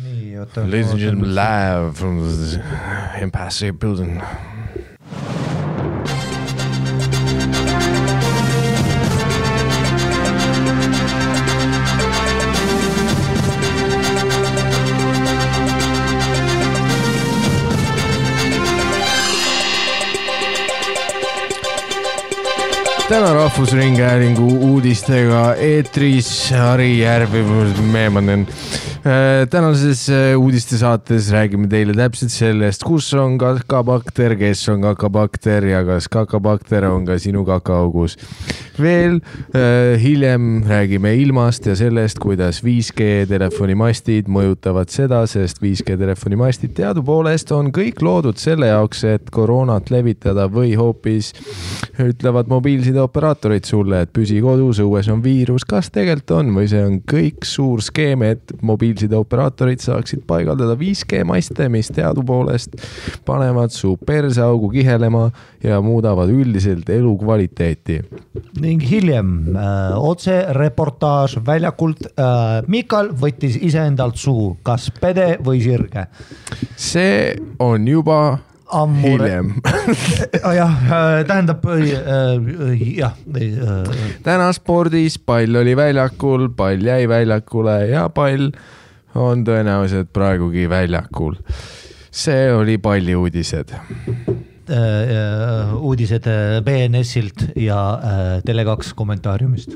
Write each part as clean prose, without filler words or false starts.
Nii, oota. Ladies and gentlemen, live from the Empire Building. Täna Rahvusringhäälingu uudistega eetris Arvi Hämmänen. Tänases uudistesaates räägime teile täpselt sellest, kus on kakabakter, kes on kakabakter ja kas kakabakter on ka sinu kakaugus. Veel hiljem räägime ilmast ja sellest, kuidas 5G telefonimaistid mõjutavad seda, sest 5G telefonimaistid teadupoolest on kõik loodud selle jaoks, et koronat levitada või hoopis ütlevad mobiilsid operaatorid sulle, et püsi kodus, õues on viirus, kas tegelikult on või see on kõik suur skeem, et mobiilside operaatorid saaksid paigaldada 5G maiste, mis teadupoolest panevad su persaugu kihelema ja muudavad üldiselt elukvaliteeti. Ning hiljem otse reportaaž väljakult Mikael võttis ise endalt suu, kas pede või sirge. See on juba hiljem. Tähendab, jah. Täna spordis pall oli väljakul, pall jäi väljakule ja pall on tõenäoliselt praegugi väljakul. See oli palli uudised. Uudised BNS-ilt ja Tele2 kommentaariumist.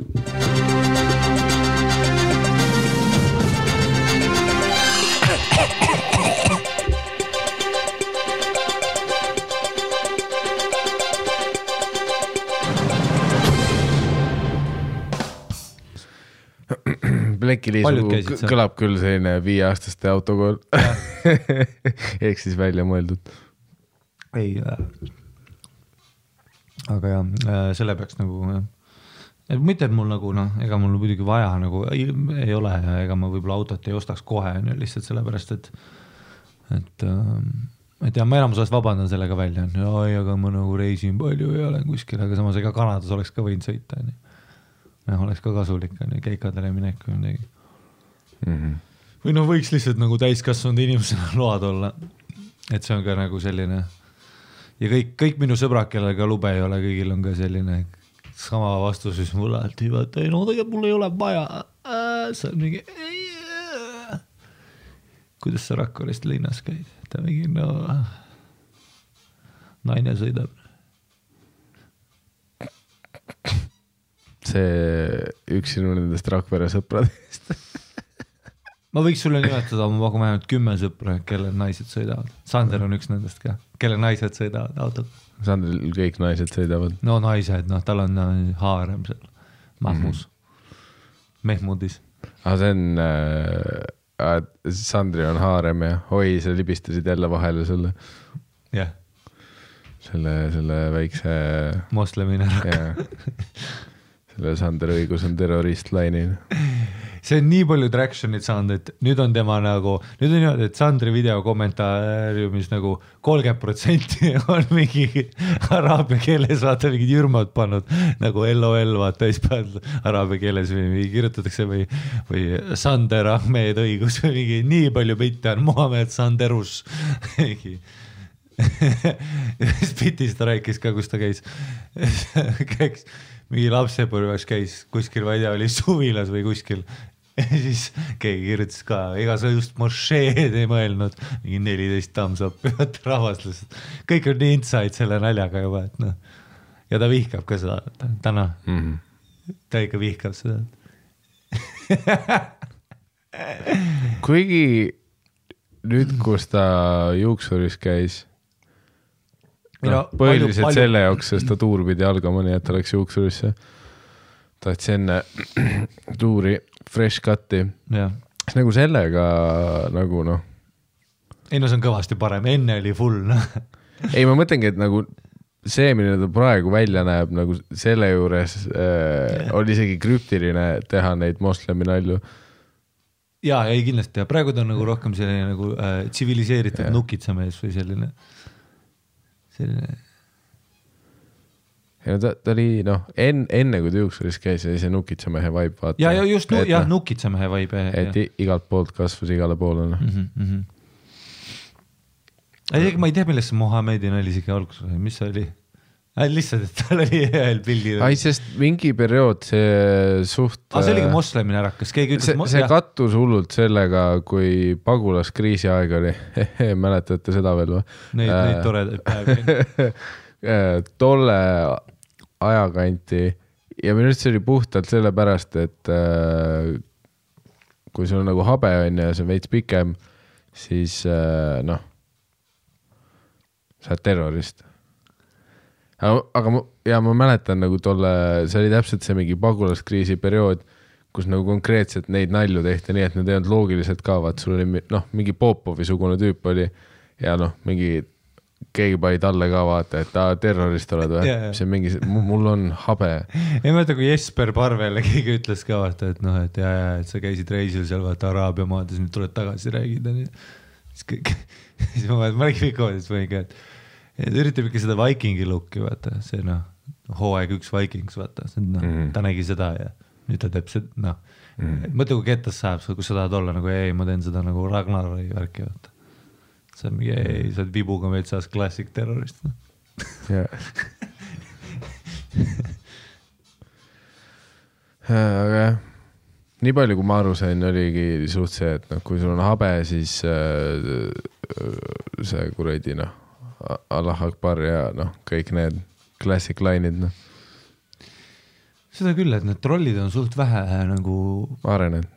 Plekiliisu kõlab küll selline 5-aastaste autokool. Eks siis välja mõeldud. Ei. Aga jah, selle peaks nagu... Mitte, et mul nagu, ega mul muidugi vaja nagu ei ole ja ega ma võib-olla autot ei ostaks kohe lihtsalt sellepärast, et jah, ma enamusest vabandan sellega välja. Ai, aga ma nagu reisin palju ja olen kuskil, aga samas ega Kanadas oleks ka võinud sõita. Noh, oleks ka kasulik, keikadele mineku ja midagi. Või noh, võiks lihtsalt nagu täiskasvanud inimesena load olla. Et see on ka nagu selline... Ja kõik minu sõbrad, kellel ka lube ei ole, kõigil on ka selline sama vastus, mis mulle alti vaata, ei no, tegelikult mul ei ole vaja. See on mingi... Kuidas sa Rakkorist linnas käid? Ta mingi, no... Naine sõidab. See üks sinu nendest Rakvere sõpradest. Ma võiks sulle nimetada, ma pakun vähemalt 10 sõpra, kelle naised sõidavad. Sander on üks nendest ka. Kelle naised sõidavad autod. Sanderil kõik naised sõidavad. No naised, tal on haarem seal. Mahmus. Mehmudis. See on... Sandri on haarem ja oi, sa libistasid jälle vahele selle. Jah. Selle väikse... Moslemine rakka. Sander õigus on terrorist lainine. See on nii palju tractionid saanud, et nüüd on tema nagu, nüüd on niimoodi, et Sandri video kommentaariumis nagu 30% on mingi araabia keeles, vaata mingid jürmad pannud, nagu LOL vaata ispäev araabia keeles või kirjutatakse või Sander Ahmed õigus või mingi nii palju mitte on Mohamed Sanderus. Spitist rääkis ka, kus ta käis. Mingi lapsepõlveks käis kuskil, ma ei tea, oli suvilas või kuskil. Ja siis keegi kirjutas ka, ega sa just mošeed ei mõelnud. Mingi 14 tamsab, peavad rahvaslased. Kõik on nii insaid selle naljaga juba. Ja ta vihkab ka seda täna. Ta ikka vihkab seda. Kuigi nüüd, kus ta juuksuris käis... Põhiliselt selle jaoks, sest ta tuur pidi algama, nii et ta läks juuksurisse. Tahtis enne tuuri fresh cutti. Nagu sellega nagu noh... Ei, no see on kõvasti parem. Enne oli full. Ei, ma mõtlengi, et nagu see, mille ta praegu välja näeb, nagu selle juures oli isegi krüptiline teha neid moslemi nalju. Jaa, ei kindlasti. Praegu ta on nagu rohkem selline nagu tsiviliseeritud nukitsamees või selline... ja ta oli noh, enne kui ta juuksuris käis, oli see nukitsamehe vibe vaata. Ja just nukitsamehe vibe. Et igalt poolt kasvas igale poole. Ma ei tea, milles see Mohamedi oli isegi alguses, mis see oli? Lihtsalt, et tal oli ühel pildil. Ai, sest mingi periood see suht... see oligi moslemine ärakas. See kattus hullult sellega, kui pagulaskriisi aeg oli. Mäletate seda veel? Neid toredad päevi. Tolle ajakanti ja minu arust see oli puhtalt sellepärast, et kui sul on nagu habe on ja see on veits pikem, siis noh, sa oled terrorist. Aga ja ma mäletan nagu tolle, see oli täpselt see mingi pagulaskriisi periood, kus nagu konkreetselt neid nalju tehti nii, et need ei olnud loogiliselt ka, vaat sul oli noh, mingi Popovi sugune tüüp oli ja noh, mingi keegi pai talle ka vaata, et ta terrorist oled või? See on mingi, mul on habe. Ei mõelda, kui Jesper Parvele keegi ütles ka vaata, et noh, et jah, et sa käisid reisil seal vaata Araabia maades, nüüd tuled tagasi räägida. Siis ma räägin koodis võiga, et üritab ikka seda Vikingi looki vaata, see noh, hooaeg üks Vikings vaata, ta nägi seda ja nüüd ta teeb seda, noh. Mõtle, kui ketas saab, kus sa tahad olla, nagu ei, ma teen seda nagu Ragnaroi värki vaata. See on mingi, ei, sa oled vibuga meil saas klassik terrorist. Aga nii palju kui ma aru sain, oligi suht see, et kui sul on habe, siis see kuradi Allah Akbar ja kõik need klassik lainid. Seda küll, et need trollid on suht vähe nagu... arenenud.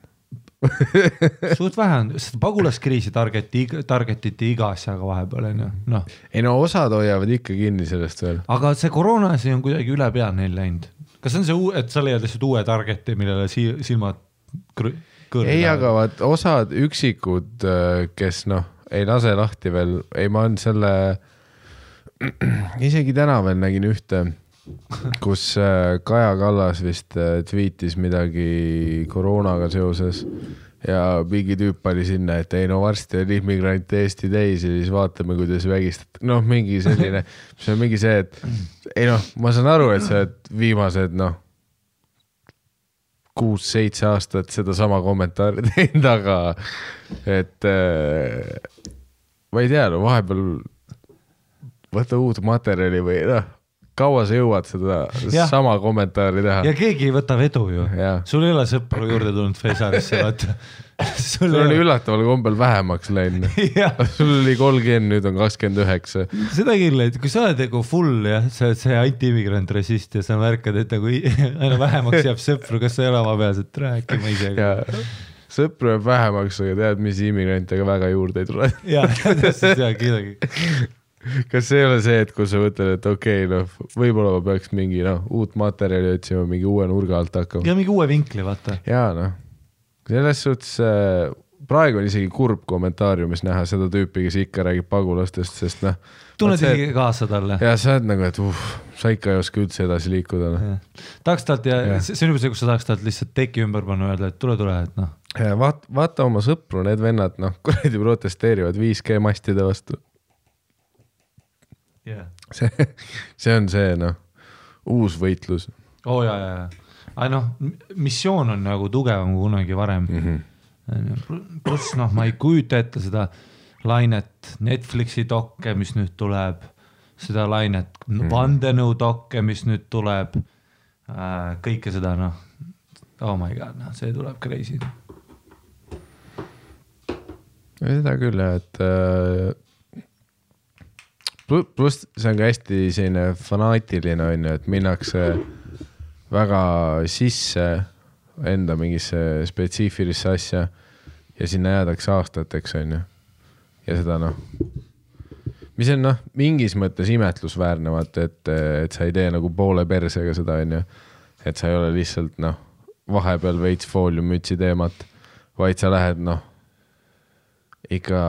Suht vähe on, sest pagulaskriisi targetiti iga asjaga vahepeal. Ei no osad hoiavad ikka kinni sellest veel. Aga see korona see on kuidagi üle pea neil läinud. Kas on see, et sa leiad lihtsalt uue targeti, millele silmad kõrgele? Ei, aga osad üksikud, kes ei lase lahti veel. Ei, ma on selle... Isegi täna veel nägin ühte... kus Kaja Kallas vist tweetis midagi koroonaga seoses ja mingi tüüp oli sinna, et ei no varsti on immigrant Eesti täis ja siis vaatame, kuidas vägistada. Noh, mingi selline, see on mingi see, et ei noh, ma saan aru, et sa viimased noh 6-7 aastat seda sama kommentaari teinud, aga et ma ei tea, no vahepeal võtta uut materjali või noh kaua sa jõuad seda sama kommentaari teha. Ja keegi ei võta vedu ju. Sul ei ole sõpru juurde tulnud Feisarisse. Sul oli üllataval kombel vähemaks läinud. Sul oli 30, nüüd on 29. Seda küll, et kui sa oled nagu full ja sa oled see anti-immigrant rassist ja sa märkad, et nagu aina vähemaks jääb sõpru, kas sa ei ole oma peaselt rääkima isega. Sõpru jääb vähemaks, aga tead, mis immigrantega väga juurde ei tule. Jah, täpselt jah, kindagi. Kas see ei ole see, et kui sa võtled, et okei, võib-olla ma peaks mingi uut materjali otsima, mingi uue nurga alt hakkama. Ja mingi uue vinkli, vaata. Jaa, noh. Selles suhtes praegu on isegi kurb kommentaariumis näha seda tüüpi, kes ikka räägib pagulastest, sest noh... Tunned ikkagi kaasa talle. Jaa, sa oled nagu, et sa ikka ei oska üldse edasi liikuda. Tahaks talt ja see on juba see, kus sa tahaks talt lihtsalt teki ümber panna öelda, et tule, et noh. Vaata oma sõpru, need vennad, noh, kuradi protesteerivad 5G mastide vastu. See on see uus võitlus. Oo jaa, missioon on nagu tugevam kui kunagi varem. Plus ma ei kujuta ette seda lainet Netflixi dokke, mis nüüd tuleb, seda lainet vandenõu dokke, mis nüüd tuleb, kõike seda oh my god, see tuleb crazy. Seda küll, et pluss see on ka hästi selline fanaatiline on, et minnakse väga sisse enda mingisse spetsiifilisse asja ja sinna jäädakse aastateks on ja seda mis on mingis mõttes imetlusväärnevat, et sa ei tee nagu poole persega seda on, et sa ei ole lihtsalt vahepeal veits fooliumütsi teemat, vaid sa lähed ikka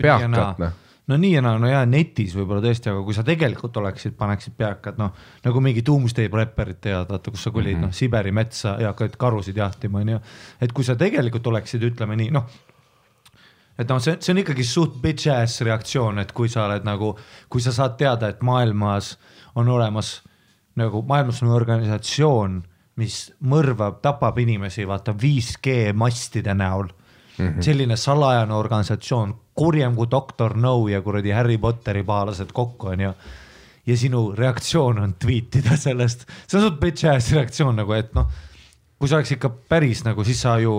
peakatna. No nii ja jah, netis võib-olla tõesti, aga kui sa tegelikult oleksid, paneksid peakad, nagu mingi Doomsday Prepperit tead, kus sa kulid Siberi metsa ja karusid jahtima, et kui sa tegelikult oleksid, ütleme nii, et no see on ikkagi suht bitch-ass reaktsioon, et kui sa oled nagu, kui sa saad teada, et maailmas on olemas nagu maailmas on organisatsioon, mis mõrvab, tapab inimesi, vaata 5G mastide näol. Mm-hmm. Selline salajane organisatsioon, kurjem kui Doctor No ja kuradi Harry Potteri paalased kokku on ja sinu reaktsioon on tweetida sellest. See on suht bitch-ass reaktsioon nagu, et noh, kui sa oleks ikka päris nagu, siis sa ju,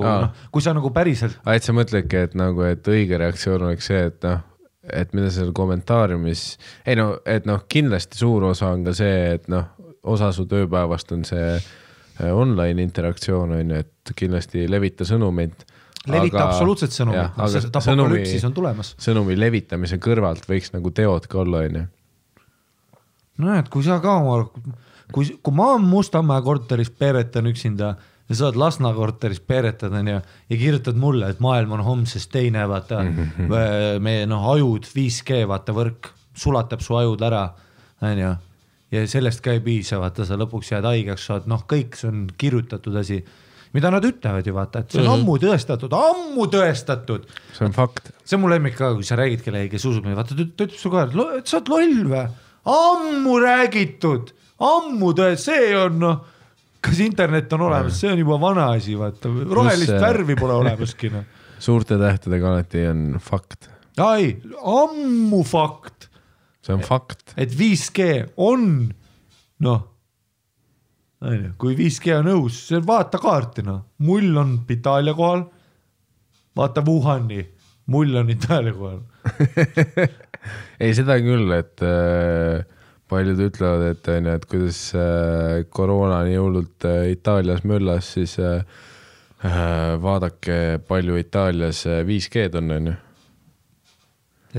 kui sa nagu päriselt... Et sa mõtledki, et nagu, et õige reaktsioon oleks see, et noh, et mida seal kommentaariumis... Ei noh, et noh, kindlasti suur osa on ka see, et noh, osa su tööpäevast on see online interaktsioon on, et kindlasti levita sõnumid. Levita absoluutselt sõnumid, aga apokalüpsis on tulemas. Sõnumi levitamise kõrvalt võiks nagu teod ka olla, on ju. No, et kui sa ka oma... Kui ma on Mustamäe korteris peeretan üksinda ja sa oled Lasna korteris peeretad ja kirjutad mulle, et maailm on homses teine, vaata, meie ajud 5G, vaata, võrk sulatab su ajud ära, on ju. Ja sellest ka ei piisa, vaata, sa lõpuks jääd haigeks, saad, noh, kõik see on kirjutatud asi, mida nad ütlevad ju, vaata, et see on ammu tõestatud. See on fakt. See on mul lemmik ka, kui sa räägid kellegi, kes usub, vaata, ütleb su ka, et sa oled loll või? Ammu räägitud, ammu tõest, see on, noh, kas internet on olemas, see on juba vana asi, vaata, rohelist värvi pole olemaski. Suurte tähtedega alati on fakt. Ai, ammu fakt. See on fakt. Et 5G on, noh, kui 5G on õus, see on vaata kaartina. Mull on Itaalia kohal, vaata Wuhani, mull on Itaalia kohal. Ei, seda küll, et paljud ütlevad, et kuidas korona nii hullult Itaalias möllas, siis vaadake palju Itaalias 5G-d on.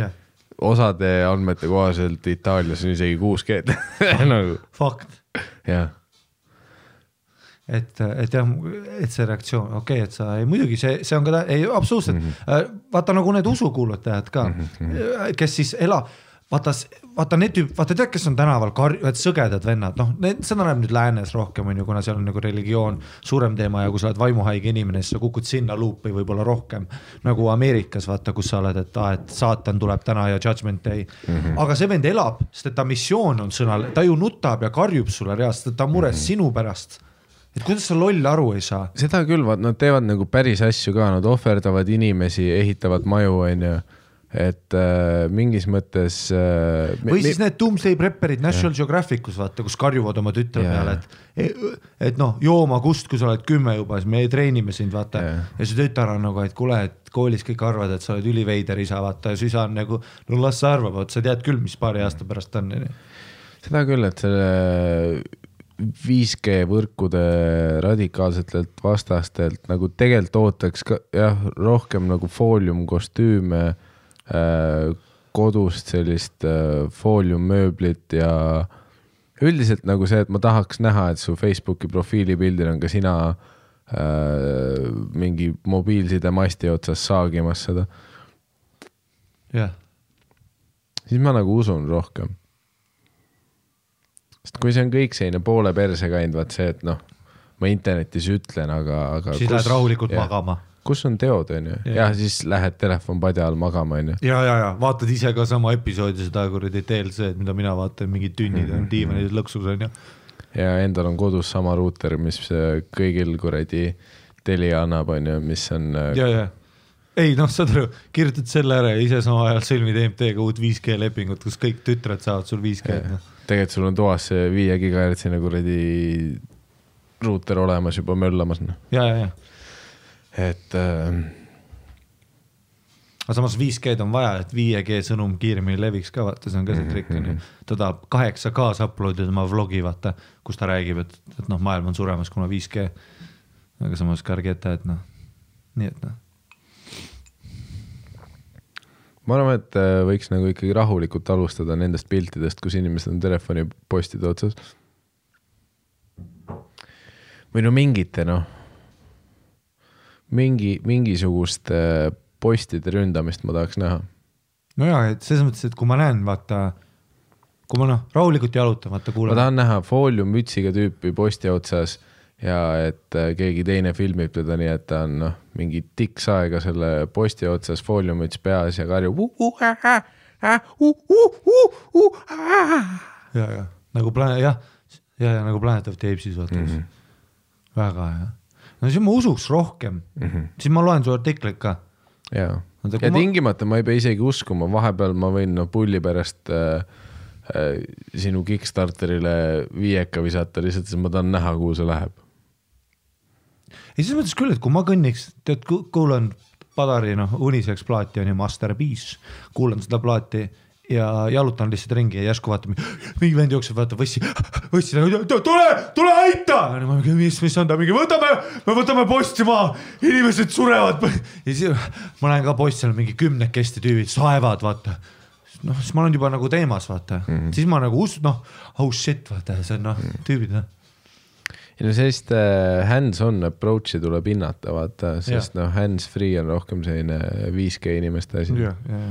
Jah. Osade andmete kohaselt Itaalias on isegi 6G. Fakt. Jah. Et see reaktsioon, okei, et sa ei muidugi, see on ka absoluutselt. Vaata nagu need usukuulutajad ka, kes siis vaata need tüüp, vaata tead, kes on tänaval, sõgedad vennad, noh, seda näeb nüüd läänes rohkem, kuna seal on nagu religioon suurem teema ja kui sa oled vaimuhaige inimene, siis sa kukud sinna luupi võib-olla rohkem, nagu Ameerikas, vaata, kus sa oled, et saatan tuleb täna ja judgment day, aga see vend elab, sest ta missioon on sõnal, ta ju nutab ja karjub sulle reast, ta mures sinu pärast, et kuidas sa loll aru ei saa? Seda küll, vaat, nad teevad nagu päris asju ka, nad ohverdavad inimesi, ehitavad maju, on ju. Et mingis mõttes... Või siis need Doomsday Prepperid National Geographicus, vaata, kus karjuvad oma tütre peale, et noh, jooma kust, kui sa oled 10 juba, siis me treenime sind, vaata, ja see tütar on nagu, et kuule, et koolis kõik arvad, et sa oled üliveider isa, vaata, ja siis on nagu, no las sa arvab, et sa tead küll, mis paari aasta pärast on. Seda küll, et selle 5G võrkude radikaalsetelt vastastelt nagu tegelikult ootaks rohkem nagu fooliumkostüüme, kodust sellist fooliummööblit ja üldiselt nagu see, et ma tahaks näha, et su Facebooki profiilipildil on ka sina mingi mobiilside masti otsas saagimas seda. Jah. Siis ma nagu usun rohkem. Sest kui see on kõik selline poole persega ainult, vaat see, et noh, ma internetis ütlen, aga... Siis lähed rahulikult magama. Kus on teod, on ju? Jah, siis lähed telefon padja all magama, on ju. Ja, vaatad ise ka sama episoodi seda, kui detail see, mida mina vaatan, mingid tünnid on diivanid lõksus, on ju. Ja endal on kodus sama ruuter, mis kõigil kuradi teli annab, on ju, mis on... Ja. Ei, noh, saad aru, kirjutad selle ära ja ise sama ajal sõlmid EMT-ga uut 5G lepingut, kus kõik tütred saavad sul 5G. Tegelikult sul on toas see 5 gigahertsine kuradi ruuter olemas juba möllamas. Ja. Et samas 5G-d on vaja, et 5G sõnum kiiremini leviks ka, vaata, see on ka see trikk. Ta tahab 8K-s uploadida oma vlogi, vaata, kus ta räägib, et noh, maailm on suremas, kuna 5G, aga samas kargeta, et noh, nii et noh. Ma arvan, et võiks nagu ikkagi rahulikult alustada nendest piltidest, kus inimesed on telefoni postide otsas. Või no mingite, noh. Mingisugust postide ründamist ma tahaks näha. No jah, et selles mõttes, et kui ma näen, vaata, kui ma rahulikult jalutan, vaata, kuulen. Ma tahan näha foolium mütsiga tüüpi posti otsas ja et keegi teine filmib teda nii, et ta on no, mingi tiks aega selle posti otsas fooliumits peas ja karjub ja, nagu planet, ja nagu Planet of the Apes vaatas. Väga hea. No siis ma usuks rohkem. Siis ma loen su artiklit ka. Ja, ja tingimata ma ei pea isegi uskuma. Vahepeal ma võin no, pulli pärast sinu Kickstarterile viieka visata lihtsalt, siis ma tahan näha, kuhu see läheb. Ja siis mõttes küll, et kui ma kõnniks, tead, kuulan Padari, no, uniseks plaati on ju masterpiece, kuulan seda plaati ja jalutan lihtsalt ringi ja järsku vaatame, mingi vend jookseb, vaata, võssi, tule aita! Mis on ta? Võtame posti maha, inimesed surevad. Ja siis ma näen ka postil mingi 10 tüüvid, saevad, vaata. No, siis ma olen juba nagu teemas, vaata. Siis ma nagu usud, noh, oh shit, vaata, see on, noh, tüübid, noh. Ja no sellist hands-on approachi tuleb innata, vaata, sest, noh, hands-free on rohkem selline 5G inimeste asja. Jah, jah.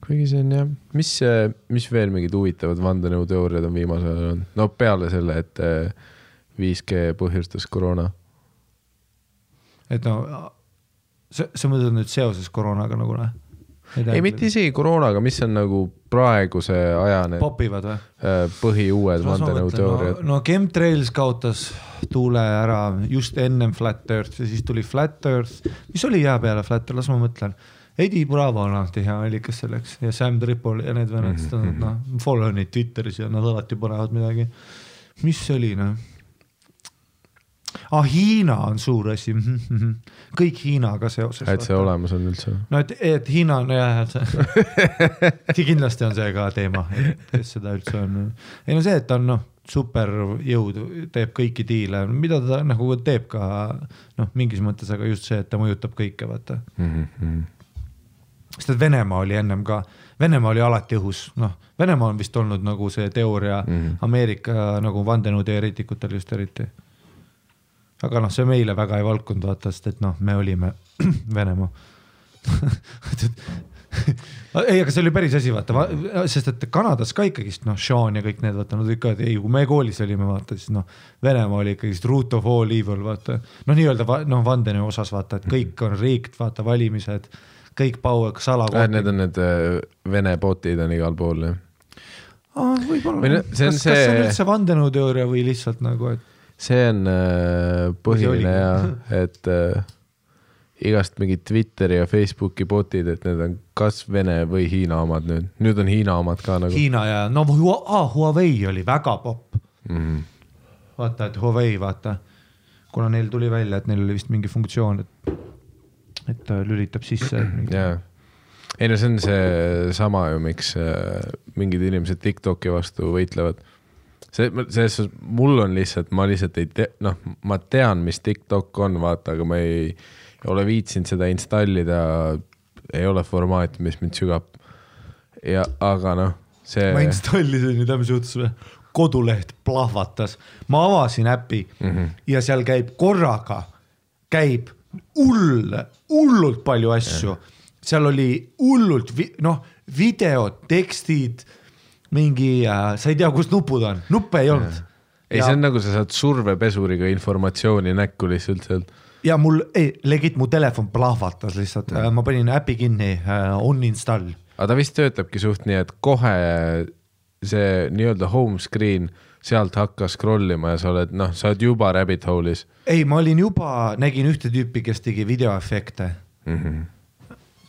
Kuigi see on jah, mis veel mingid huvitavad vandenõuteooriad on viimasel ajal olnud? No peale selle, et 5G põhjustas korona. Et no, sa mõtled nüüd seoses koronaga nagu näe? Ei, mitte isegi koronaga, mis on nagu praeguse ajane popivad või? Põhiuued vandenõuteooriad. No chemtrails kaotas tuule ära just ennem Flat Earth ja siis tuli Flat Earth. Mis oli jää peale Flat Earth? Las ma mõtlen. Edi Bravo on alati hea allikas selleks ja Sam Tripoli ja need vened. Follow neid Twitteris ja nad alati panevad midagi. Mis oli? Hiina on suur asi. Kõik Hiinaga seoses. Et see olemas on üldse. No, et Hiina on jah, kindlasti on see ka teema, et seda üldse on. Ei no see, et on super jõud, teeb kõiki diile, mida ta nagu teeb ka mingis mõttes, aga just see, et ta mõjutab kõike, vaata. Sest et Venemaa oli ennem ka, Venemaa oli alati õhus. Venemaa on vist olnud nagu see teooria Ameerika nagu vandenõuteoreetikutel just eriti. Aga see meile väga ei valkunud vaatast, et me olime Venemaa. Ei, aga see oli päris asi vaata, sest et Kanadas ka ikkagist, Sean ja kõik need vaata, nad ikka, et ei, kui me koolis olime vaata, siis Venemaa oli ikkagist root of all evil vaata. No nii-öelda vandenõu osas vaata, et kõik on riik, vaata valimised, kõik pauaks, salakohtid. Need on need Vene botid on igal pool. Võib-olla. Kas see on üldse vandenõuteooria või lihtsalt nagu, et see on põhiline ja et igast mingid Twitteri ja Facebooki botid, et need on kas Vene või Hiina omad nüüd. Nüüd on Hiina omad ka nagu. Hiina ja, no Huawei oli väga pop. Vaata, et Huawei, vaata, kuna neil tuli välja, et neil oli vist mingi funktsioon, et ta lülitab sisse. Jah. Ei, no see on see sama ju, miks mingid inimesed TikToki vastu võitlevad. Mul on lihtsalt, ma lihtsalt ei tea, noh, ma tean, mis TikTok on, vaata, aga ma ei ole viitsinud seda installida, ei ole formaati, mis mind sügab. Ja, aga noh, see... Ma installisin, mida me suhtusime, koduleht plahvatas. Ma avasin äppi ja seal käib korraga, käib hullult palju asju. Seal oli hullult, noh, videod, tekstid, mingi, sa ei tea, kus nupud on. Nuppe ei olnud. Ei, see on nagu sa saad survepesuriga informatsiooni näkku lihtsalt. Ja mul, ei, legit mu telefon plahvatas lihtsalt. Ma panin äppi kinni, on install. Aga ta vist töötabki suht nii, et kohe see nii-öelda home screen sealt hakkas scrollima ja sa oled, noh, sa oled juba rabbit hole'is. Ei, ma olin juba, nägin ühte tüüpi, kes tegi videoefekte.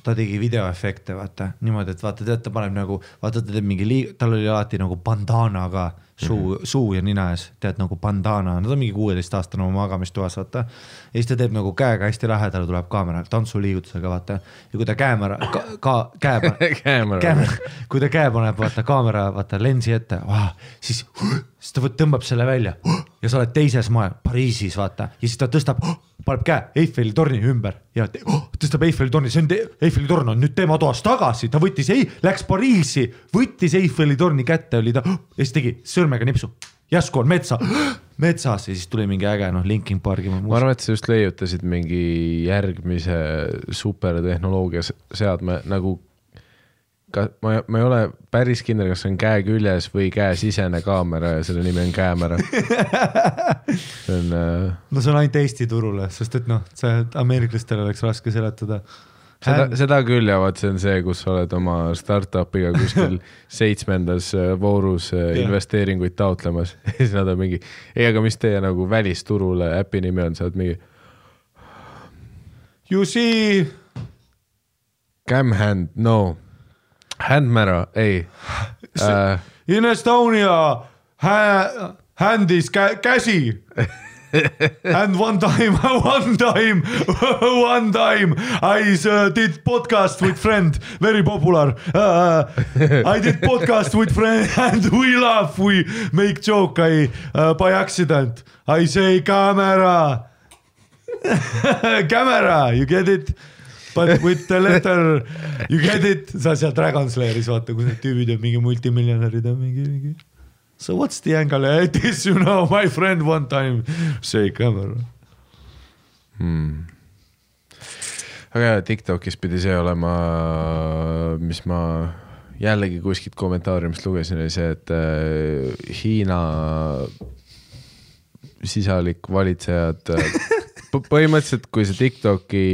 Ta tegi videoefekte, vaata, niimoodi, et vaata, ta paneb nagu, vaata, ta teeb mingi liiga, tal oli alati nagu bandana ka, suu ja nina ees, tead nagu bandana, ta on mingi 16 aastane oma magamistuas, vaata, ja siis ta teeb nagu käega hästi lähedale, tuleb kaamera, tantsuliigutusega, vaata, ja kui ta käe paneb, vaata, kaamera, vaata, lensi ette, siis ta tõmbab selle välja ja sa oled teises maja, Pariisis, vaata, ja siis ta tõstab, paneb käe Eiffeltorni ümber ja tõstab Eiffeltorni, see on, Eiffeltorn on nüüd tema toas tagasi, ta võttis, läks Pariisi, võttis Eiffeltorni kätte, oli ta, ja siis tegi sõrmega nipsu, järsku on metsas ja siis tuli mingi äge, noh, Linkin Parki. Ma arvan, et sa just leiutasid mingi järgmise supertehnoloogia seadme, nagu ma ei ole päris kindel, kas see on käe küljes või käe sisene kaamera ja selle nimi on käämera. See on, no see on ainult Eesti turule, sest et noh, see ameeriklastel oleks raske seletada. Seda küll javad, see on see, kus oled oma startupiga kuskil 7. voorus investeeringuid taotlemas. Siis nad on mingi, ei, aga mis teie nagu välisturule äppi nimi on, sa oled mingi You see Cam hand, no Handmera, ei In Estonia hand is käsi And one time I did podcast with friend, very popular. I did podcast with friend and we laugh, we make joke by accident. I say camera, camera, you get it? But with the letter, you get it? Sa seal Dragon Slayeris vaata, kui need tüübid on mingi multimiljonärid on mingi. So what's the angle? It is, you know, my friend one time say camera. Aga TikTokis pidi see olema, mis ma jällegi kuskilt kommentaariumist lugesin, oli see, et Hiina sisalik valitsejad põhimõtteliselt, kui see TikToki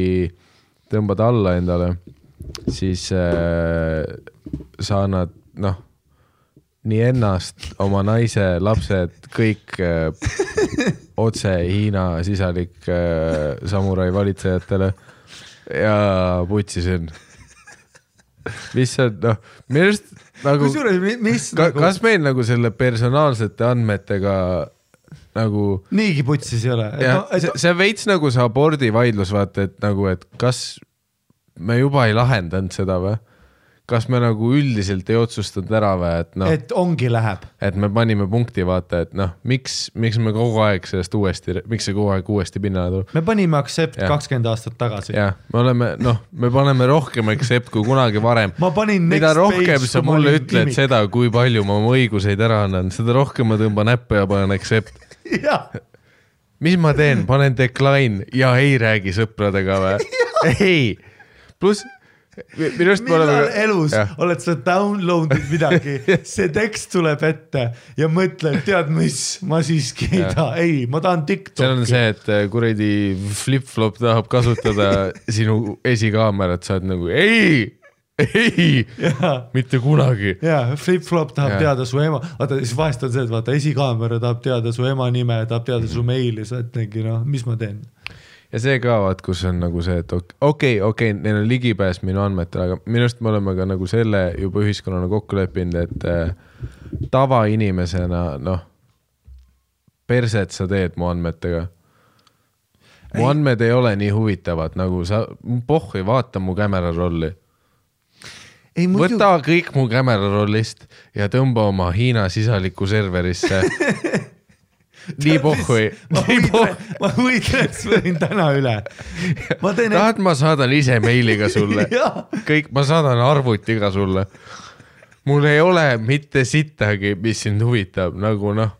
tõmbad alla endale, siis sa annad, noh, nii ennast, oma naise, lapsed, kõik otse Hiina sisalik samurai valitsejatele ja putsisin. Mis on, noh, millest nagu, kas meil nagu selle personaalsete andmetega nagu niigi putsis ei ole. See veits nagu see abordi vaidlus vaata, et nagu, et kas me juba ei lahendanud seda või? Kas me nagu üldiselt ei otsustanud ära või, et noh. Et ongi läheb. Et me panime punkti vaata, et noh, miks me kogu aeg sellest uuesti, miks see kogu aeg uuesti pinnale tuleb? Me panime accept 20 aastat tagasi. Jah, me oleme, noh, me paneme rohkem accept kui kunagi varem. Ma panin next page. Mida rohkem sa mulle ütled seda, kui palju ma oma õiguseid ära annan, seda rohkem ma tõmba näppe ja panen accept. Jah. Mis ma teen? Panen decline ja ei räägi sõpradega või? Ei. Plus millal elus oled sa downloadid midagi, see tekst tuleb ette ja mõtled, tead mis, ma siiski ei taha, ei, ma tahan TikToki. See on see, et kuredi flip-flop tahab kasutada sinu esikaamerat, sa oled nagu, ei, mitte kunagi. Jah, flip-flop tahab teada su ema, vaata, siis vahest on see, et vaata, esikaamera tahab teada su ema nime, tahab teada su meili, sa oled nägi, noh, mis ma teen? Ja see ka vaat, kus on nagu see, et okei, neil on ligipääs minu andmetel, aga minust me oleme ka nagu selle juba ühiskonnana kokku leppinud, et tavainimesena, noh, perset sa teed mu andmetega. Mu andmed ei ole nii huvitavad, nagu sa, pohh, ei vaata mu kämera rolli. Võta kõik mu kämera rollist ja tõmba oma Hiina sisaliku serverisse. Nii pohhui. Ma võitleks võin täna üle. Tahad, ma saadan ise meiliga sulle. Kõik ma saadan arvutiga sulle. Mul ei ole mitte sittagi, mis sind huvitab. Nagu noh,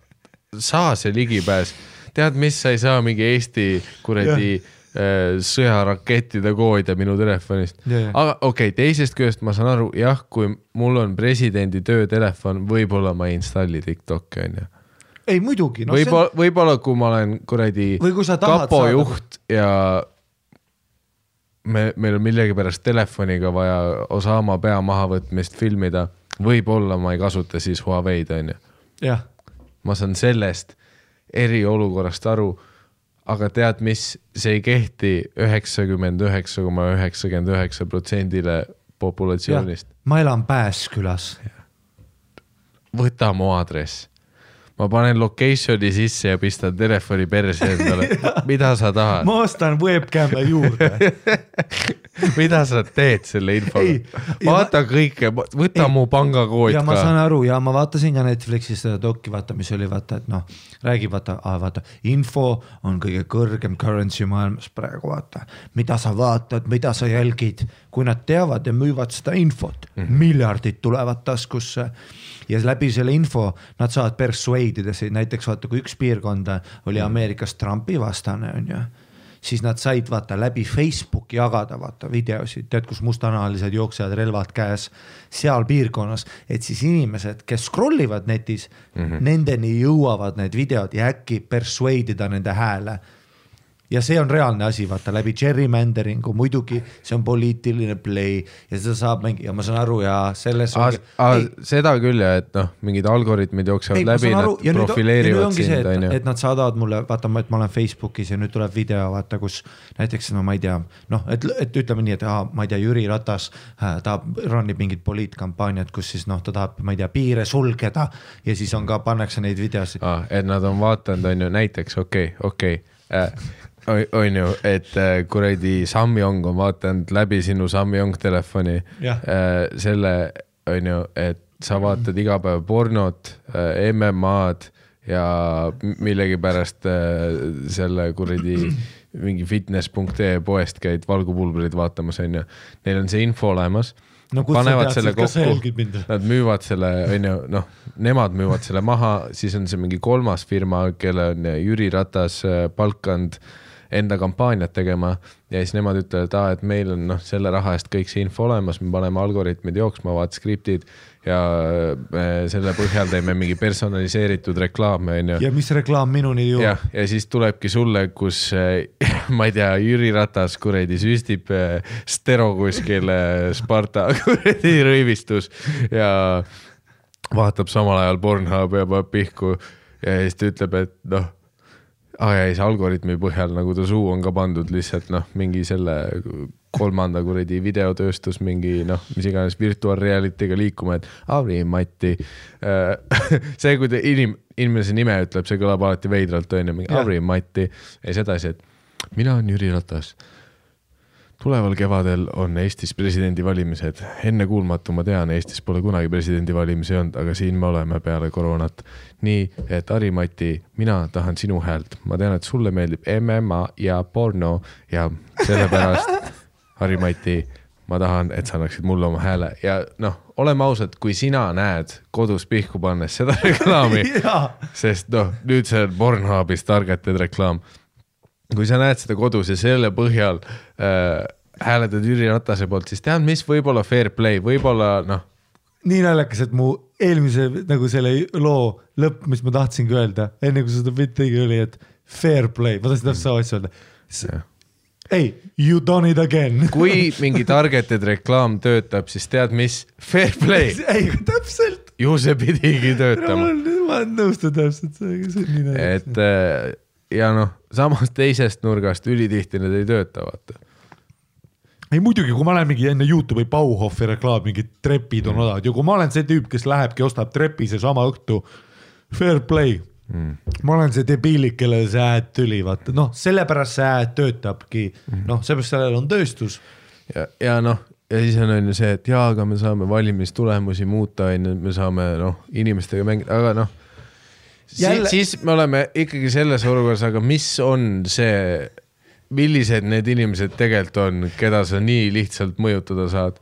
saa see ligipääs. Tead, mis sa ei saa mingi Eesti kuredi sõjarakettide kood ja minu telefonist. Aga okei, teisest kööst ma saan aru, jah, kui mul on presidendi töötelefon, võib-olla ma ei installi TikTok, on ja. Ei muidugi. Võib-olla kui ma olen kuradi kapojuht ja meil on millegi pärast telefoniga vaja Osama pea mahavõtmist filmida, võib-olla ma ei kasuta siis Huawei'd, on ju. Ma saan sellest eriolukorrast aru, aga tead mis, see ei kehti 99,99%-le populatsioonist. Ma elan Pääskülas. Võta mu aadress. Ma panen locationi sisse ja pistan telefoni perse endale. Mida sa tahad? Ma ostan webcam'e juurde. Mida sa teed selle infoga? Vaata kõike, võta mu pangakood ka. Ja ma saan aru, ja ma vaatasin ja Netflixis seda dokki, vaata, mis oli, vaata, et noh, räägi, vaata, info on kõige kõrgem currency maailmas praegu, vaata. Mida sa vaatad, mida sa jälgid, kui nad teavad ja müüvad seda infot. Miljardid tulevad taskusse. Ja läbi selle info nad saavad persuade'ida, näiteks vaata, kui üks piirkonda oli Ameerikas Trumpi vastane, siis nad said vaata läbi Facebook jagada vaata videosid, tead, kus mustanahalised jooksevad relvad käes seal piirkonnas, et siis inimesed, kes scrollivad netis, nendeni jõuavad need videod ja äkki persuadida nende hääle. Ja see on reaalne asi, vaata, läbi gerrymanderingu, muidugi see on poliitiline play ja seda saab mängi, ja ma saan aru ja selles ongi... Seda küll, et noh, mingid algoritmid jooksevad läbi, nad profileerivad sind, et nad saadavad mulle, vaata, et ma olen Facebookis ja nüüd tuleb video, vaata, kus näiteks, no ma ei tea, noh, et ütleme nii, et ma ei tea, Jüri Ratas rannib mingid poliitkampaaniad, kus siis noh, ta tahab, ma ei tea, piire sulgeda ja siis on ka, pannakse neid videosid. Et nad on vaatanud, on ju, näiteks, okei. On ju, et kuradi Samjong on vaatanud läbi sinu Samjong telefoni selle, on ju, et sa vaatad igapäeva pornot, MMA-d ja millegi pärast selle kuradi mingi fitness.ee poest käid valgupulbrid vaatamas, on ju, neil on see info olemas. No kus sa tead, siis ka see jälgib mind. Nad müüvad selle, noh, nemad müüvad selle maha, siis on see mingi kolmas firma, kelle on Jüri Ratas palkand enda kampaaniat tegema ja siis nemad ütlevad, et meil on selle raha eest kõik see info olemas, me paneme algoritmid jooksma, vaat skriptid ja selle põhjal teeme mingi personaliseeritud reklaame. Ja mis reklaam minuni juhu? Ja siis tulebki sulle, kus ma ei tea, Jüri Ratas kuredi süstib stero kuskil Sparta kuredi rõivistus ja vaatab samal ajal Pornhub ja peab pihku ja siis ta ütleb, et noh, ja see algoritmi põhjal, nagu ta suu on ka pandud lihtsalt mingi selle kolmanda kuredi videotööstus mingi, mis iganes virtuaalrealitiga liikuma, et Arvi Matti. See, kui ta inimese nime ütleb, see kõlab alati veidralt, on ju, mingi Arvi Matti. Ja sedasi, et mina on Jüri Ratas. Tuleval kevadel on Eestis presidendivalimised. Enne kuulmatu ma tean, Eestis pole kunagi presidendivalimisi olnud, aga siin me oleme peale koronat. Nii, et Arvi Matti, mina tahan sinu häält. Ma tean, et sulle meeldib MMA ja porno ja sellepärast, Arvi Matti, ma tahan, et sa annaksid mulle oma hääle. Ja noh, oleme ausad, kui sina näed kodus pihku pannes seda reklaami, sest noh, nüüd see Pornhubis targeted reklaam. Kui sa näed seda kodus ja selle põhjal hääletad Jüri Ratase poolt, siis tead, mis võib-olla fair play, võib-olla noh. Nii naljakas, et mu eelmise nagu selle loo lõpp, mis ma tahtsin öelda, enne kui seda midagi oli, et fair play, ma tahtsin täpselt asja öelda. Ei, you done it again. Kui mingi targeted reklaam töötab, siis tead, mis fair play. Ei, täpselt. Ju see pidigi töötama. Ma nõustun täpselt, see on nii naljakas. Et... ja noh, samas teisest nurgast ülitihti need ei tööta, vaata. Ei muidugi, kui ma olen mingi enne YouTube'i Bauhofi reklaam, mingi trepid on odavad. Ja kui ma olen see tüüp, kes lähebki, ostab trepi see sama õhtu, fair play. Ma olen see debiilik, kellele see ääd tüli, vaata. Noh, sellepärast see ääd töötabki. Noh, seepärast sellel on tööstus. Ja noh, ja siis on ju see, et jaa, aga me saame valimistulemusi muuta, me saame inimestega mängida, aga noh, siis me oleme ikkagi selles olukorras, aga mis on see, millised need inimesed tegelikult on, keda sa nii lihtsalt mõjutada saad?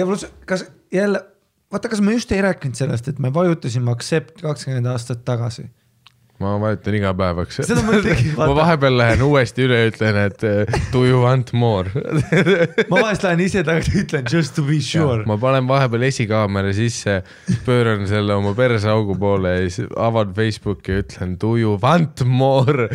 Ja kas jälle, vaata, kas me just ei rääkinud sellest, et me vajutasime Accept 20 aastat tagasi? Ma vajutan iga päevaks. Ma vahepeal lähen uuesti üle ja ütlen, et do you want more? Ma vahest lähen ise tagasi ja ütlen just to be sure. Ma panen vahepeal esikaamera sisse, pööran selle oma persaugu poole ja avan Facebooki ja ütlen do you want more?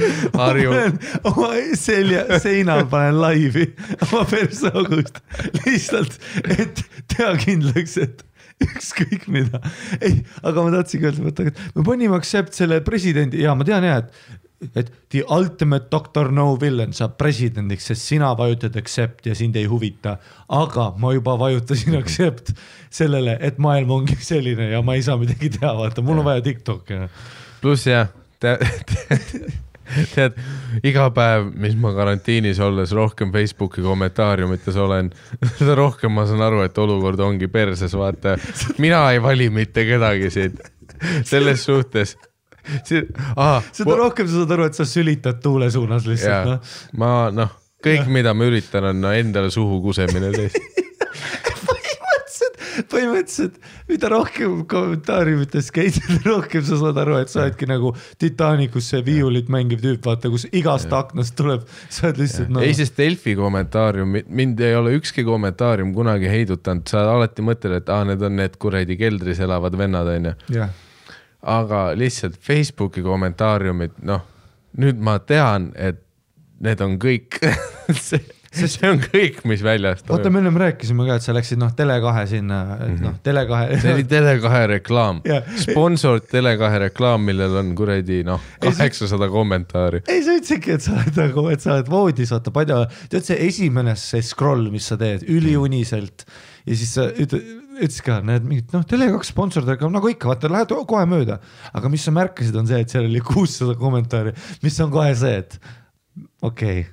Oma seinal panen laivi oma persaugust lihtsalt, et tea kindlaks, et ükskõik mida. Ei, aga ma tahtsin öelda, et me panime Accept selle presidendi ja ma tean jah, et the ultimate Doctor No villain saab presidendiks, sest sina vajutad Accept ja sind ei huvita, aga ma juba vajutasin Accept sellele, et maailm ongi selline ja ma ei saa midagi teha, vaata, mul on vaja TikTok. Plus jah, tead, iga päev, mis ma karantiinis olles rohkem Facebooki kommentaariumites olen, seda rohkem ma saan aru, et olukord ongi perses, vaata. Mina ei vali mitte kedagi siin selles suhtes. Seda rohkem sa saad aru, et sa sülitad tuule suunas lihtsalt. Ma, noh, kõik, mida ma üritan, on endale suhu kusemine teist. põhimõtteliselt, mida rohkem kommentaariumites käisid, rohkem sa saad aru, et sa oledki nagu Titaanikusse viiulit mängiv tüüp, vaata, kus igast aknast tuleb, sa oled lihtsalt... No. Ei, sest Delfi kommentaarium, mind ei ole ükski kommentaarium kunagi heidutanud, sa alati mõtled, et need on need kuredi keldris elavad vennad, on ju. Aga lihtsalt Facebooki kommentaariumid, noh, nüüd ma tean, et need on kõik... See on kõik, mis väljast toimub. Oota, me enne rääkisime ka, et sa läksid Tele2 sinna. Tele2... See oli Tele2 reklaam. Sponsor Tele2 reklaam, millel on kuredi 800 kommentaari. Ei, sa ütlesidki, et sa oled voodis, vaata padja. Tead, see esimene see scroll, mis sa teed, üliuniselt. Ja siis sa ütles ka, näed mingit, Tele2 sponsortega, nagu ikka, vaata, lähed kohe mööda. Aga mis sa märkasid, on see, et seal oli 600 kommentaari, mis on kohe see, et okei,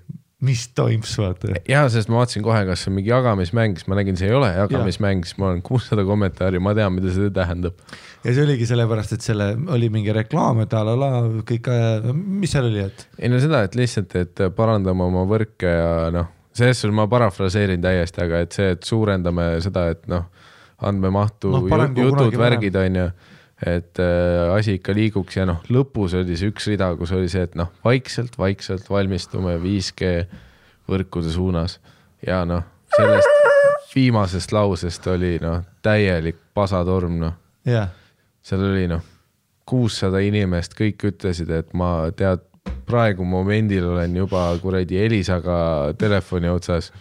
mis toims, vaata. Jah, sest ma vaatsin kohe, kas on mingi jagamismängis, ma nägin, see ei ole jagamismängis, ma olen 600 kommentaari, ma tean, mida see tähendab. Ja see oligi sellepärast, et selle oli mingi reklaam, et alala, kõik, mis seal oli, et? Ei no seda, et lihtsalt, et parandame oma võrke ja selles ma parafraseerin täiesti, aga et see, et suurendame seda, et andmemahtu, jutud, värgid on ja et asi ikka liiguks ja lõpus oli see üks rida, kus oli see, et vaikselt valmistume 5G võrkude suunas ja sellest viimasest lausest oli täielik pasatorm. Seal oli 600 inimest, kõik ütlesid, et ma tead, praegu momendil olen juba kuradi Elisaga telefoni otsas.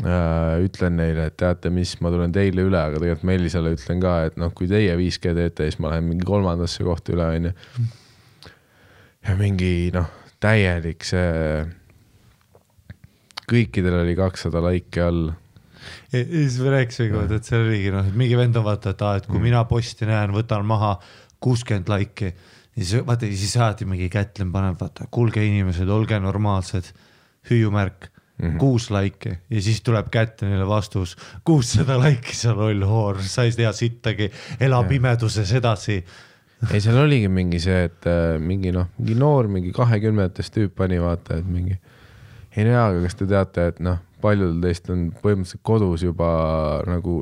Ütlen neile, et teate mis, ma tulen teile üle, aga tegelikult Melisale ütlen ka, et kui teie 5G teete, siis ma lähen mingi kolmandasse kohta üle, on ju. Ja mingi, täielik see, kõikidel oli 200 laike all. Ja siis me rääksime kood, et see oligi, mingi vend on vaata, et kui mina posti näen, võtan maha 60 laike, siis saati mingi kätlen paneb, vaata, kulge inimesed, olge normaalsed, hüüumärk. 6 laike ja siis tuleb kätte neile vastus, 600 laike, see on loll hoor, sa ei tea sittagi, elab pimeduses edasi. Ei, seal oligi mingi see, et mingi noor, mingi 20-test tüüp pani vaata, et mingi ei tea, aga kas te teate, et paljudel teist on põhimõtteliselt kodus juba nagu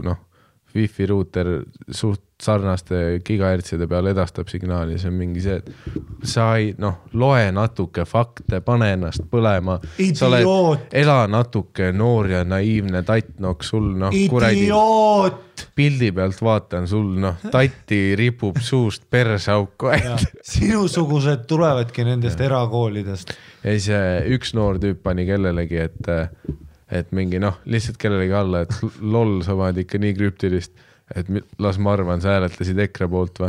wifi ruuter suht sarnaste gigahertside peal edastab signaali, see on mingi see, et sa ei, loe natuke fakte, pane ennast põlema, sa oled, ela natuke noor ja naiivne tattnok, sul kuradi pildi pealt vaatan, sul tatti ripub suust persauku. Sinusugused tulevadki nendest erakoolidest. Ei, see üks noor tüüp pani kellelegi, et mingi lihtsalt kellelegi alla, et loll, sa vaad ikka nii krüptilist, et las ma arvan, sa hääletasid EKRE poolt või?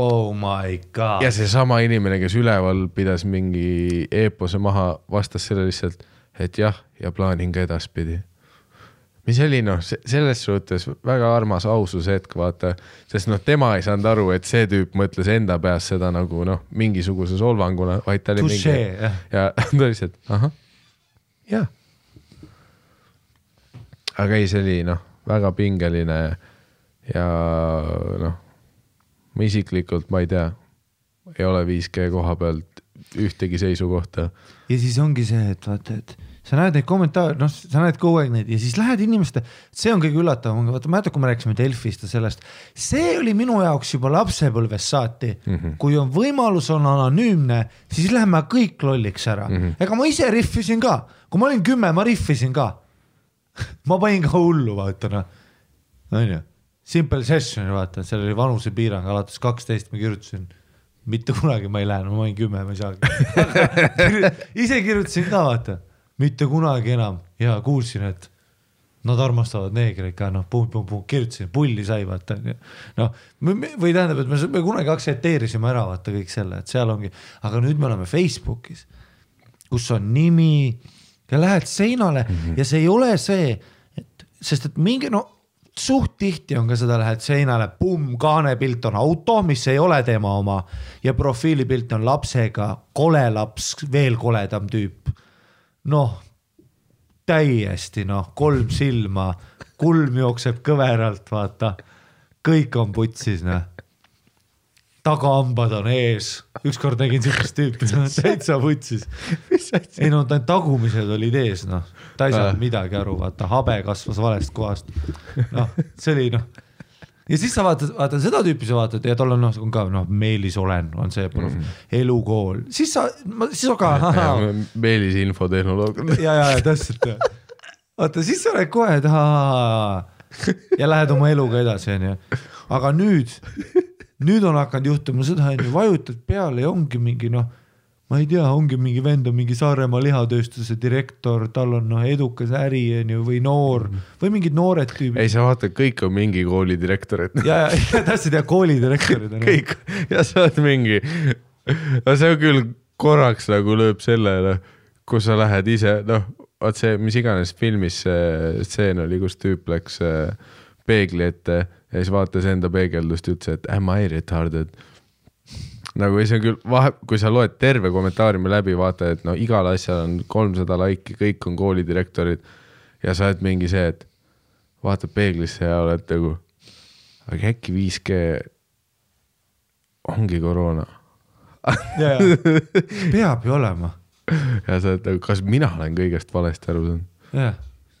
Oh my god! Ja see sama inimene, kes üleval pidas mingi eepose maha, vastas selle lihtsalt, et jah, ja plaanin ka edaspidi. Mis oli, selles suhtes väga armas ausus hetk, vaata, sest tema ei saanud aru, et see tüüp mõtles enda peas seda nagu mingisuguse solvanguna, vaid ta oli mingi... Ja ta oli lihtsalt, aha, jah. Aga ei, see oli väga pingeline ja ma isiklikult, ma ei tea, ei ole 5G koha pealt ühtegi seisukohta. Ja siis ongi see, et vaata, et sa näed neid kommentaare, sa näed kogu aeg neid ja siis lähed inimeste, see on kõige üllatavam, vaata, ma kui me rääksime Delfist ja sellest, see oli minu jaoks juba lapsepõlves saati, kui on võimalus on anonüümne, siis läheme kõik lolliks ära. Ega ma ise riffisin ka, kui ma olin 10, ma riffisin ka. Ma panin ka hullu, vaatana. Simple sessioni, vaatan, seal oli vanuse piirang, alates 12 ma kirjutasin, mitte kunagi ma ei lähe, ma panin 10, ma ei saagi. Ise kirjutasin ka, vaatan, mitte kunagi enam ja kuulsin, et nad armastavad neegreid ka, kirjutasin, pulli sai, vaatan. Või tähendab, et me kunagi aktsepteerisime ära, vaata, kõik selle, et seal ongi, aga nüüd me oleme Facebookis, kus on nimi, ja lähed seinale ja see ei ole see, sest et mingi, suht tihti on ka seda, lähed seinale, pum, kaanepilt on auto, mis ei ole tema oma ja profiilipilt on lapsega, kole laps, veel koledam tüüp. Täiesti, 3 silma, kulm jookseb kõveralt, vaata, kõik on putsis, tagahambad on ees. Ükskord nägin sellist tüüpi, täitsa võtsis. Ei no, ta tagumised olid ees, noh. Ta ei saanud midagi aru, vaata, habe kasvas valest kohast. Noh, see oli, noh. Ja siis sa vaatad seda tüüpi, sa vaatad, ja tal on, noh, on ka, noh, Meelis olen, on see prof. Elukool. Siis sa, siis on ka... Meelis infotehnoloog. Ja, täpselt. Vaata, siis sa oled kohe, et ja lähed oma eluga edasi, ja. Aga nüüd on hakanud juhtuma seda, et vajutad peale ja ongi mingi, noh, ma ei tea, ongi mingi vend, on mingi Saaremaa lihatööstuse direktor, tal on edukas äri või noor, või mingid noored tüübid. Ei, sa vaata, kõik on mingi koolidirektorid. Ja, täpselt, ja koolidirektorid. Kõik, ja sa oled mingi, see on küll korraks nagu lööb sellele, kus sa lähed ise, noh, vaat see, mis iganes filmis see stseen oli, kus tüüp läks peegli ette, ja siis vaatas enda peegeldust ja ütles, et am I retarded? Nagu see on küll, kui sa loed terve kommentaariumi läbi, vaata, et no igal asjal on 300 laiki, kõik on koolidirektorid ja sa oled mingi see, et vaata peeglisse ja oled nagu, aga äkki 5G ongi koroona. Peab ju olema. Ja sa oled nagu, kas mina olen kõigest valesti aru saanud? Jah.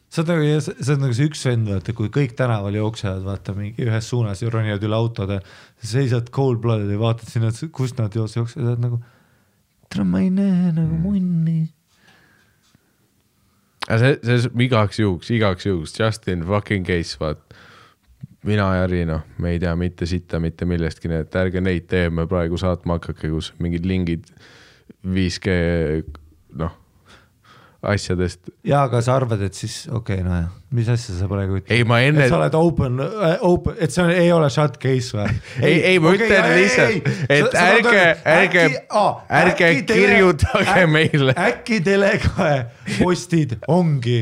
See on nagu see üks vend, vaata, kui kõik tänaval jooksevad, vaata, mingi ühes suunas ja ronivad üle autode, seisad cold-blooded ja vaatad sinna, kus nad jooksevad, et nagu, ma ei näe nagu munni. See on igaks juhuks, just in fucking case, vaat, mina ja Riina, me ei tea mitte sitta, mitte millestki, et ärge neid teeme praegu saatma hakake, kus mingid lingid 5G, noh, asjadest. Jaa, aga sa arvad, et siis okei, no jah, mis asja sa praegu ütlen? Ei, ma enne... Et sa oled open, et see ei ole shut case või? Ei, ma ütlen lihtsalt, et ärge kirjutage meile. Äkki Tele2 postid ongi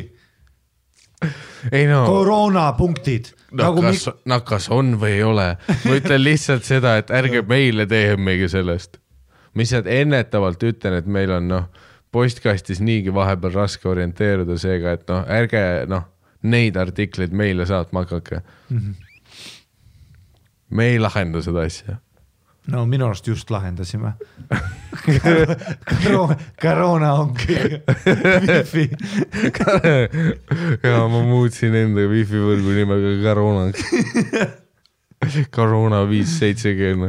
koroonapunktid. No kas on või ei ole? Ma ütlen lihtsalt seda, et ärge meile teemegi sellest. Mis nad ennetavalt ütlen, et meil on noh postkastis niigi vahepeal raske orienteeruda seega, et noh, ärge noh, neid artikleid meile saatma hakake. Me ei lahenda seda asja. No minu arust just lahendasime. Korona ongi wifi. Ja ma muutsin enda wifi võrgu nimega korona. Korona 570.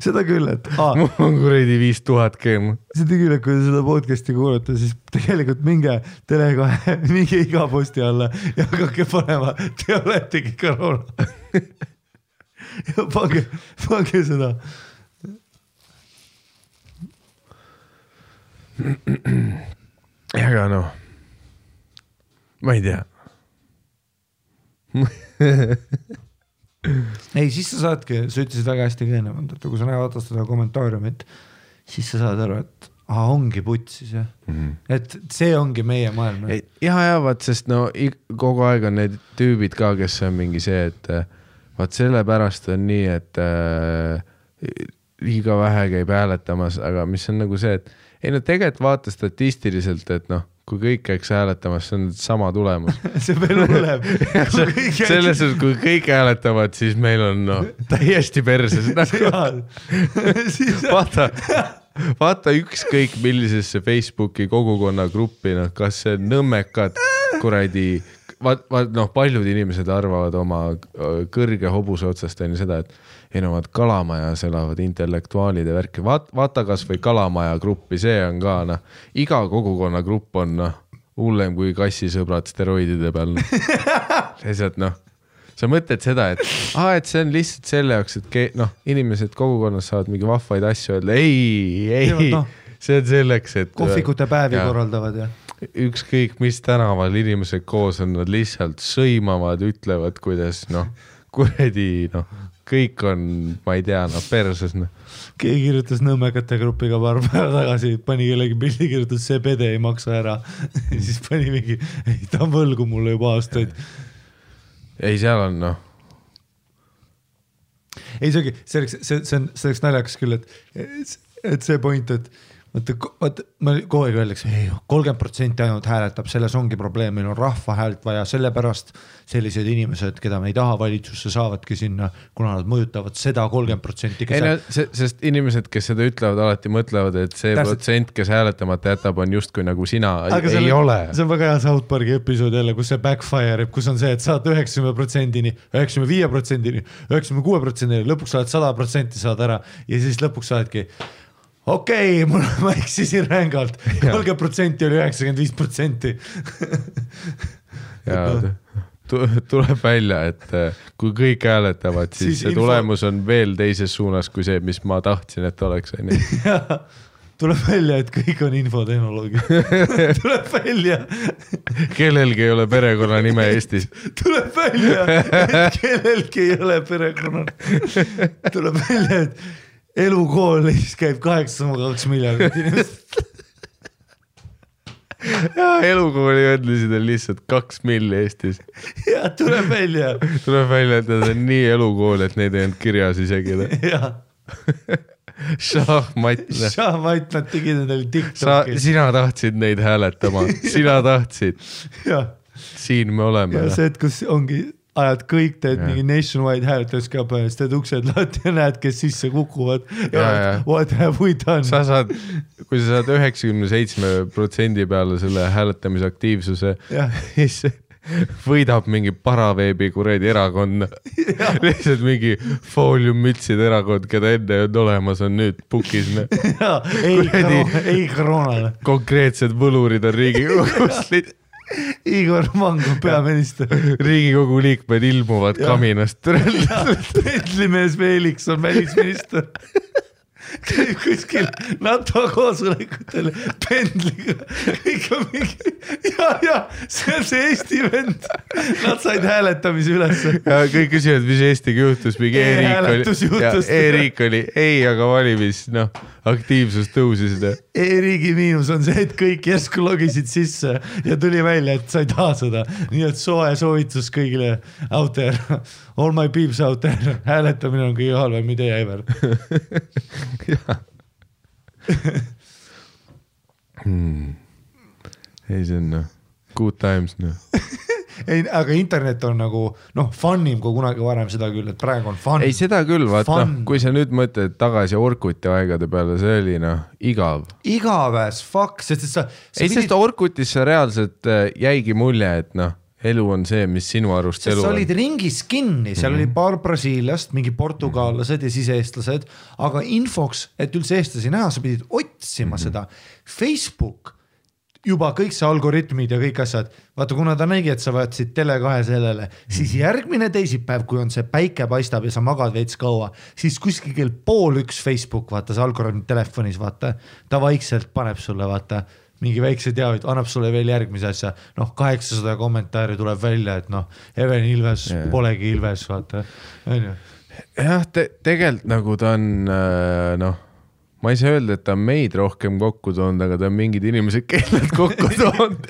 Seda küll, et... Mul on kuredi 5000 keema. Seda küll, et kui seda podcasti kuulata, siis tegelikult minge Tele2, minge iga posti alla ja hakake panema, te oletegi korona. Ja pange seda. Aga noh, ma ei tea. Ei, siis sa saadki, sa ütlesid väga hästi kõenemand, et kui sa näevad seda kommentaariumit, siis sa saad aru, et ongi putsis, jah. Et see ongi meie maailm. Jah, vaat, sest no kogu aeg on need tüübid ka, kes on mingi see, et vaat sellepärast on nii, et liiga vähe käib hääletamas, aga mis on nagu see, et ei no tegelikult vaata statistiliselt, et noh, kui kõik käiks hääletamas, see on sama tulemus. See veel oleb. Selles, et kui kõik hääletavad, siis meil on täiesti perses. Vaata ükskõik millisesse Facebooki kogukonna gruppi, kas see nõmmekad kuradi, paljud inimesed arvavad oma kõrge hobuse otsast on seda, et enamad Kalamajas elavad intellektuaalide värki. Vaata kas või Kalamaja gruppi, see on ka, iga kogukonna grupp on hullem kui kassisõbrad steroidide peal. Sa mõtled seda, et see on lihtsalt selle jaoks, et inimesed kogukonnas saavad mingi vahvaid asju öelda. Ei, see on selleks, et... Kohvikute päevi korraldavad, jah. Ükskõik, mis tänaval inimesed koos on, nad lihtsalt sõimavad, ütlevad, kuidas, noh, kuredi, noh, kõik on, ma ei tea, noh, perses. Keegi kirjutas nõmmekate gruppiga paar päeva tagasi, pani kellegi pildi, kirjutas, see pede ei maksa ära. Siis pani mingi, ei, ta on võlgu mulle juba aastaid. Ei, seal on, noh. Ei, see oleks naljakas küll, et see point, et ma kogu aeg öeldakse, 30% ainult hääletab, selles ongi probleem, meil on rahva häält vaja, sellepärast sellised inimesed, keda me ei taha valitsusse saavadki sinna, kuna nad mõjutavad seda 30%. Sest inimesed, kes seda ütlevad, alati mõtlevad, et see protsent, kes hääletamata jätab, on just kui nagu sina, ei ole. See on väga hea South Parki episood jälle, kus see backfire, kus on see, et saad 90%-ni, 95%-ni, 96%-ni, lõpuks saad 100% saad ära ja siis lõpuks saadki okei, ma eksisin rängalt. 30% oli 95%. Tuleb välja, et kui kõik hääletavad, siis see tulemus on veel teises suunas kui see, mis ma tahtsin, et oleks. Tuleb välja, et kõik on infotehnoloogia. Tuleb välja. Kellelgi ei ole perekonna nime Eestis. Tuleb välja, et kellelgi ei ole perekonna. Tuleb välja, et elukoolis käib 8,2 miljardit inimest. Ja elukooli õdlesid on lihtsalt 2 milli Eestis. Ja tuleb välja. Tuleb välja, et nad on nii elukool, et neid ei olnud kirjas isegi. Ja. Šahmatna. Šahmatna tegid endale TikTokil. Sina tahtsid neid hääletama. Sina tahtsid. Ja. Siin me oleme. Ja see, et kus ongi... ajad kõik, teed mingi nationwide hääletuskampaanias, teed uksed lahti ja näed, kes sisse kukuvad. What have we done? Kui sa saad 97% peale selle hääletamisaktiivsuse, siis võidab mingi paraveebi kureid erakonna. Lihtsalt mingi fooliummütsid erakond, keda enne on olemas, on nüüd pukis. Ei koroonale. Konkreetsed võlurid on riigikogust. Igor Mango peaminister. Riigikogu liikmed ilmuvad kaminast. Petlimees Veeliks on välisminister. Käib kuskil NATO koosolekutel pendliga. Ikka mingi... Ja, see on see Eesti vend. Nad said hääletamise ülesse. Ja kõik küsivad, mis Eestiga juhtus. E-riik oli ei, aga valimis. Aktiivsus tõusis. E-riigi miinus on see, et kõik järsku logisid sisse ja tuli välja, et sa ei taha seda. Nii et soe soovitus kõigile out there. All my peeps out there. Hääletamine on kõige halvem, mida ei ever. Ei, see on good times. Aga internet on nagu funnim kui kunagi varem, seda küll, et praegu on fun. Ei, seda küll, vaata, kui sa nüüd mõtled tagasi Orkuti aegade peale, see oli igav. Igaves, fuck. Ei, sest Orkutis sa reaalselt jäigi mulje, et elu on see, mis sinu arust elu on. Sa olid ringis kinni, seal oli paar brasiiliast, mingi portugaallased ja siis eestlased, aga infoks, et üldse eestlasi näha, sa pidid otsima seda. Facebook juba kõik see algoritmid ja kõik asjad, vaata, kuna ta nägi, et sa võtsid Tele2 sellele, siis järgmine teisipäev, kui on see päike paistab ja sa magad veits kaua, siis kuskil kell 1:30 Facebook, vaata, see algoritm telefonis, vaata, ta vaikselt paneb sulle, vaata, mingi väikse teavid, annab sulle veel järgmise asja. 800 kommentaari tuleb välja, et Even Ilves, polegi Ilves, vaata. Jah, tegelikult nagu ta on, ma ei saa öelda, et ta on meid rohkem kokku toonud, aga ta on mingid inimesed kelled kokku toonud.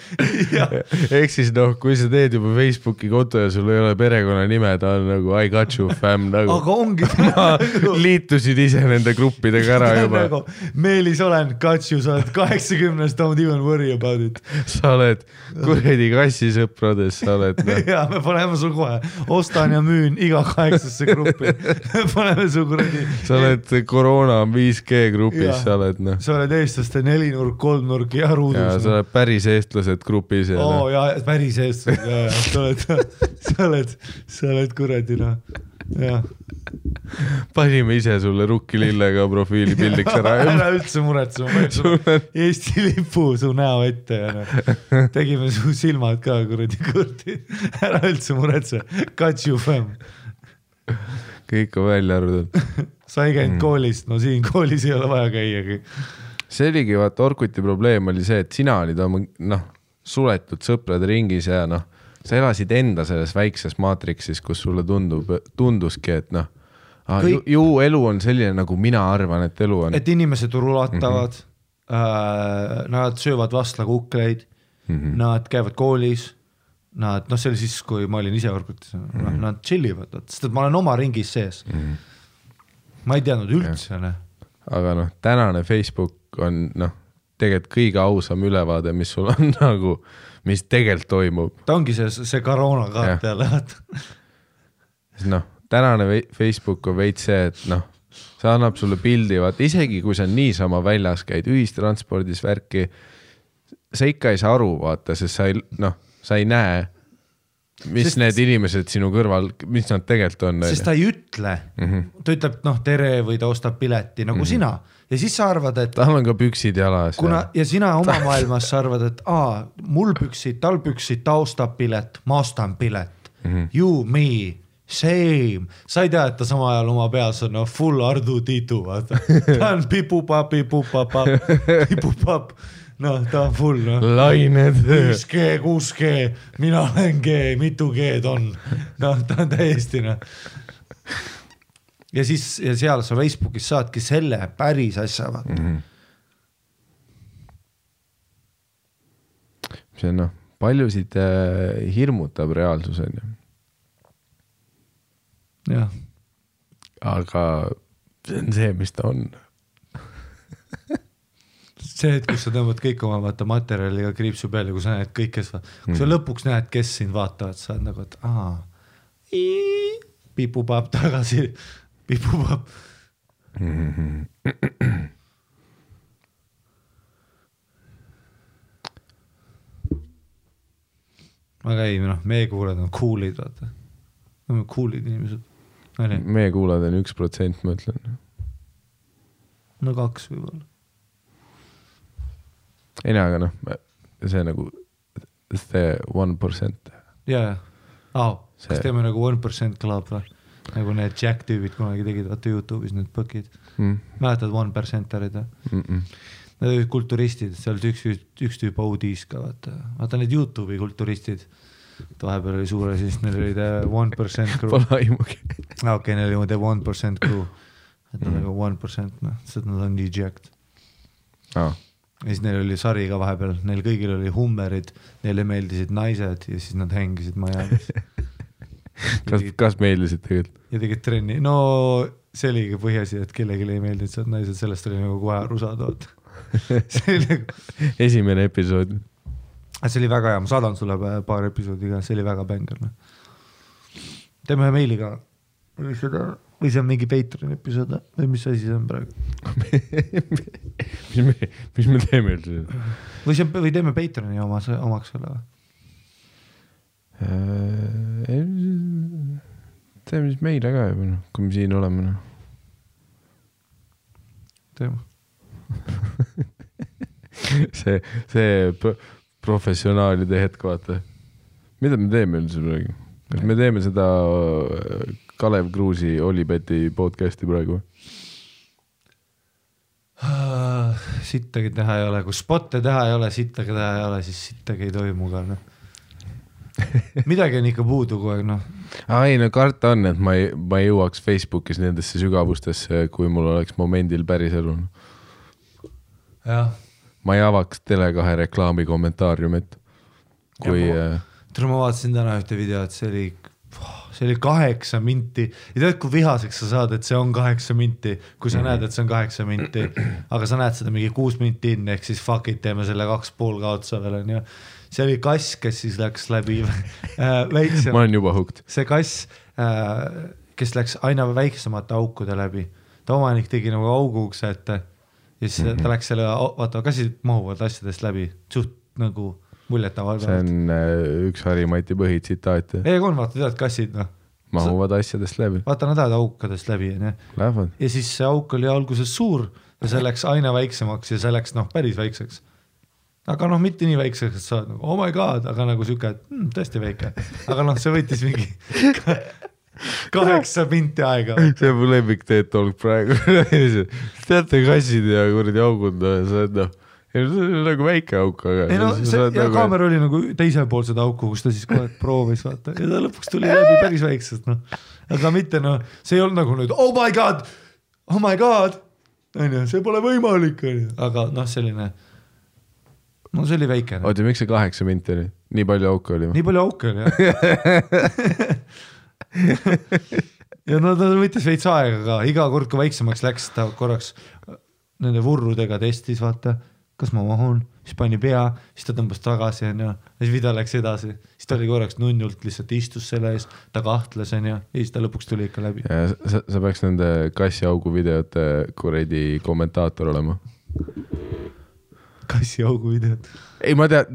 Eks siis, kui sa teed juba Facebooki konto ja sul ei ole perekonna nime, ta on nagu I got you fam. Aga ongi. Liitusid ise nende gruppidega ära juba. Meelis olen, Katsu, sa oled 80, don't even worry about it. Sa oled kuredi kassisõprades, sa oled... Jaa, me paneme su kohe. Ostan ja müün iga 8 gruppi. Me paneme su kuredi. Sa oled korona 5G grupis, sa oled... Sa oled eestlaste 4-nurk, 3-nurk ja ruudus. Jaa, sa oled päris eestlased grupis. Oo, jaa, päris eestlased. Sa oled kuredi, jah. Panime ise sulle rukki lillega profiili pildiks ära. Ära üldse muretsema. Eesti lipu su näo ette. Tegime su silmad ka kuradi kurdi. Ära üldse muretse. Got you fam. Kõik on välja arvatud. Sa ei käinud koolist. No siin koolis ei ole vaja käiagi. See oligi, vaata, Orkuti probleem oli see, et sina olid suletud sõprade ringis ja sa elasid enda selles väikses maatriksis, kus sulle tunduski, et ju elu on selline, nagu mina arvan, et elu on. Et inimesed urulatavad, nad söövad vastlakukleid, nad käivad koolis, nad, see oli siis, kui ma olin ise Orkutis, nad chillivad, sest ma olen oma ringis sees. Ma ei teadnud üldse. aga noh, tänane Facebook on noh, tegelikult kõige ausam ülevaade, mis sul on nagu, mis tegelikult toimub. Ta ongi see korona kaart peale. Noh, tänane Facebook on veits see, et noh, see annab sulle pildi, vaat isegi kui sa niisama väljas käid ühistranspordis värki, sa ikka ei saa aru vaata, sest sa ei näe, mis need inimesed sinu kõrval, mis nad tegelikult on. Sest ta ei ütle. Ta ütleb, noh, tere või ta ostab pileti, nagu sina. Ja siis sa arvad, et... Tal on ka püksid jalas. Ja sina oma maailmas sa arvad, et mul püksid, tal püksid, ta ostab pilet, ma ostan pilet. You, me, same. Sa ei tea, et ta sama ajal oma peas on full Ardu Tiitu, vaata. Ta on pipupap, pipupap, pipupap. Noh, ta on full, noh. Lained. 5G, 6G, mina olen G, mitu G-d on. Noh, ta on täiesti, noh. Ja siis seal sa Facebookis saadki selle päris asja vaata. See on, noh, paljusid hirmutab reaalsused. Jah. Aga see on see, mis ta on. See, et kus sa tõmbad kõik oma vaata materjaliga kriipsu peale, kui sa näed kõik, kes vaatavad. Kui sa lõpuks näed, kes siin vaatavad, sa oled nagu, et pipupab tagasi, pipupab. Aga ei, meie kuuled on coolid, vaata. Coolid inimesed. Meie kuuled on 1%, ma ütlen. No 2 võibolla. Ei näe, aga noh, see nagu see 1%. Jaa, kas teeme nagu 1% klub või? Nagu need jack-tüübid kunagi tegid, vaata YouTube'is need põkid. Mäletad 1%-arid või? Nad olid kulturistid, seal üks tüüp OD-s ka, vaata. Vaata need YouTube'i kulturistid. Vahepeal oli suure, siis neil oli 1% crew. Pala aimugi. Okei, neil oli 1% crew. Et nad olid 1%, noh, sest nad on nii jacked. Aa. Ja siis neil oli sari ka vahepeal, neil kõigil oli hummerid, neile meeldisid naised ja siis nad hängisid majas. Kas meeldisid tegelikult? Ja tegid trenni. No see oligi põhjasi, et kellegi ei meeldinud saad naised, sellest oli nagu kohe arusaadavad. Esimene episood. See oli väga hea, ma saadan sulle paar episoodi ka, see oli väga bängar. Teeme ühe meili ka. Või see on mingi Patreon episood või mis asi see on praegu? Mis me teeme üldse? Või teeme Patreoni omaks ole? Teeme siis meile ka juba, kui me siin oleme. Teeme. See professionaalide hetk vaata. Mida me teeme üldse praegu? Kas me teeme seda... Kalev Kruusi Olipeti podcasti praegu. Sittagi teha ei ole. Kui spotte teha ei ole, sittagi teha ei ole, siis sittagi ei toimu ka. Midagi on ikka puudu kogu aeg. Ei, no karta on, et ma ei jõuaks Facebookis nendesse sügavustesse, kui mul oleks momendil päris elu. Ma ei avaks Tele2 reklaami kommentaariumit. Ma vaatasin täna ühte videot, see oli... see oli 8 minti ja tead, kui vihaseks sa saad, et see on 8 minti, kui sa näed, et see on 8 minti, aga sa näed seda mingi 6 minti enne, ehk siis fuck it, teeme selle 2,5 ka otsa veel. See oli kass, kes siis läks läbi väiksema. Ma olen juba hukt. See kass, kes läks aina väiksemate aukude läbi. Ta omanik tegi nagu auguks, et ja siis ta läks selle, vaata, kassid mahuvad asjadest läbi, suht nagu muljetavalgalt. See on üks Harimati põhitsitaate. Ei, kui on, vaata, tead kassid, noh. Mahuvad asjadest läbi. Vaata, nad ajad aukadest läbi, jah. Lähevad. Ja siis see auk oli alguses suur ja see läks aina väiksemaks ja see läks, noh, päris väikseks. Aga noh, mitte nii väikseks, et sa oled nagu, oh my god, aga nagu siuke, et tõesti väike. Aga noh, see võttis mingi 8 minti aega. See on mul lemmik teed olg praegu. Teate kassid ja kurdi augud, sa oled, noh. Ja see oli nagu väike auk, aga kaamera oli nagu teise pool seda auku, kus ta siis kohe proovis vaata ja ta lõpuks tuli läbi päris väiksest, aga mitte, see ei olnud nagu nüüd oh my god, see pole võimalik, aga selline, no see oli väike. Oota, miks see 8 minti oli? Nii palju auke oli? Nii palju auke oli, jah. ja no ta võttis veits aega ka, iga kord kui väiksemaks läks, ta korraks nende vurrudega testis, vaata, kas ma mahun, siis pani pea, siis ta tõmbas tagasi ja siis vida läks edasi, siis ta oli korraks nunnult, lihtsalt istus selle ees, ta kahtles ja siis ta lõpuks tuli ikka läbi. Ja sa peaks nende kassiaugu videote kuredi kommentaator olema. Kassiaugu videot. Ei, ma tean,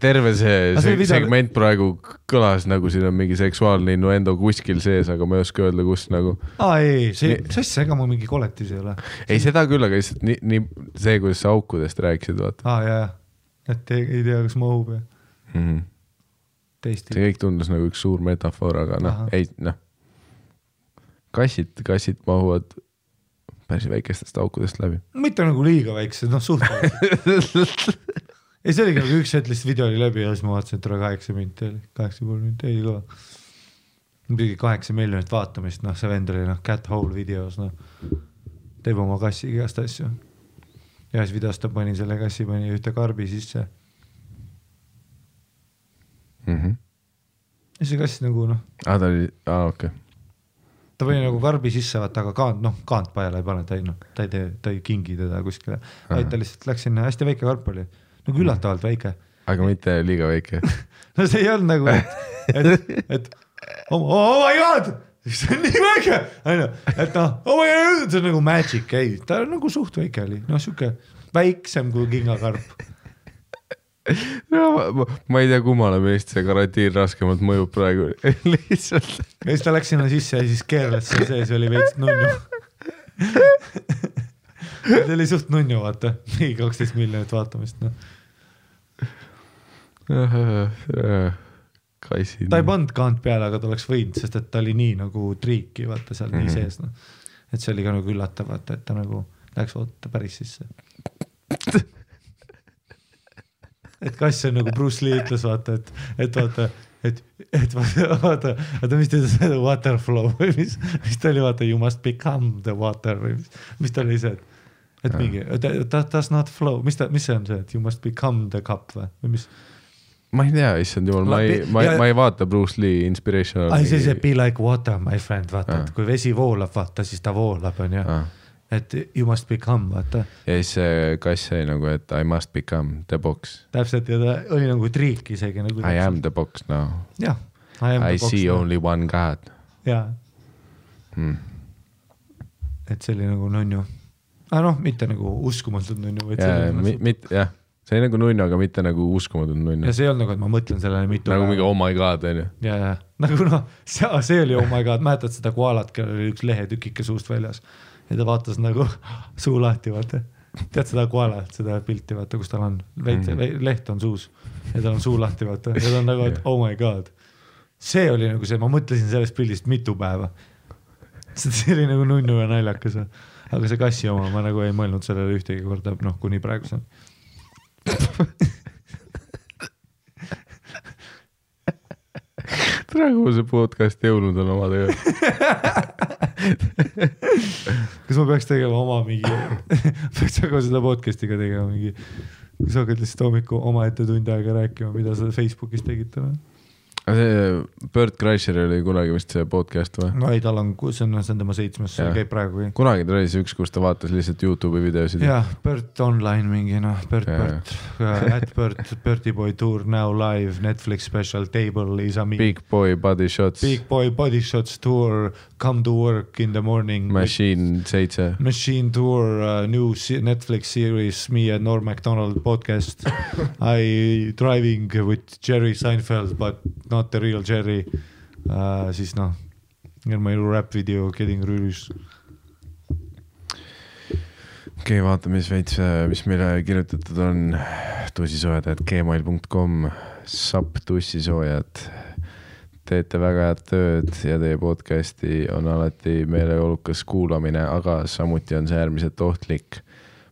terve see segment praegu kõlas, nagu siin on mingi seksuaalne innuendo kuskil sees, aga ma ei oska öelda, kus nagu... ei, see ega ma mingi koletis ei ole. Ei, seda küll, aga lihtsalt see, kuidas sa aukudest rääksid, vaata. Jah, et ei tea, kas mahub. See kõik tundus nagu üks suur metafoor, aga kassid mahuvad päris väikestest aukudest läbi. Mitte nagu liiga väiksed, suhteliselt. Ei, see oli ka üks hetlist video oli läbi ja siis ma vaatasin, et tule 8 minti, 8,5 minti, ei loa. Midagi 8 miljonit vaatamist, see vend oli cat hole videos, teeb oma kassi igast asju. Ja siis videos ta pani selle kassi, pani ühte karbi sisse. Ja see kass nagu ta oli, okei. Ta võin nagu karbi sisse vaata, aga kaant pajale ei pane, ta ei kingi teda kuskile. Ta lihtsalt läks sinna, hästi väike karp oli, nagu üllatavalt väike. Aga mitte liiga väike. No see ei olnud nagu, et oh my god, see on nii väike, et oh my god, see on nagu magic, ei, ta nagu suht väike oli, siuke väiksem kui kingakarp. Ma ei tea, kumale meist see karantiin raskemalt mõjub praegu lihtsalt. Ja siis ta läks sinna sisse ja siis keerles see sees, oli veits nunju. See oli suht nunju, vaata. Mingi 12 miljonit vaatamist. Ta ei pand kaant peale, aga ta oleks võinud, sest et ta oli nii nagu triiki, vaata, seal nii sees. Et see oli ka nagu üllatav, vaata, et ta nagu läks vaata päris sisse. Et kass on nagu Bruce Lee ütles, vaata, et vaata, mis teda seda waterflow või mis ta oli, vaata, you must become the water või mis ta oli see, et mingi, that does not flow, mis see on see, et you must become the cup või mis? Ma ei tea, issand jumal, ma ei vaata Bruce Lee inspirational. See be like water, my friend, vaata, et kui vesi voolab, vaata, siis ta voolab, on jah. Et you must become, vaata. Ja siis see kass sai nagu, et I must become the box. Täpselt, ja ta oli nagu triik isegi. I am the box now. I see only one god. Jaa. Et see oli nagu nunju. Mitte nagu uskumatud nunju. Jah, see oli nagu nunju, aga mitte nagu uskumatud nunju. Ja see ei olnud nagu, et ma mõtlen sellele mitu. Nagu mingi oh my god, on ju. Jaa, nagu see oli oh my god. Mäletad seda koalat, kellel oli üks lehetükike suust väljas. Ja ta vaatas nagu suu lahti, vaata. Tead seda koala, seda pilti, vaata, kus tal on leht on suus. Ja tal on suu lahti, vaata. Ja ta on nagu, et oh my god. See oli nagu see, ma mõtlesin sellest pildist mitu päeva. See oli nagu nunnu ja naljakas. Aga see kassi oma, ma nagu ei mõelnud sellele ühtegi korda, kuni praegu see on. Praegu see podcast jõulnud on oma tegema. Kas ma peaks tegema oma mingi... Peaks hakkama seda podcastiga tegema mingi... Kas sa hakkad lihtsalt hommiku oma ette tunde aega rääkima, mida sa Facebookis tegid? See Bird Crusher oli kunagi vist see podcast või? No ei, tal on... See on tema 7. See käib praegu. Kunagi ta oli see üks, kus ta vaatas lihtsalt YouTube'i videosid. Jah, Bird online mingi, Birdy Boy Tour, Now Live, Netflix Special, Table is a Me. Big Boy Body Shots. Big Boy Body Shots Tour, Come to Work in the Morning. Machine 7. Machine Tour, New Netflix Series, Me and Norm MacDonald Podcast. I Driving with Jerry Seinfeld, but Not the Real Jerry, siis ja ma ilu rap video Getting Rülis. Okei, vaatame, mis meile kirjutatud on. tussisoojad@gmail.com, sapp tussisoojad. Teete väga head tööd ja teie podcasti on alati meeleolukas kuulamine, aga samuti on see äärmiselt ohtlik.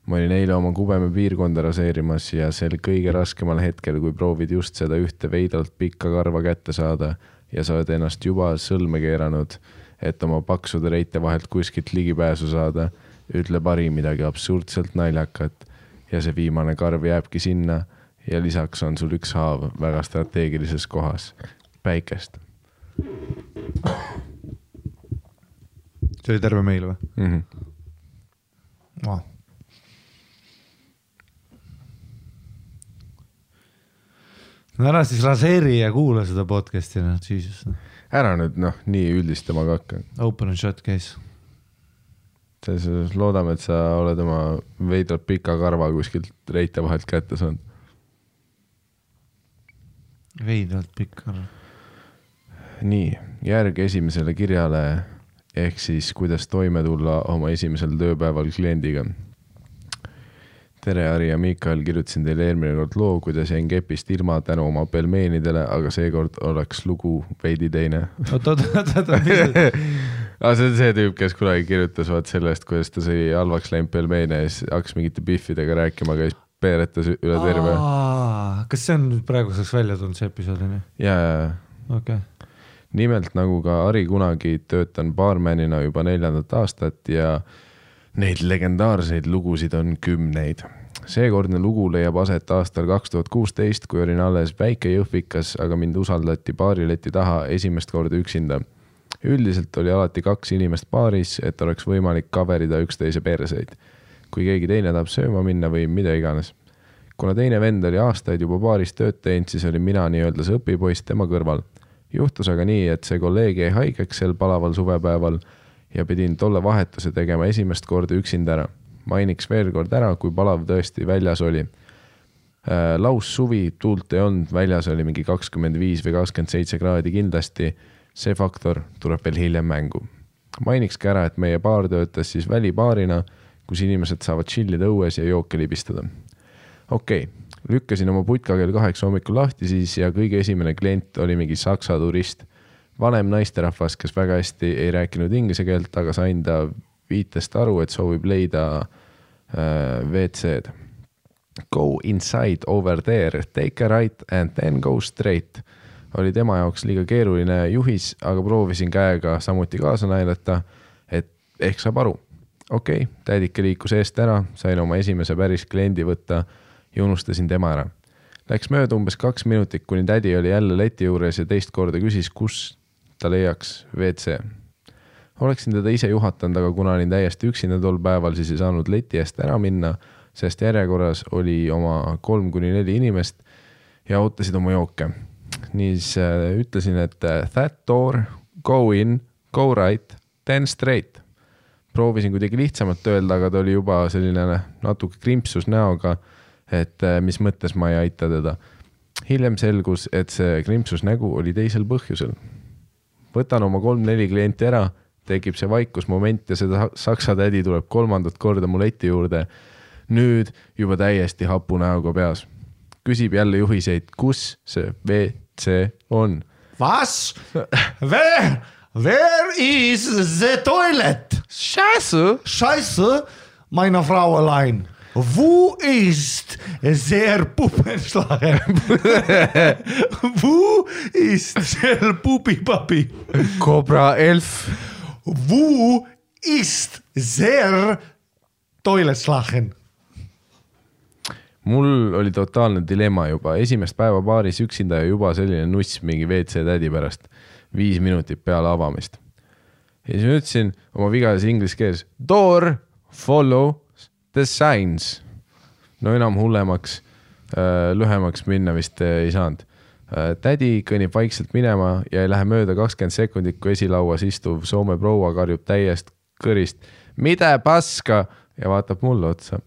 Ma olin eile oma Kubeme piirkonda raseerimas ja sel kõige raskemal hetkel, kui proovid just seda ühte veidalt pikka karva kätte saada ja sa oled ennast juba sõlme keeranud, et oma paksude reite vahelt kuskilt ligipääsu saada, ütle pari midagi absurdselt naljakat ja see viimane karv jääbki sinna ja lisaks on sul üks haav väga strateegilises kohas, päikest. see oli terve meil või? Mhm. Wow. No ära siis raseeri ja kuula seda podcasti. No, Jesus. Ära nüüd nii üldistamaga hakka. Open and shut case. Loodame, et sa oled oma veidrat pika karva kuskilt reita vahelt kätte saanud. Veidralt pikk karva. Nii, järg esimesele kirjale ehk siis kuidas toime tulla oma esimesel tööpäeval kliendiga. Tere, Ari ja Mikael, kirjutasin teile eelmine kord loo, kuidas jäin kepist ilma tänu oma pelmeenidele, aga seekord oleks lugu veidi teine. See on see tüüp, kes kunagi kirjutas vaat sellest, kuidas ta sai halvaks läinud pelmeene ja siis hakkas mingite biffidega rääkima, aga siis peeretas üle terve. Kas see on praeguseks välja tulnud see episoodini? Jaa. Okei. Nimelt nagu ka Ari kunagi töötan baarmänina juba 4. aastat ja neid legendaarseid lugusid on 10. Seekordne lugu leiab aset aastal 2016, kui olin alles väike jõhvikas, aga mind usaldati baarileti taha esimest korda üksinda. Üldiselt oli alati 2 inimest baaris, et oleks võimalik kaverida üksteise perseid, kui keegi teine tahab sööma minna või mida iganes. Kuna teine vend oli aastaid juba baaris tööd teinud, siis oli mina nii-öelda see õpipoiss tema kõrval. Juhtus aga nii, et see kolleeg ei haigeks sel palaval suvepäeval ja pidin tolle vahetuse tegema esimest korda üksinda ära. Mainiks veel kord ära, kui palav tõesti väljas oli. Laus suvi, tuult ei olnud, väljas oli mingi 25 või 27 kraadi kindlasti. See faktor tuleb veel hiljem mängu. Mainiks ka ära, et meie baar töötas siis välibaarina, kus inimesed saavad chillida õues ja jooke libistada. Okei. Lükkasin oma putka kell 8 hommikul lahti siis ja kõige esimene klient oli mingi saksa turist. Vanem naisterahvas, kes väga hästi ei rääkinud inglise keelt, aga sain ta viitest aru, et soovib leida WC-d. Go inside over there, take a right and then go straight. Oli tema jaoks liiga keeruline juhis, aga proovisin käega samuti kaasa näidata, et ehk saab aru. Okei, täidike liikus eest ära, sain oma esimese päris kliendi võtta ja unustasin tema ära. Läks mööda umbes 2 minutit, kuni tädi oli jälle leti juures ja teist korda küsis, kus ta leiaks WC. Oleksin teda ise juhatanud, aga kuna olin täiesti üksinda tol päeval, siis ei saanud leti eest ära minna, sest järjekorras oli oma 3–4 inimest ja ootasid oma jooke. Niis ütlesin, et that door, go in, go right, then straight. Proovisin kuidagi lihtsamalt öelda, aga ta oli juba selline natuke krimpsus näoga, et mis mõttes ma ei aita teda. Hiljem selgus, et see krimpsusnägu oli teisel põhjusel. Võtan oma 3–4 klienti ära, tekib see vaikusmoment ja seda saksa tädi tuleb 3. korda mu leti juurde. Nüüd juba täiesti hapu näoga peas. Küsib jälle juhiseid, kus see WC on. Vas? Where is the toilet? Scheiße, meine Frau allein. Wo ist der Puppenschlager? Wo ist der Pupipapi? Cobra 11. Wo ist der Toiletschlagen? Mul oli totaalne dilemma juba. Esimest päeva baaris üksinda ja juba selline nuss mingi WC tädi pärast. 5 minutit peale avamist. Ja siis ma ütlesin oma vigases inglis keeles. Door, follow, the signs. No enam hullemaks, lühemaks minna vist ei saanud. Tädi kõnib vaikselt minema ja ei lähe mööda 20 sekundit, kui esilauas istuv Soome proua karjub täiest kõrist. Mida paska? Ja vaatab mulle otsa.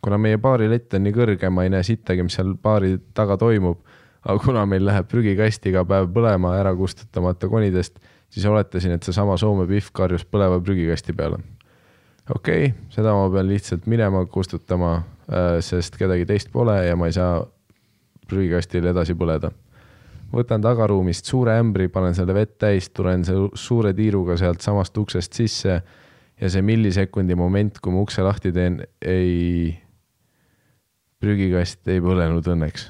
Kuna meie baari lett on nii kõrge, ma ei näe sittagi, mis seal baari taga toimub, aga kuna meil läheb prügikasti iga päev põlema ära kustutamata konidest, siis oletasin, et see sama Soome pihv karjus põleva prügikasti peale. Okei, seda ma pean lihtsalt minema kustutama, sest kedagi teist pole ja ma ei saa prügikastil edasi põleda. Võtan tagaruumist suure ämbri, panen selle vett täis, tulen suure tiiruga sealt samast uksest sisse ja see millisekundi moment, kui ma ukse lahti teen, prügikast ei põlenud õnneks.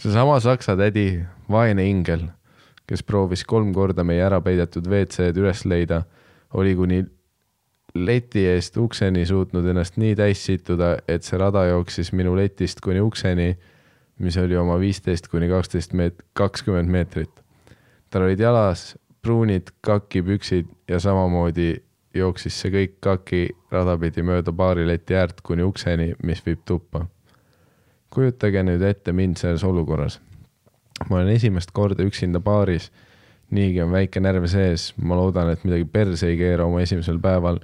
See sama saksa tädi, vaene ingel, kes proovis 3 korda meie ära peidetud WC-d üles leida, oli kuni leti eest ukseni suutnud ennast nii täis situda, et see rada jooksis minu letist kuni ukseni, mis oli oma 15–20 meetrit. Tal olid jalas pruunid kakipüksid ja samamoodi jooksis see kõik kaki radapidi mööda baarileti äärt kuni ukseni, mis viib tuppa. Kujutage nüüd ette mind selles olukorras. Ma olen esimest korda üksinda baaris, niigi on väike närve sees, ma loodan, et midagi perse ei keera oma esimesel päeval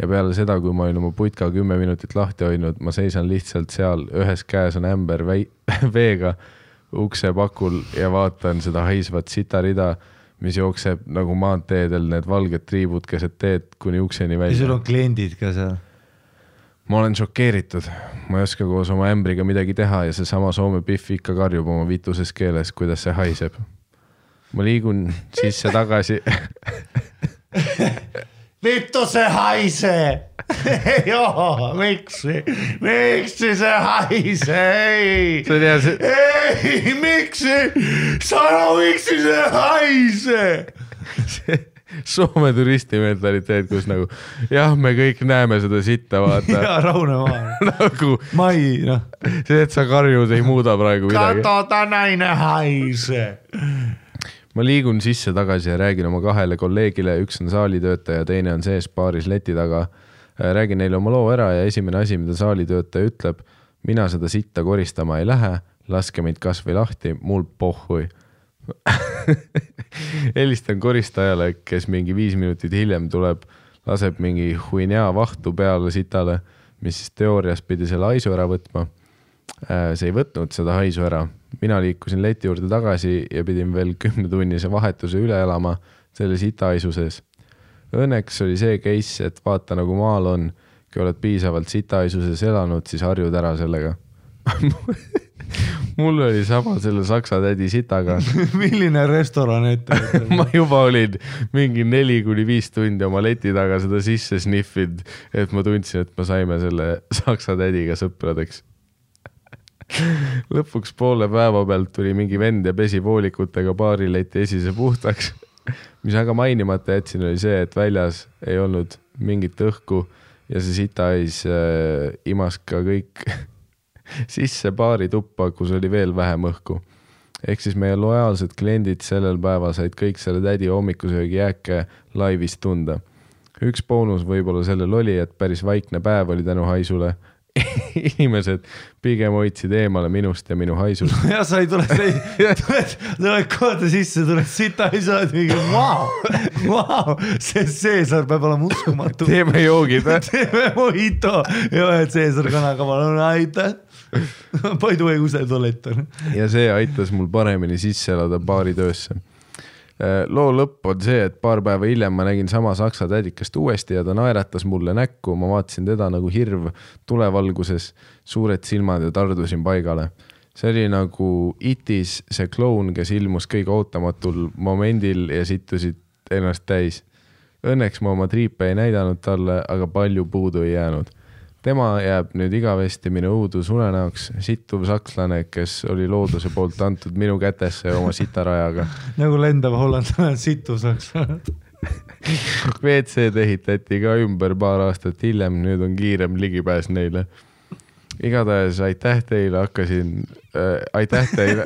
ja peale seda, kui ma olin oma putka 10 minutit lahti hoidnud, ma seisan lihtsalt seal, ühes käes on ämber veega ukse pakul ja vaatan seda haisvat sitarida, mis jookseb nagu maanteedel need valged triibud, keset teed kuni ukseni välja. Ja sul on kliendid ka seal? Ma olen šokeeritud. Ma ei oska koos oma ämbriga midagi teha ja see sama Soome pihv ikka karjub oma vituses keeles, kuidas see haiseb. Ma liigun sisse tagasi. Vituse haise! Joo, miksi se haise? Ei, miksi? Sano, miksi se haise? Soome turisti mentaliteed, kus nagu, jah, me kõik näeme seda sitta, vaata. Jaa, raune maa. Mai, noh. See, et sa karjud, ei muuda praegu midagi. Kato ta naine haise. Ma liigun sisse tagasi ja räägin oma kahele kolleegile, üks on saalitöötaja, teine on sees baaris leti taga. Räägin neile oma loo ära ja esimene asi, mida saalitöötaja ütleb, mina seda sitta koristama ei lähe, laske meid kasvi lahti, mul pohhui. Helistan koristajale, kes mingi 5 minutit hiljem tuleb, laseb mingi huinea vahtu peale sitale, mis siis teoorias pidi selle haisu ära võtma. See ei võtnud seda haisu ära. Mina liikusin leti juurde tagasi ja pidin veel 10-tunnise vahetuse üle elama selles sitahaisuses. Õnneks oli see case, et vaata nagu maal on, kui oled piisavalt sitahaisuses elanud, siis harjud ära sellega. Mul oli sama selle saksa tädi sitaga. Milline restoran ette? Ma juba olin mingi 4-5 tundi oma leti taga seda sisse sniffid, et ma tundsin, et ma saime selle saksa tädiga sõpradeks. Lõpuks poole päeva pealt tuli mingi vend ja pesi voolikutega baarileti esise puhtaks, mis aga mainimata jätsin oli see, et väljas ei olnud mingit õhku ja see sitahais imas ka kõik sisse baari tuppa, kus oli veel vähem õhku. Ehk siis meie lojaalsed kliendid sellel päeva said kõik selle tädi hommikusöögi jääke laivis tunda. Üks boonus võib-olla sellel oli, et päris vaikne päev oli tänu haisule. Inimesed pigem hoidsid eemale minust ja minu haisul. Ja sa ei tuled kohta sisse, tuled sita ja saad mingi, vau, see Seesar peab olema uskumatu. Teeme joogid, või? Teeme mojito. Joo, et Seesar kanakaval on aita. Paidu ei kusel toletan. Ja see aitas mul paremini sisse elada baari töösse. Loo lõpp on see, et paar päeva hiljem ma nägin sama saksa tädikast uuesti ja ta naeratas mulle näkku, ma vaatasin teda nagu hirv tulevalguses, suured silmad ja tardusin paigale. See oli nagu itis see kloon, kes ilmus kõige ootamatul momendil ja sittusid ennast täis. Õnneks ma oma triipe ei näidanud talle, aga palju puudu ei jäänud. Tema jääb nüüd igavesti minu õudus unenäoks, situv sakslane, kes oli looduse poolt antud minu kätesse oma sitarajaga. Nagu lendav hollandane situv sakslane. WC-d ehitati ka ümber paar aastat hiljem, nüüd on kiirem ligipääs neile. Igatahes aitäh teile, hakkasin... Aitäh teile.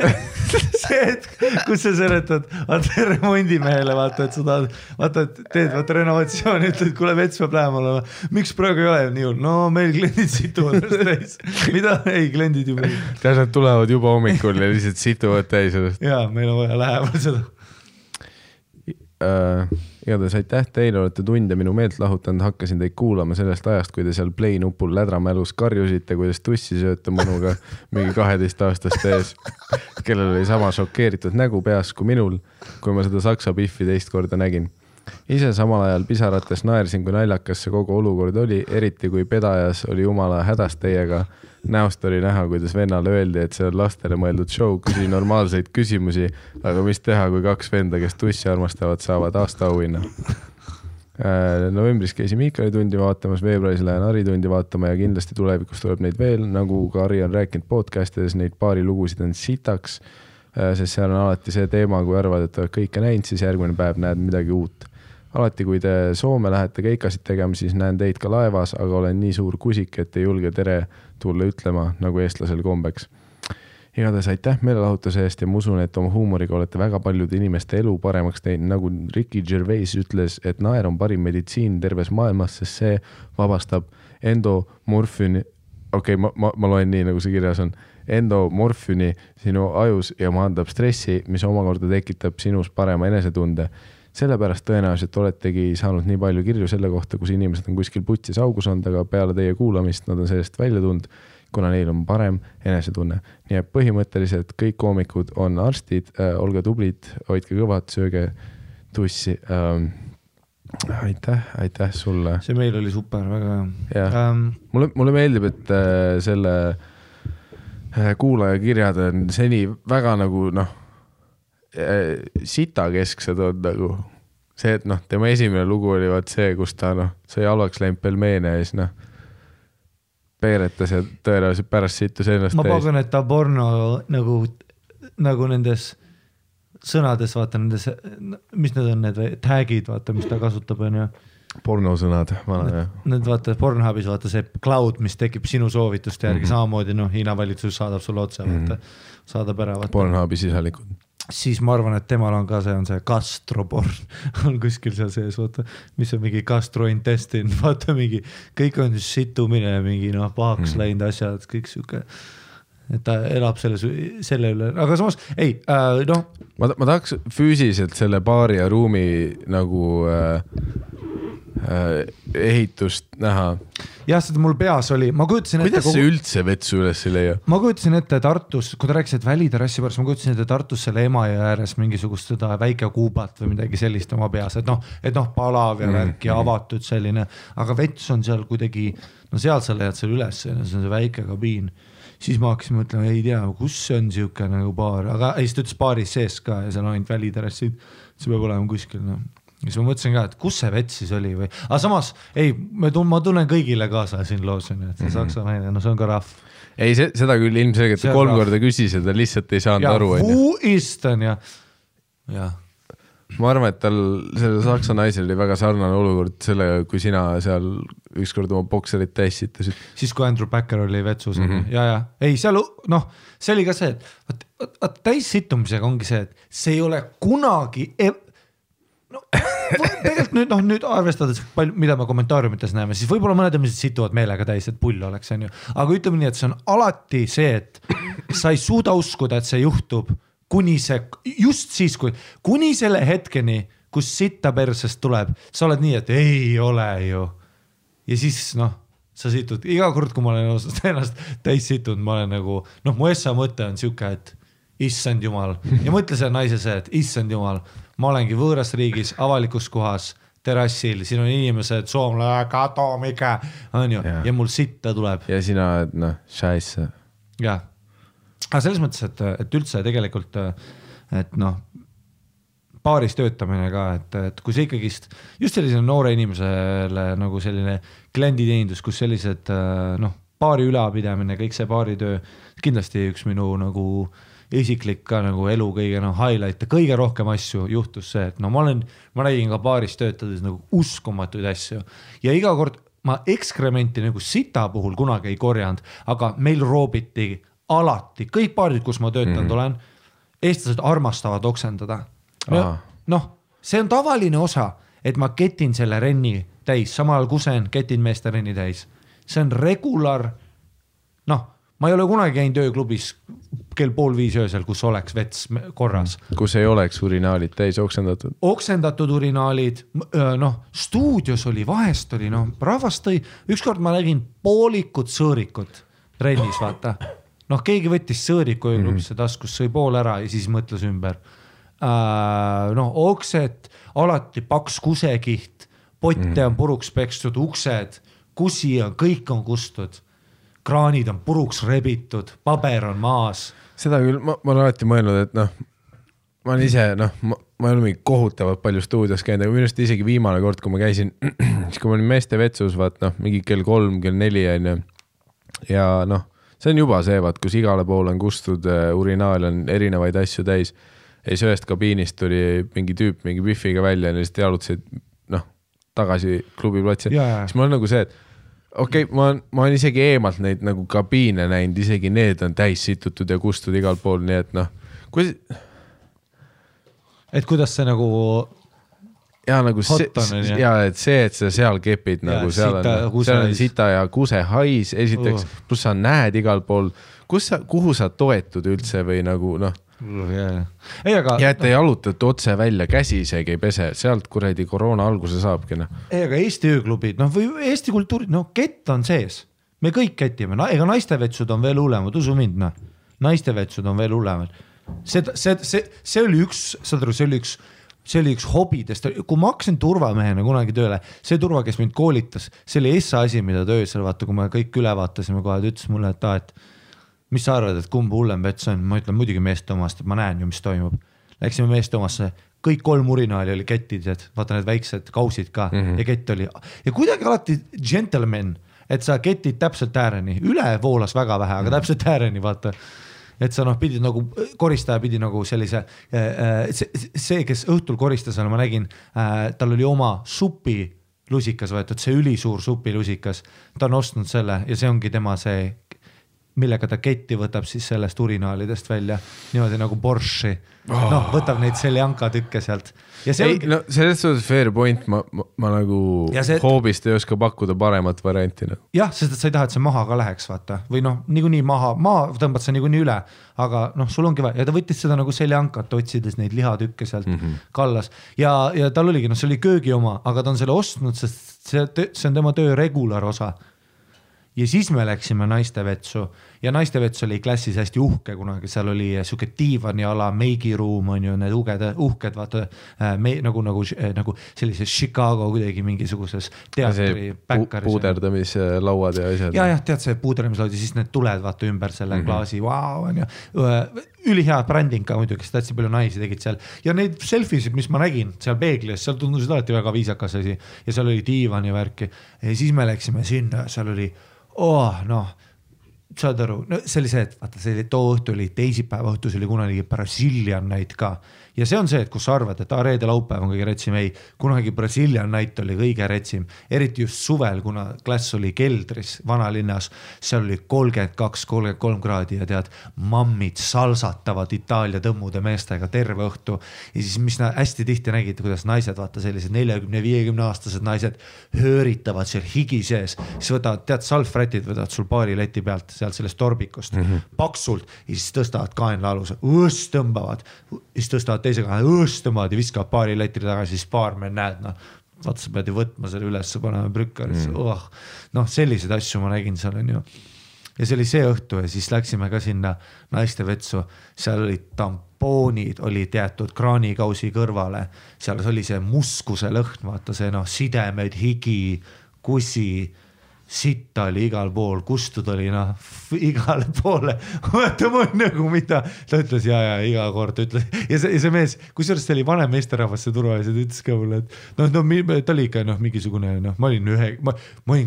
See hetk, kus sa seletad, vaata remondimehele, vaata, et sa tahad, vaata, teed, vaata renovatsiooni, ütled, kuule vets peab lähema olema. Miks praegu ei ole nii? No, meil kliendid situvad täis. Mida? Ei, kliendid juba. Tähendab, tulevad juba hommikul ja lihtsalt situvad täis. Jaa, meil on vaja lähemal seda. Igatahes aitäh teile, olete tunde minu meelt lahutanud, hakkasin teid kuulama sellest ajast, kui te seal play-nupul lädramälus karjusite, kuidas tussi sööte mõnuga mingi 12-aastast ees, kellel oli sama šokeeritud nägu peas kui minul, kui ma seda saksa pihvi teist korda nägin. Ise samal ajal pisarates naersin, kui naljakas see kogu olukord oli, eriti kui pedajas oli jumala hädas teiega. Näost oli näha, kuidas vennale öeldi, et see on lastele mõeldud show, küsi normaalseid küsimusi, aga mis teha, kui 2 venda, kes tussi armastavad, saavad aastaauhinna. Novembris käisin Mikaeli tundi vaatamas, veebruaris lähen Ari tundi vaatama ja kindlasti tulevikus tuleb neid veel, nagu ka Ari on rääkinud podcastides, neid paari lugusid on sitaks, sest seal on alati see teema, kui arvad, et oled kõike näinud, siis järgmine päev näed midagi uut. Alati, kui te Soome lähete keikasid tegema, siis näen teid ka laevas, aga olen nii suur kusik, et ei julge tere tulla ütlema nagu eestlasel kombeks. igatahes aitäh meelelahutuse eest ja ma usun, et oma huumoriga olete väga paljude inimeste elu paremaks teinud, nagu Ricky Gervais ütles, et naer on parim meditsiin terves maailmas, sest see vabastab endomorfüni, okei, ma loen nii, nagu see kirjas on, endomorfüni sinu ajus ja maandab stressi, mis omakorda tekitab sinus parema enesetunde. Sellepärast tõenäoliselt oletegi saanud nii palju kirju selle kohta, kus inimesed on kuskil putsis augus olnud, aga peale teie kuulamist nad on sellest välja tund, kuna neil on parem enesetunne. Nii et põhimõtteliselt kõik koomikud on arstid, olge tublid, hoidke kõvad, sööge tussi. Aitäh sulle. See meil oli super, väga. Mulle meeldib, et selle kuulaja kirjad on seni väga nagu sitakesksed on nagu see, et tema esimene lugu oli see, kus ta sai halvaks läinud pelmeene ja siis peeretas ja tõenäoliselt pärast sittus ennast. Ma pagan, et aborno nagu nendes sõnades, vaata nendes, mis need on, need tagid, vaata, mis ta kasutab. Pornosõnad. Need vaata, Pornhubis vaata see cloud, mis tekib sinu soovituste järgi samamoodi, Hiina valitsus saadab sulle otsa, saadab ära. Pornhubi sisalikud. Siis ma arvan, et temal on ka see gastroporn, on kuskil seal sees, vaata, mis on mingi gastrointestin, vaata mingi, kõik on situmine ja mingi pahaks läinud asjad, kõik siuke, et ta elab selle üle, aga samas, ei, Ma tahaks füüsiliselt selle baari ja ruumi nagu ehitust näha. Jah, seda mul peas oli. Kuidas see üldse vetsu üles ei leia? Ma kujutasin ette Tartus, kui ta rääkis, et välitarassi pärast, ma kujutasin ette Tartus selle Emajõe ääres mingisugust seda väike kuubat või midagi sellist oma peas, et palav ja värk ja avatud selline, aga vets on seal kuidagi, seal sa leiad seal üles, see on see väike kabiin. Siis ma hakkasin mõtlema, ei tea, kus see on siuke nagu baar, aga siis ta ütles baaris sees ka ja seal on ainult välitarassid, see peab olema kuskil, ja siis ma mõtlesin ka, et kus see vets siis oli või, aga samas, ei, ma tunnen kõigile kaasa siin loos, et see Saksa meile, see on ka rahv. Ei, seda küll ilmselgelt kolm korda küsis ja ta lihtsalt ei saanud aru. Ja who is ta, jah. Ma arvan, et tal selle Saksa naisel oli väga sarnane olukord sellega, kui sina seal ükskord oma bokserit tässitasid. Siis kui Andrew Packer oli vetsus, jah, ei, seal, see oli ka see, et täissitumisega ongi see, et see ei ole kunagi... Tegelikult nüüd arvestades, mida me kommentaariumites näeme, siis võib-olla mõned inimesed situvad meelega täis, et pull oleks, aga ütleme nii, et see on alati see, et sa ei suuda uskuda, et see juhtub kuni see, just siis, kuni selle hetkeni, kus sitta persest tuleb, sa oled nii, et ei ole ju. Ja siis sa situd, iga kord, kui ma olen ennast täis situnud, ma olen nagu, mu essa mõte on siuke, et issand jumal, ja mõtle see naise see, et issand jumal, ma olengi võõras riigis, avalikus kohas, terassil, siin on inimesed, soomlane, katomike, ja mul sitta tuleb. Ja sina, et šaisse. Jah, aga selles mõttes, et üldse tegelikult, et paaris töötamine ka, et kui see ikkagist, just sellise noore inimesele nagu selline klienditeenindus, kus sellised paari ülapidamine, kõik see paari töö, kindlasti üks minu nagu isiklik ka nagu elu kõige highlight, kõige rohkem asju juhtus see, et ma nägin ka baaris töötades nagu uskumatuid asju ja iga kord ma ekskrementi nagu sita puhul kunagi ei korjanud, aga meil roobiti alati, kõik baarid, kus ma töötanud olen, eestlased armastavad oksendada. See on tavaline osa, et ma ketin selle renni täis, samal kusen ketin meeste renni täis. See on regular, ma ei ole kunagi käinud ööklubis kell 4:30 öösel, kus oleks vets korras. Kus ei oleks urinaalid täis oksendatud. Oksendatud urinaalid, stuudios oli, vahest oli, rahvast tõi. Ükskord ma nägin poolikud sõõrikud trennis, vaata. Keegi võttis sõõriku ööklubisse taskus, sõi pool ära ja siis mõtles ümber. Oksed, alati paks kusekiht, potte on puruks pekstud, uksed, kusi on, kõik on kustud. Kraanid on puruks rebitud, paber on maas. Seda küll, ma olen alati mõelnud, et ma olen ise, ma ei ole mingi kohutavalt palju stuudios käinud, aga minust isegi viimane kord, kui ma käisin, siis kui ma olin meeste vetsus, vaat mingi kell 3, kell 4 ja see on juba see, vaat, kus igale pool on kustud, urinaal on erinevaid asju täis. Ja siis ühest kabiinist tuli mingi tüüp mingi piffiga välja ja siis tealutasid tagasi klubiplatsile. Siis ma olen nagu see, et okei, ma olen isegi eemalt neid nagu kabiine näinud, isegi need on täis situtud ja kustud igal pool, nii et noh. Et kuidas see nagu... Ja nagu see, et sa seal kepid, seal on sita ja kuse hais esiteks, pluss sa näed igal pool, kuhu sa toetud üldse või nagu noh. Ja et ei alutad otse välja, käsi isegi ei pese, sealt kuradi koroona alguse saabki. Ei, aga Eesti ööklubid, noh või Eesti kultuurid, noh kett on sees, me kõik kettime, ega naistevetsud on veel ulemad, usu mind, noh, naistevetsud on veel ulemad. See oli üks, sõdru, see oli üks hobidest, kui ma hakkasin turvamehena kunagi tööle, see turva, kes mind koolitas, see oli essa asi, mida töösel, vaata, kui me kõik üle vaatasime kohe, ta ütles mulle, et mis sa arvad, et kumb hullem vets on, ma ütlen muidugi meeste omast, et ma näen ju, mis toimub. Läksime meeste omasse, kõik kolm urinaali oli kettid, vaata need väiksed kausid ka ja kett oli. Ja kuidagi alati gentleman, et sa ketid täpselt ääreni, üle voolas väga vähe, aga täpselt ääreni, vaata. Et sa pidid nagu, koristaja pidi nagu sellise, see, kes õhtul koristas, ma nägin, tal oli oma supilusikas võetud, see ülisuur supilusikas, ta on ostnud selle ja see ongi tema see, millega ta ketti võtab siis sellest urinaalidest välja, niimoodi nagu borschi, noh, võtab neid seljanka tükke sealt. Ei, no sellest on fair point, ma nagu hoobist ei oska pakkuda paremat varianti. Jah, sest et sa ei taha, et see maha ka läheks, vaata, või noh, niikuinii maha tõmbad sa niikuinii üle, aga noh, sul ongi vaja, ja ta võttis seda nagu seljankat, otsides neid lihatükke sealt kallas ja tal oligi, noh, see oli köögi oma, aga ta on selle ostnud, sest see on tema töö regular osa. Ja siis me läksime naistevetsu ja naistevets oli klassis hästi uhke kunagi, seal oli suke tiivani ala, meigiruum on ju, need uhked, vaata, nagu sellises Chicago kuidagi mingisuguses teatri päkkaris. Puuderdamislauad ja asjad. Jah, tead see puuderdamislauad ja siis need tuled vaata ümber selle klaasi, vau, on ju. Ülihea bränding ka muidugi, sest täitsa palju naisi tegid seal. Ja neid selfisid, mis ma nägin seal peeglis, seal tundusid alati väga viisakas asi ja seal oli tiivani värki. Ja siis me läksime sinna, seal oli oh, noh, saad aru, sellised, vaata, see too õhtu oli teisipäeva õhtus, oli kunagi Brasilian Night ka. Ja see on see, et kus sa arvad, et reede laupäev on kõige retsim, ei, kunagi Brasilian Night oli kõige retsim, eriti just suvel, kuna klass oli keldris vanalinnas, seal oli 32-33 kraadi ja tead, mammid salsatavad Itaalia tõmmude meestega terve õhtu ja siis mis hästi tihti nägid, kuidas naised, vaata sellised 40-50 aastased naised hööritavad seal higi sees, siis võtavad, tead, salfrätid võtavad sul paari leti pealt sellest torbikust, paksult ja siis tõstavad kaenla aluse, õõs tõmbavad, siis tõstavad teise kaenla, õõs tõmbavad ja viskavad paari letri tagasi, siis baarmen näed, noh, vaata, sa pead ju võtma selle üles, sa paneme prükkaris, noh, sellised asju ma nägin seal on ju. Ja see oli see õhtu ja siis läksime ka sinna naistevetsu, seal olid tampoonid, oli teatud kraanikausi kõrvale, seal oli see muskuse lõhn, vaata see, noh, sidemed, higi, kusi, sitta oli igal pool, kustud oli igale poole, võtta mõn nagu mida, ta ütles ja iga kord ütles, ja see mees, kusjuures see oli vanem meesterahvas, see turvajas, ta ütles ka mulle, et ta oli ikka mingisugune, ma olin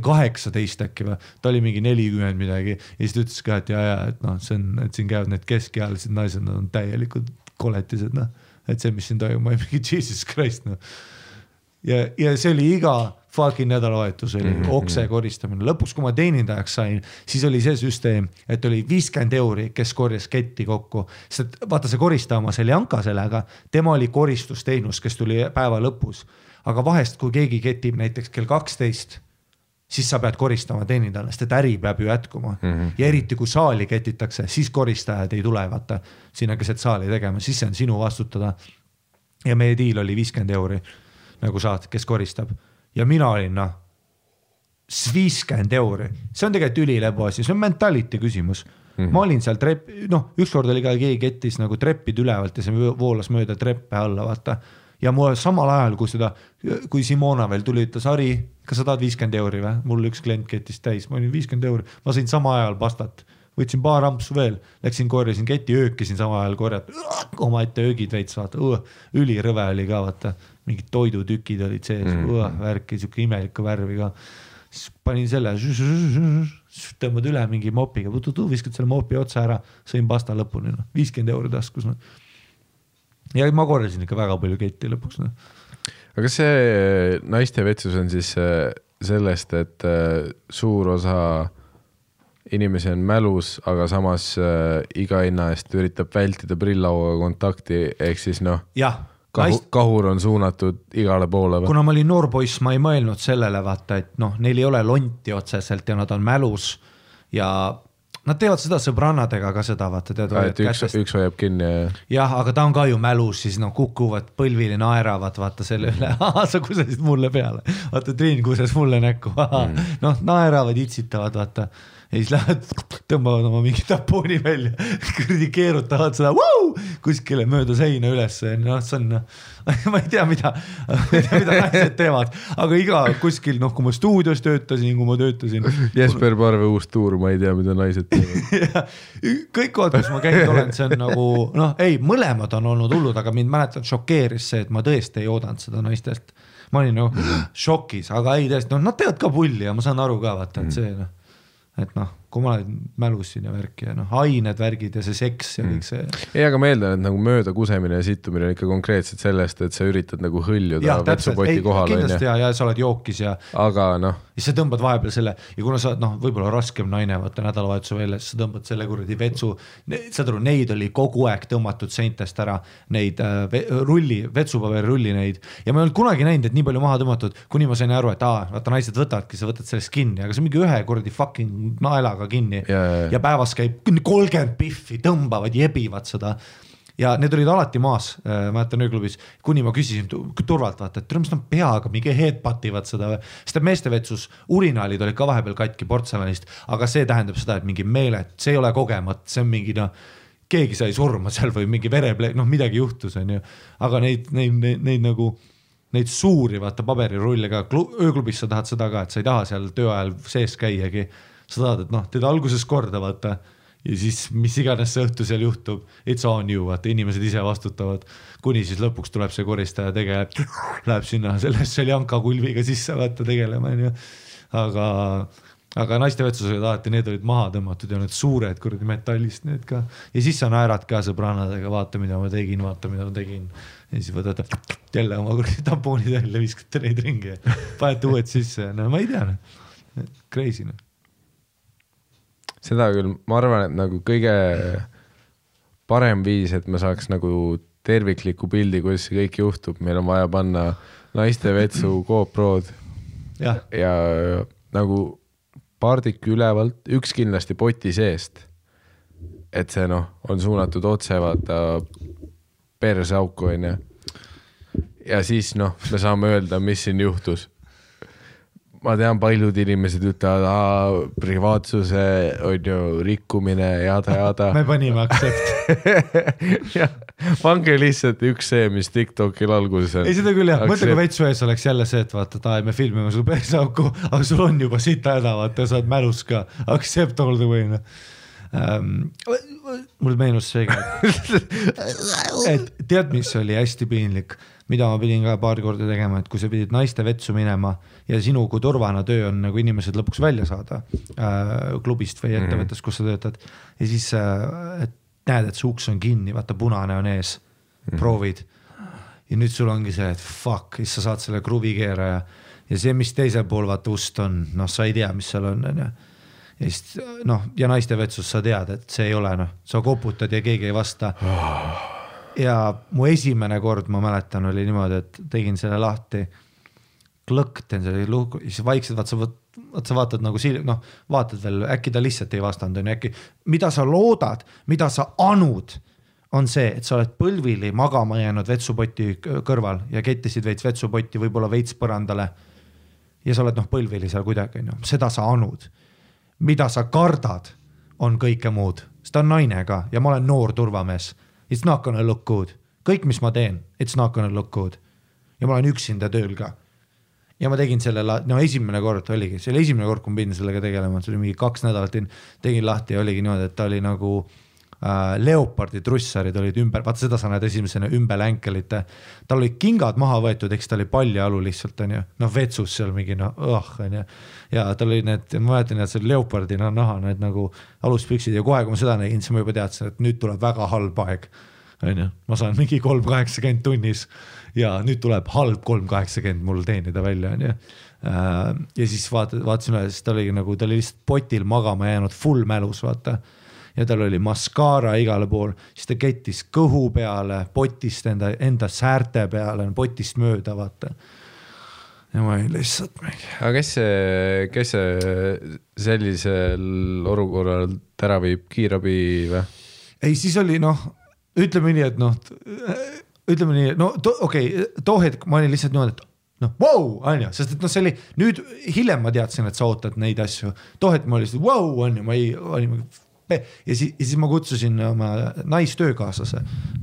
18 äkki või, ta oli mingi 40 midagi ja siis ta ütles ka, et siin käivad need keskealised naised, nad on täielikult koletised, et see, mis siin toimub, ma ei mingi Jesus Christ, noh. Ja see oli iga fucking nädalavahetus, oli okse koristamine. Lõpuks, kui ma teenindajaks sain, siis oli see süsteem, et oli 50 euri, kes korjas ketti kokku. Sest vaata, see koristama, see oli Anka sellega, tema oli koristusteenus, kes tuli päeva lõpus. Aga vahest, kui keegi ketib näiteks kell 12, siis sa pead koristama teenindajale, sest et äri peab ju jätkuma. Ja eriti, kui saali ketitakse, siis koristajad ei tule, vaata, sinna keset saali tegema, siis see on sinu vastutada. Ja meie diil oli 50 euri. Nagu saad, kes koristab. Ja mina olin, noh, 50 euri. See on tegelikult ülilebo asja, see on mentality küsimus. Ma olin seal treppi, noh, ükskord oli ka keegi kettis nagu treppid ülevalt ja see voolas mööda treppe alla, vaata. Ja mul samal ajal, kui Simona veel tuli, ütles, Ari, kas sa tahad 50 euri või? Mul üks klient kettis täis, ma olin 50 euri. Ma sain sama ajal pastat. Võtsin paar ampsu veel, läksin korjasin keti, öökisin sama ajal korjad, oma ette öögid veits, vaata, ülirõve oli ka, vaata, mingid toidutükid olid sees, värki, siuke imeliku värvi ka. Siis panin selle, tõmbad üle mingi mopiga, viskad selle mopi otsa ära, sõin pasta lõpuni, 50 euri taskus. Ja ma korjasin ikka väga palju keti lõpuks. Aga see naiste vetsus on siis sellest, et suur osa inimesi on mälus, aga samas iga hinna eest üritab vältida prillauga kontakti, ehk siis noh... jah. Kahur on suunatud igale poole. Kuna ma olin noorpoiss, ma ei mõelnud sellele vaata, et noh, neil ei ole lonti otseselt ja nad on mälus ja nad teevad seda sõbrannadega ka seda vaata. Üks hoiab kinni. Jah, aga ta on ka ju mälus, siis noh, kukuvad põlvili naeravad vaata selle üle. Aha, sa kusesid mulle peale. Vaata, Triin kuses mulle näkku. Noh, naeravad, itsitavad vaata. Ja siis lähevad, tõmbavad oma mingi tapooni välja, keerutavad seda kuskile mööda seina üles. No, see on, ma ei tea, mida naised teevad, aga iga kuskil, noh, kui ma stuudios töötasin, kui ma töötasin. Jesper Parve uus tuur, ma ei tea, mida naised teevad. Kõik kohad, kus ma käinud olen, see on nagu, noh, ei, mõlemad on olnud hullud, aga mind mäletan šokeeris see, et ma tõesti ei oodanud seda naistest. Ma olin nagu šokis, aga ei tõesti, noh, nad teevad ka pulli ja ma saan aru ka, vaata, et see, noh. Et noh, kui ma olen mälusin ja värki ja noh, ained värgid ja see seks ja kõik see. Ei, aga ma eeldan, et nagu mööda kusemine ja situmine on ikka konkreetselt sellest, et sa üritad nagu hõljuda. Jah, täpselt. Ei, kindlasti ja sa oled jookis ja sa tõmbad vahepeal selle ja kuna sa oled noh, võib-olla raskem naine, vaata nädalavahetuse välja, sa tõmbad selle kuradi vetsu. Saad aru, neid oli kogu aeg tõmmatud seintest ära, neid rulli, vetsupaberi rulli neid ja ma ei olnud kunagi näinud, et nii palju maha tõmmatud, kuni ma sain aru, et vaata naised võtavadki, sa võtad sellest kinni, aga see mingi ühe kuradi fucking naelaga kinni ja päevas käib 30 piffi, tõmbavad, jebivad seda ja need olid alati maas mäletan ööklubis, kuni ma küsisin turvalt vaata, et mis nad peaga mingi headpativad seda, sest meeste vetsus urinaalid olid ka vahepeal katki portselanist, aga see tähendab seda, et mingi meele see ei ole kogemat, see on mingi keegi sai surma seal või mingi vereple midagi juhtus, aga neid nagu neid suuri vaata paberirulle ka ööklubis sa tahad seda ka, et sa ei taha seal tööajal sees käiagi, sa tahad, et noh, teda alguses korda vaata ja siis mis iganes see õhtu seal juhtub, it's on you, vaata, inimesed ise vastutavad, kuni siis lõpuks tuleb see koristaja tegeleb, läheb sinna selles seljanka kulviga sisse vaata tegelema, aga naiste vetsused alati, need olid maha tõmmatud ja need suured kurdi metallist need ka ja siis sa naerad ka sõbrannadega, vaata mida ma tegin, ja siis võtate jälle oma tampoonid jälle, viskate neid ringi ja paete uued sisse. No ma ei tea, crazy. Seda küll, ma arvan, et nagu kõige parem viis, et me saaks nagu tervikliku pildi, kuidas see kõik juhtub. Meil on vaja panna naiste vetsu GoPro'd ja nagu paardik ülevalt, üks kindlasti poti seest, et see on suunatud otse vaata perse auku onja. Ja siis me saame öelda, mis siin juhtus. Ma tean, paljud inimesed ütlevad, privaatsuse on ju rikkumine, jada. Me panime accept. Pange lihtsalt üks see, mis TikTokil alguses on. Ei, seda küll jah. Mõtle, kui vetsu ees oleks jälle see, et vaata, me filmime sul perse auku, aga sul on juba sita häda, vaata, sa oled mälus ka. Accept all the way, noh. Mul meenus see ka, et tead, mis oli hästi piinlik, mida ma pidin ka paar korda tegema, et kui sa pidid naiste vetsu minema ja sinu kui turvana töö on nagu inimesed lõpuks välja saada klubist või ettevõttes, kus sa töötad ja siis näed, et see uks on kinni, vaata punane on ees, proovid ja nüüd sul ongi see, et fuck, siis sa saad selle kruvi keera ja see, mis teisel pool vaata ust on, noh, sa ei tea, mis seal on, on ju. Ja naiste vetsus sa tead, et see ei ole, sa koputad ja keegi ei vasta. Ja mu esimene kord, ma mäletan, oli niimoodi, et tegin selle lahti, klõkten selle luhku, siis vaikselt sa vaatad nagu siil, vaatad veel, äkki ta lihtsalt ei vastanud, äkki, mida sa loodad, mida sa anud, on see, et sa oled põlvili magama jäänud vetsupotti kõrval ja kettisid veits vetsupotti võibolla veits põrandale ja sa oled põlvili seal kuidagi, seda sa anud. Mida sa kardad, on kõike muud. Sest ta on naine ka ja ma olen noor turvamees. It's not gonna look good. Kõik, mis ma teen, it's not gonna look good. Ja ma olen üksinda tööl ka. Ja ma tegin selle, esimene kord oligi, see oli esimene kord, kui ma pidin sellega tegelema, see oli mingi 2 nädalat, tegin lahti ja oligi niimoodi, et ta oli nagu leopardi trussarid olid ümber, vaata seda sa näed esimesena ümber länkelite, tal olid kingad maha võetud, eks ta oli paljalu lihtsalt, vetsus seal mingi, ja tal oli need, ma mõtlen, et see leopardi naha, need nagu aluspüksid ja kohe, kui ma seda nägin, siis ma juba teadsin, et nüüd tuleb väga halb aeg, ma saan mingi 3.80 tunnis ja nüüd tuleb halb 3.80 mul teenida välja, ja siis vaatasin üle, siis ta oli lihtsalt potil magama jäänud full mälus, vaata. Ja tal oli maskaara igale pool, siis ta kettis kõhu peale, potist enda säärte peale, potist mööda, vaata. Ja ma ei lihtsalt mingi. Aga kes sellisel olukorral ära viib kiirabi või? Ei, siis oli, ütleme nii, et too hetk ma olin lihtsalt niimoodi, et anja, sest et see oli, nüüd hiljem ma teadsin, et sa ootad neid asju. Too hetk ma olin lihtsalt, anja, ma ei, olin ja siis ma kutsusin oma naistöökaasase.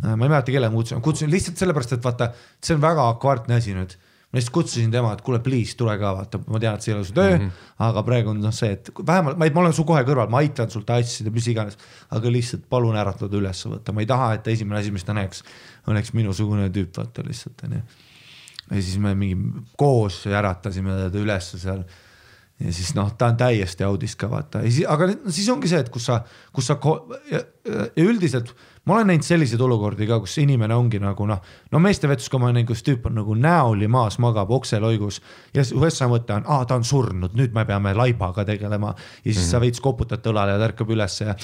Ma ei mäleta, kelle ma kutsusin lihtsalt sellepärast, et vaata, see on väga akvaartne asi nüüd. Ma lihtsalt kutsusin tema, et kuule, please, tule ka vaata, ma tean, et see ei ole su töö, aga praegu on see, et vähemalt, ma olen su kohe kõrval, ma aitan sul ta asjasida, mis iganes, aga lihtsalt palun äratada üles võtta, ma ei taha, et esimene asi, mis ta näeks, oleks minusugune tüüp, vaata lihtsalt. Ja siis me mingi koos äratasime teda üles seal. Ja siis ta on täiesti audis ka vaata. Aga siis ongi see, et kus sa ja üldiselt ma olen näinud sellised olukordi ka, kus inimene ongi nagu meeste vetus, kui ma näin, kus tüüp on nagu näoli maas magab okseloigus ja ühessa mõte on, ta on surnud, nüüd me peame laibaga tegelema ja siis sa veits koputad õlale ja tärkab üles ja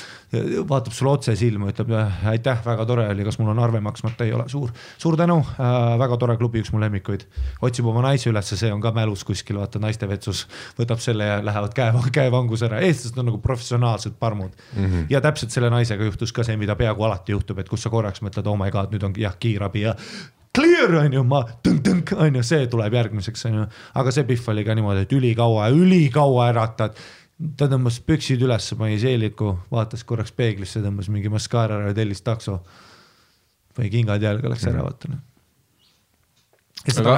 vaatab sulle otse silma, ütleb aitäh, väga tore oli, kas mul on arve maksmata, ei ole suur tänu, väga tore klubi, üks mul lemmikuid, otsib oma naise üles, see on ka mälus kuskil, vaata naiste vetsus, võtab selle ja lähevad käevangus ära. Eestlased on nagu professionaalsed parmud. Ja täpselt selle naisega juhtus ka see, mida peaaegu alati juhtub, et kus sa korraks mõtled, oh my god, nüüd on jah kiirabi ja clear, see tuleb järgmiseks. Aga see pihv oli ka niimoodi, et ülikaua äratad. Ta tõmbas püksid üles, pani seeliku, vaatas korraks peeglisse, tõmbas mingi maskaara ära ja tellis takso. Või kingad jälga läks ära vaatanud. Ja seda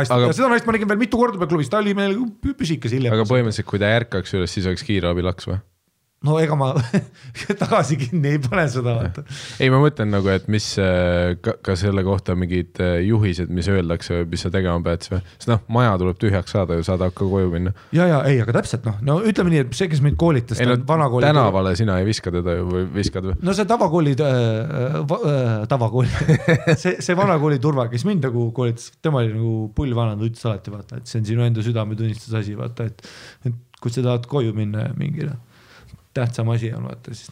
naist ma nägin veel mitu korda peal klubis, ta oli meil püsikas hiljem. Aga põhimõtteliselt, kui ta järkaks üles, siis oleks kiirabi laks või? No ega ma tagasi kinni ei pane seda vaata. Ei, ma mõtlen nagu, et mis ka selle kohta mingid juhised, mis öeldakse või mis sa tegema pead. Sest maja tuleb tühjaks saada ja saada hakka koju minna. Ja, ei, aga täpselt. No ütleme nii, et see, kes mind koolitas. Tänavale sina ei viska teda või viskad või? No see tavakooli. See vanakooli turva, kes mind nagu koolitas, tema oli nagu pullvanand ütles alati vaata, et see on sinu enda südametunnistus asi vaata, et kui sa tahad koju minna mingile. Tähtsam asi on vaata, siis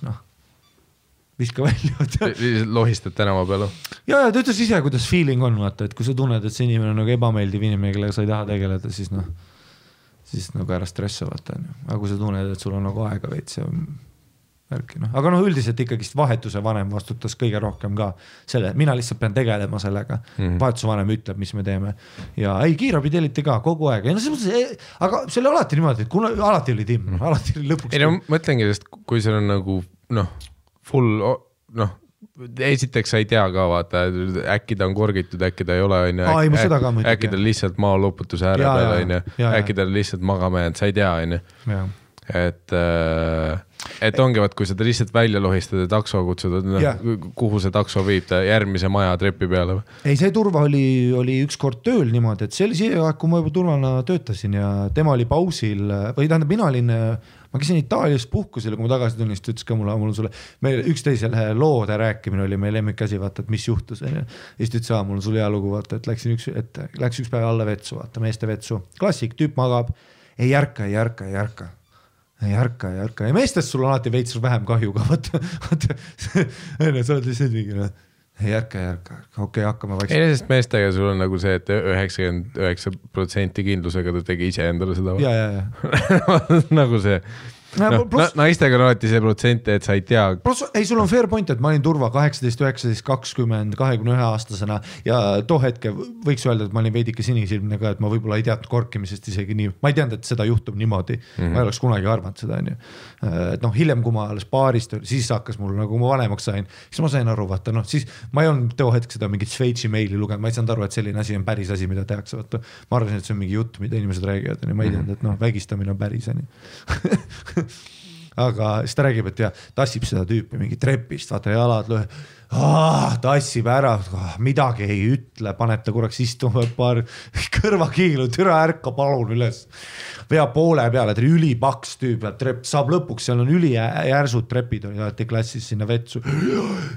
viska välja. Lohistad tänava peale? Ja, ta ütles ise, kuidas feeling on vaata, et kui sa tunned, et see inimene on nagu ebameeldiv inimene, kellega sa ei taha tegeleda, siis nagu ära stressa vaata. Aga kui sa tunned, et sul on nagu aega veits ja värki. Aga üldiselt ikkagist vahetuse vanem vastutas kõige rohkem ka selle, mina lihtsalt pean tegelema sellega. Vahetuse vanem ütleb, mis me teeme. Ja ei, kiirabi telliti ka kogu aeg. Aga see oli alati niimoodi, et alati oli timm, alati oli lõpuks. Ei, ma mõtlengi, sest kui see on nagu full, esiteks sa ei tea ka vaata, äkki ta on korgitud, äkki ta ei ole, äkki ta lihtsalt maa loputus ääre peale, äkki ta lihtsalt magame, et sa ei tea, et ongi, kui sa ta lihtsalt välja lohistad ja takso kutsud, kuhu see takso viib ta järgmise maja trepi peale? Ei, see turva oli ükskord tööl niimoodi, et see oli siia, kui ma juba turvana töötasin ja tema oli pausil või tähendab, ma käisin Itaalias puhkusele, kui ma tagasi tulin, siis ütles ka mulle, meil üksteisele loode rääkimine oli meil lemmikasi, vaata, et mis juhtus. Ja siis ütles, mul on sul hea lugu, vaata, et läks üks päev alla vetsu, vaata, meeste vetsu. Klassik, tüüp magab, ei ärka. Ja meestest sul on alati veits vähem kahju ka. Sa oled lihtsalt mingi, ei ärka. Okei, hakkame vaikselt. Ei, sest meestega sul on nagu see, et 99% kindlusega ta tegi ise endale seda. Ja. Nagu see. Naistega on alati see protsente, et sa ei tea. Ei, sul on fair point, et ma olin turva 18, 19, 20, 21 aastasena ja too hetke võiks öelda, et ma olin veidike sinisilmne ka, et ma võib-olla ei teadnud korkimisest isegi nii. Ma ei teadnud, et seda juhtub niimoodi. Ma ei oleks kunagi arvanud seda. Hiljem, kui ma alles paarist, siis hakkas mul, nagu ma vanemaks sain, siis ma sain aru, vaata. Siis ma ei olnud too hetk seda mingit Šveitsi meili lugenud. Ma ei saanud aru, et selline asi on päris asi, mida tehakse. Ma arvasin, et see on mingi jutt, mida inimesed räägivad. Ma ei teadnud, et vägistamine on päris aga siis ta räägib, et tassib seda tüüpi mingi trepist, vaata jalad lõhe, tassib ära, midagi ei ütle, paneb ta kuraks istuma paar kõrvakiilu, türa ärka palun üles, pea poole peale, ülipaks tüüp, trepp saab lõpuks, seal on ülijärsud trepid, olete klassis sinna vetsu,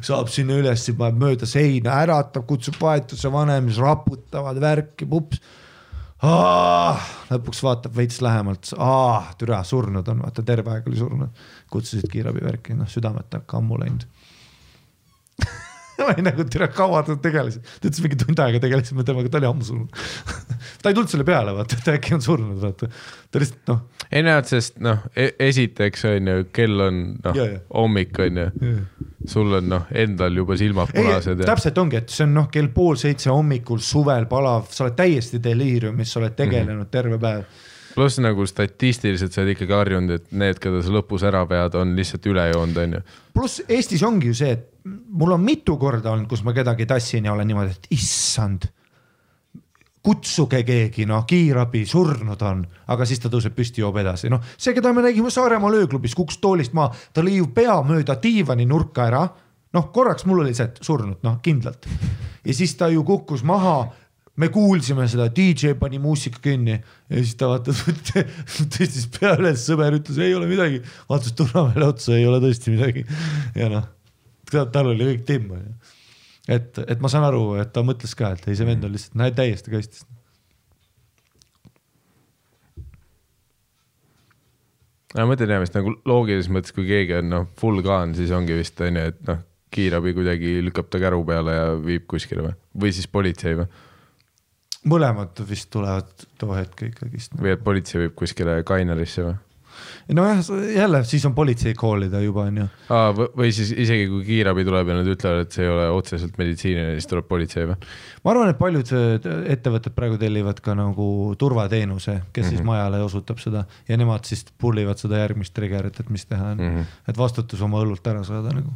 saab sinna üles, mööda seina, äratab, kutsub vahetuse vanemis, raputavad värki, pups. lõpuks vaatab veits lähemalt, türa, surnud on, vaata, terve aeg oli surnud. Kutsusid kiirabivärki, südamet hakka ammu läinud. Ma ei nagu türa kauatud tegelesid. Ta ütles mingi tund aega tegelesid, me temaga, ta oli ammu surnud. Ta ei tulnud selle peale, vaata, ta äkki on surnud, vaata. Ta lihtsalt, Ei näed, sest, esiteks on ju, kell on, hommik on ju. Sul on, endal juba silmad punased. Täpselt ongi, et see on, kell 6:30 hommikul, suvel, palav, sa oled täiesti deliiriumis, sa oled tegelenud terve päev. Plus nagu statistiliselt sa oled ikkagi harjunud, et need, keda sa lõpus ära pead, on lihtsalt üle joonud, on ju. Plus Eestis ongi ju see, et mul on mitu korda olnud, kus ma kedagi tassin ja olen niimoodi, et issand, kutsuge keegi, kiirabi, surnud on, aga siis ta tõuseb püsti joob edasi. See, keda me nägime Saaremaa lööklubis, kuks toolist maa, ta liiv pea mööda tiivani nurka ära, korraks mul oli see surnud, kindlalt. Ja siis ta ju kukkus maha, me kuulsime seda, DJ pani muusika kinni ja siis ta vaatas, tõstis peale, sõber ütles, ei ole midagi, vaatas turvamele otsa, ei ole tõesti midagi ja tal oli kõik timma. Et ma saan aru, et ta mõtles ka, et see vend on lihtsalt näe täiesti kaistest. Ma mõtlen jah, mis nagu loogilises mõttes, kui keegi on full kaan, siis ongi vist, et kiirabi kuidagi lükkab ta käru peale ja viib kuskile või siis politsei või? Mõlemad vist tulevad too hetke ikkagi. Või et politsei viib kuskile kainerisse või? Nojah, jälle, siis on politsei koolida juba on ju. Või siis isegi kui kiirabi tuleb ja nad ütlevad, et see ei ole otseselt meditsiinine, siis tuleb politsei või? Ma arvan, et paljud ettevõtted praegu tellivad ka nagu turvateenuse, kes siis majale osutab seda ja nemad siis pullivad seda järgmist triggerit, et mis teha on. Et vastutus oma õllult ära saada nagu.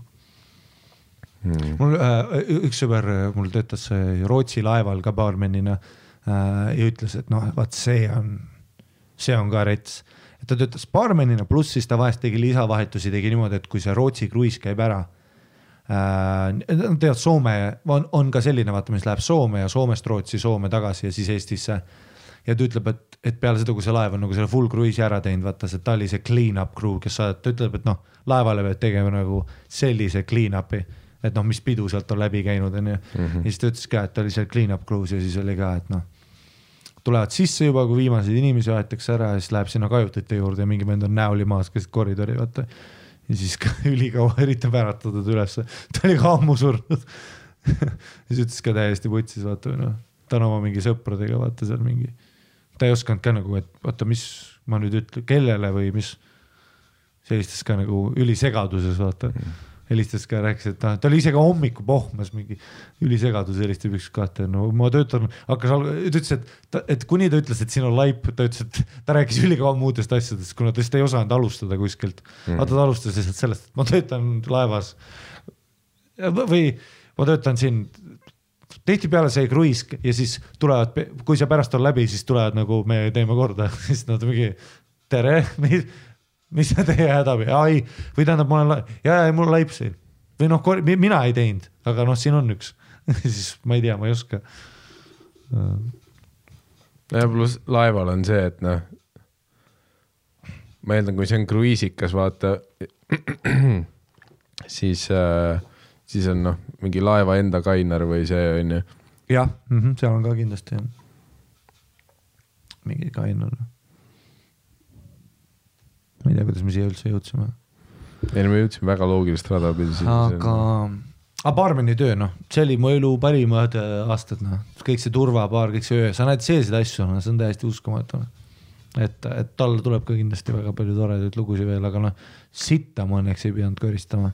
Mul üks sõber, mul töötas Rootsi laeval ka baarmenina ja ütles, et vaat see on ka rets. Ta töötas baarmenina, pluss siis ta vahest tegi lisavahetusi, tegi niimoodi, et kui see Rootsi kruis käib ära, tead Soome, on ka selline, vaata, mis läheb Soome ja Soomest Rootsi, Soome tagasi ja siis Eestisse. Ja ta ütleb, et peale seda, kui see laev on nagu selle full kruisi ära teinud, vaata, see ta oli see clean-up crew, kes saad, ta ütleb, et laevale peab tegema nagu sellise clean-upi, et mis pidu sealt on läbi käinud. Ja siis ta ütles ka, et ta oli seal clean-up crews ja siis oli ka, et tulevad sisse juba, kui viimased inimesi aetakse ära ja siis läheb sinna kajutite juurde ja mingi vend on näoli maas, kes koridori vaata. Ja siis ka ülikaua eritab äratada ülesse. Ta oli ka ammu surnud. Ja siis ütles ka täiesti putsis, vaata, ta on oma mingi sõpradega, vaata, seal mingi. Ta ei oskanud ka nagu, et vaata, mis ma nüüd ütlen, kellele või mis sellistes ka nagu ülisegaduses, vaata. Helistas ka rääkis, et ta oli ise ka hommiku pohmas mingi ülisegadus helistab üks kahte. Ma töötan, hakkas, et kuni ta ütles, et siin on laip, ta ütles, et ta rääkis ülikaua muudest asjadest, kuna ta lihtsalt ei osanud alustada kuskilt. Aga ta alustas lihtsalt sellest, et ma töötan laevas või ma töötan siin. Tehti peale see kruisk ja siis tulevad, kui see pärast on läbi, siis tulevad nagu me teeme korda. Siis nad mingi, tere, mis sa teie hädab? Ai, või tähendab, mul on laip siin. Või mina ei teinud, aga siin on üks. Siis ma ei tea, ma ei oska. Ja plus laeval on see, et ma eeldan, kui see on kruiisikas, vaata, siis on mingi laeva enda kainar või see on ju. Jah, seal on ka kindlasti mingi kainar. Ma ei tea, kuidas me siia üldse jõudsime. Ei, me jõudsime väga loogilist rada. Aga baarmeni töö, see oli mu elu parimad aastad. Kõik see turvabaar, kõik see öö. Sa näed see seda asju, see on täiesti uskumatu. Et tal tuleb ka kindlasti väga palju toredaid lugusid veel, aga sitta ma õnneks ei pidanud koristama.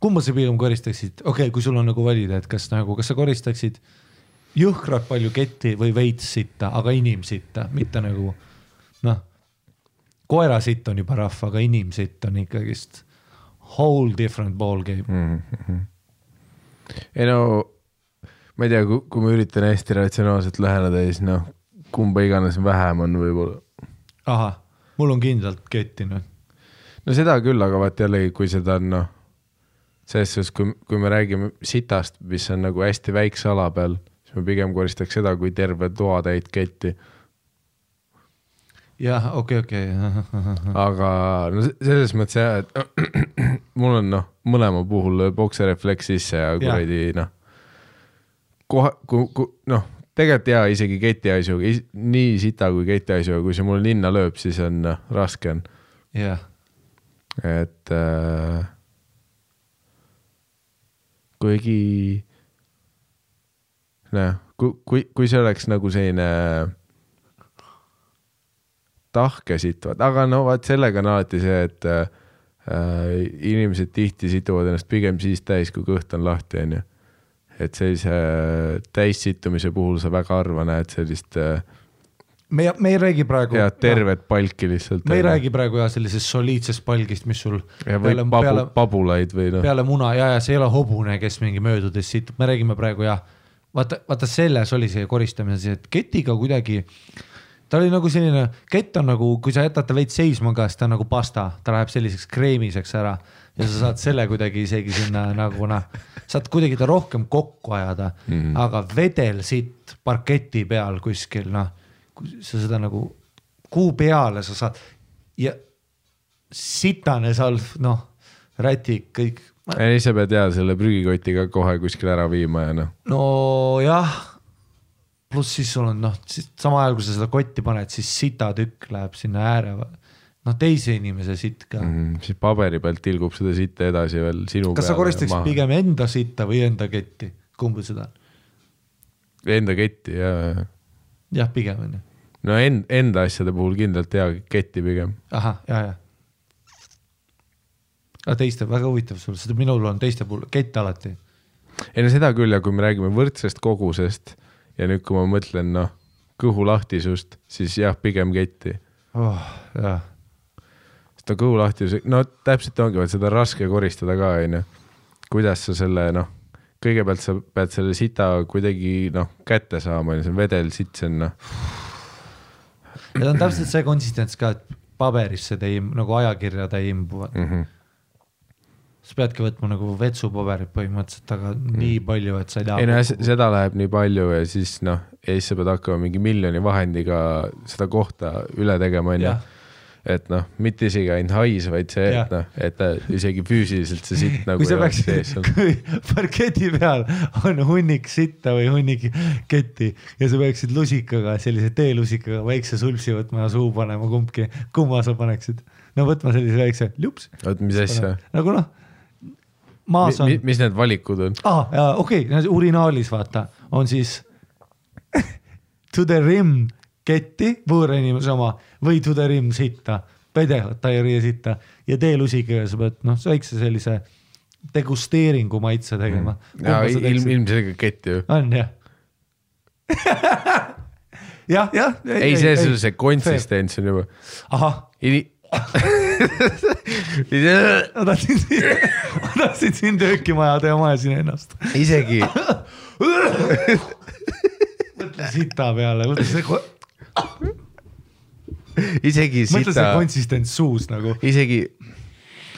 Kumma sa pigem koristaksid? Okei, kui sul on nagu valida, et kas sa koristaksid jõhkrad palju ketti või veits sitta, aga inimsitta, mitte nagu koera sitt on juba rahva, aga inimsitt on ikkagist whole different ball game. Ei ma ei tea, kui ma üritan hästi ratsionaalselt läheneda, siis kumba iganes vähem on võibolla. Aha, mul on kindlalt kettinud. No seda küll, aga vaat jällegi, kui seda on, selles suhtes, kui me räägime sitast, mis on nagu hästi väikse ala peal, siis ma pigem koristaks seda, kui terve toa täit ketti. Jah, okei. Aga selles mõttes jah, et mul on mõlema puhul pokserefleks sisse ja kuradi tegelikult jaa, isegi ketiaisuga, nii sita kui ketiaisuga, kui see mul ninna lööb, siis on raske on. Jah. Et kuigi näe, kui see oleks nagu selline tahke situvad, aga no vaat sellega on alati see, et inimesed tihti situvad ennast pigem siis täis, kui kõht on lahti, on ju. Et sellise täissitumise puhul sa väga arva näed sellist... Me ei räägi praegu... Ja terved palki lihtsalt. Me ei räägi praegu jah sellises soliidsest palgist, mis sul... Ja või pabulaid või no... Peale muna, ja see ei ole hobune, kes mingi möödudes situb. Me räägime praegu jah. Vaata selles oli see koristamise, et ketiga kuidagi... Ta oli nagu selline... Kett on nagu, kui sa jätate veid seisma ka, siis ta on nagu pasta. Ta läheb selliseks kreemiseks ära. Ja sa saad selle kuidagi isegi sinna nagu saad kuidagi ta rohkem kokku ajada, aga vedel siit parketi peal kuskil sa seda nagu kuu peale sa saad ja sitane salv räti kõik ei, sa pead jää selle prügikotiga kohe kuskil ära viima ja no jah pluss siis sul on sama ajal kui sa seda kotti paned, siis sita tükk läheb sinna ääre teise inimese siit ka. Siis paperi pealt tilgub seda sitte edasi veel sinu peale. Kas sa koristaks pigem enda sitta või enda ketti? Kumbu seda? Enda ketti, jah. Jah, pigem on. No enda asjade puhul kindlalt jah, ketti pigem. Aha, jah, jah. Aga teiste, väga huvitav sul. Seda minul on teiste puhul kett alati. Ei, no seda küll, ja kui me räägime võrdsest kogusest ja nüüd kui ma mõtlen, kõhu lahtisust, siis jah, pigem ketti. Oh, jah. Seda kõhulahtiuse, täpselt ongi, et seda on raske koristada ka, kuidas sa selle, kõigepealt sa pead selle sita kuidagi kätte saama, see on vedel sitsenna. Ja ta on täpselt see konsistents ka, et paberisse nagu ajakirjad ei imbuvad. Sa peadki võtma nagu vetsupaberid põhimõtteliselt, aga nii palju, et sa ei tea. Seda läheb nii palju ja siis sa pead hakkama mingi miljoni vahendiga seda kohta üle tegema. Et mitte isegi ainult hais, vaid see, et isegi füüsiliselt see sitt nagu ei oleks tees. Kui parketi peal on hunnik sitta või hunnik ketti ja sa peaksid lusikaga, sellise teelusikaga väikse sulpsi võtma ja suu panema kumbki, kumma sa paneksid? No võtma sellise väikse ljups. Oot, mis asja? Nagu maas on... Mis need valikud on? Okei, urinaalis vaata, on siis to the rim... ketti, võõra inimese oma, või tuda rimm sitta, pedehat taiaria sitta ja teelusiga ja sa pead väikse sellise degusteeringu maitse tegema. Ilmselt ketti ju. On, jah. Jah, jah. Ei, see konsistents on juba. Aha. Ma tahtsin siin töökima ajada ja ma ajasin ennast. Isegi. Mõtle sita peale, mõtle see kohe. Isegi sita... Mõtla see konsistents suus nagu. Isegi...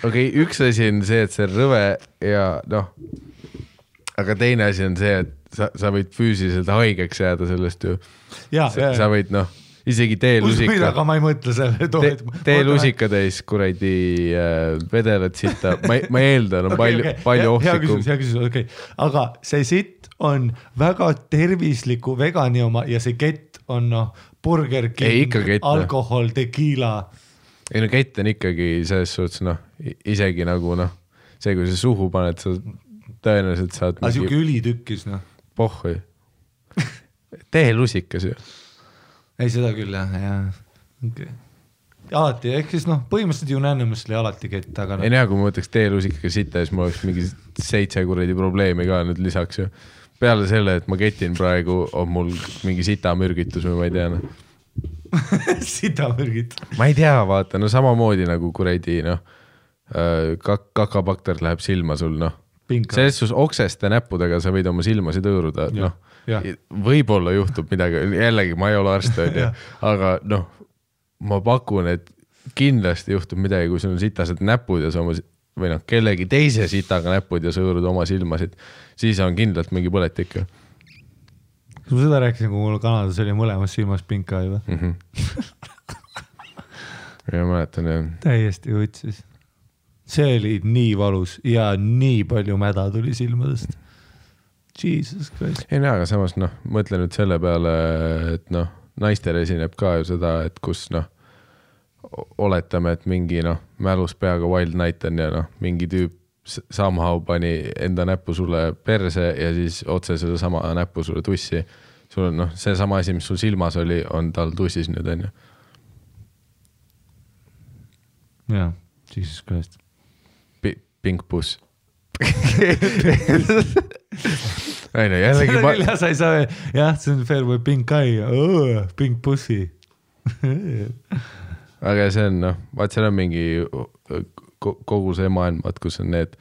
Okei, üks asi on see, et see rõve ja aga teine asi on see, et sa võid füüsiliselt haigeks jääda sellest ju. Sa võid isegi teelusika... Aga ma ei mõtle selle... Teelusika täis kuradi vedelad sita. Ma eeldan, on palju ohtlikum. Hea küsimus, okei. Aga see sitt on väga tervisliku vegani oma ja see kett on burger, alkohol, tekiila. Ei, no kett on ikkagi selles suhtes, isegi nagu, see, kui sa suhu paned, sa tõenäoliselt saad... Aga siuke ülitükkis, Pohhui. Teelusikas ju. Ei, seda küll, jah. Alati, ehk siis, põhimõtteliselt unanimous oli alati kett, aga... Ei näha, kui ma võtaks teelusikaga sita, siis mul oleks mingi 7 kuradi probleemi ka nüüd lisaks ju. Peale selle, et ma ketin praegu, on mul mingi sitamürgitus või ma ei tea. Sitamürgitus? Ma ei tea, vaata, samamoodi nagu kuredi, kakabakter läheb silma sul, selles sus okseste näppudega sa võid oma silmasid õõruda, võib-olla juhtub midagi, jällegi ma ei ole arst, aga ma pakun, et kindlasti juhtub midagi, kui sul on sitased näpud ja sa oma või kellegi teise sitaga näpud ja sõõrud oma silmasid, siis on kindlalt mingi põletik. Kas ma seda rääkisin, kui mul Kanadas oli mõlemas silmas pinka juba? Ja mäletan, jah. Täiesti võtsis. See oli nii valus ja nii palju mäda tuli silmadest. Jesus Christ. Ei näe, aga samas noh, mõtle nüüd selle peale, et noh, naistel esineb ka ju seda, et kus noh, oletame, et mingi noh, mälus peaga wild night on ja noh, mingi tüüp somehow pani enda näppu sulle perse ja siis otse selle sama näppu sulle tussi. Sul on noh, see sama asi, mis sul silmas oli, on tal tussis nüüd on ju. Jah, Jesus Christ. Pink puss. Aine, jällegi ma... Jah, see on fair või pink kai, pink pussi. Aga see on, noh, vaat seal on mingi kogu see maailmad, kus on need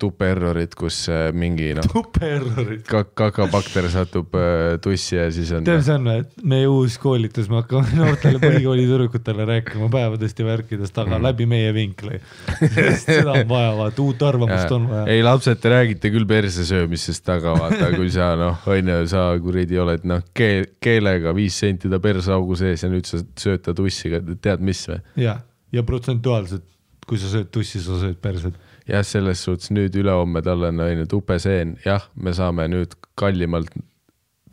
tuperrorid, kus mingi no, kakabakter satub tussi ja siis on... See on meie uus koolitus, me hakkame noortele põhikooli turukutele rääkima päevadest ja värkidest, aga läbi meie vinkli. Seda on vaja vaata, uut arvamust on vaja. Ei, lapsed, te räägite küll perse söömisest, aga vaata, kui sa, noh, aine, sa kuridi oled no, keelega 5 sentida persaugu sees ja nüüd sa sööta tussiga, tead mis või? Ja protsentuaalselt, kui sa sööd tussi, sa sööd perset. Jah, selles suhtes nüüd üleomme talle on ainult upeseen. Jah, me saame nüüd kallimalt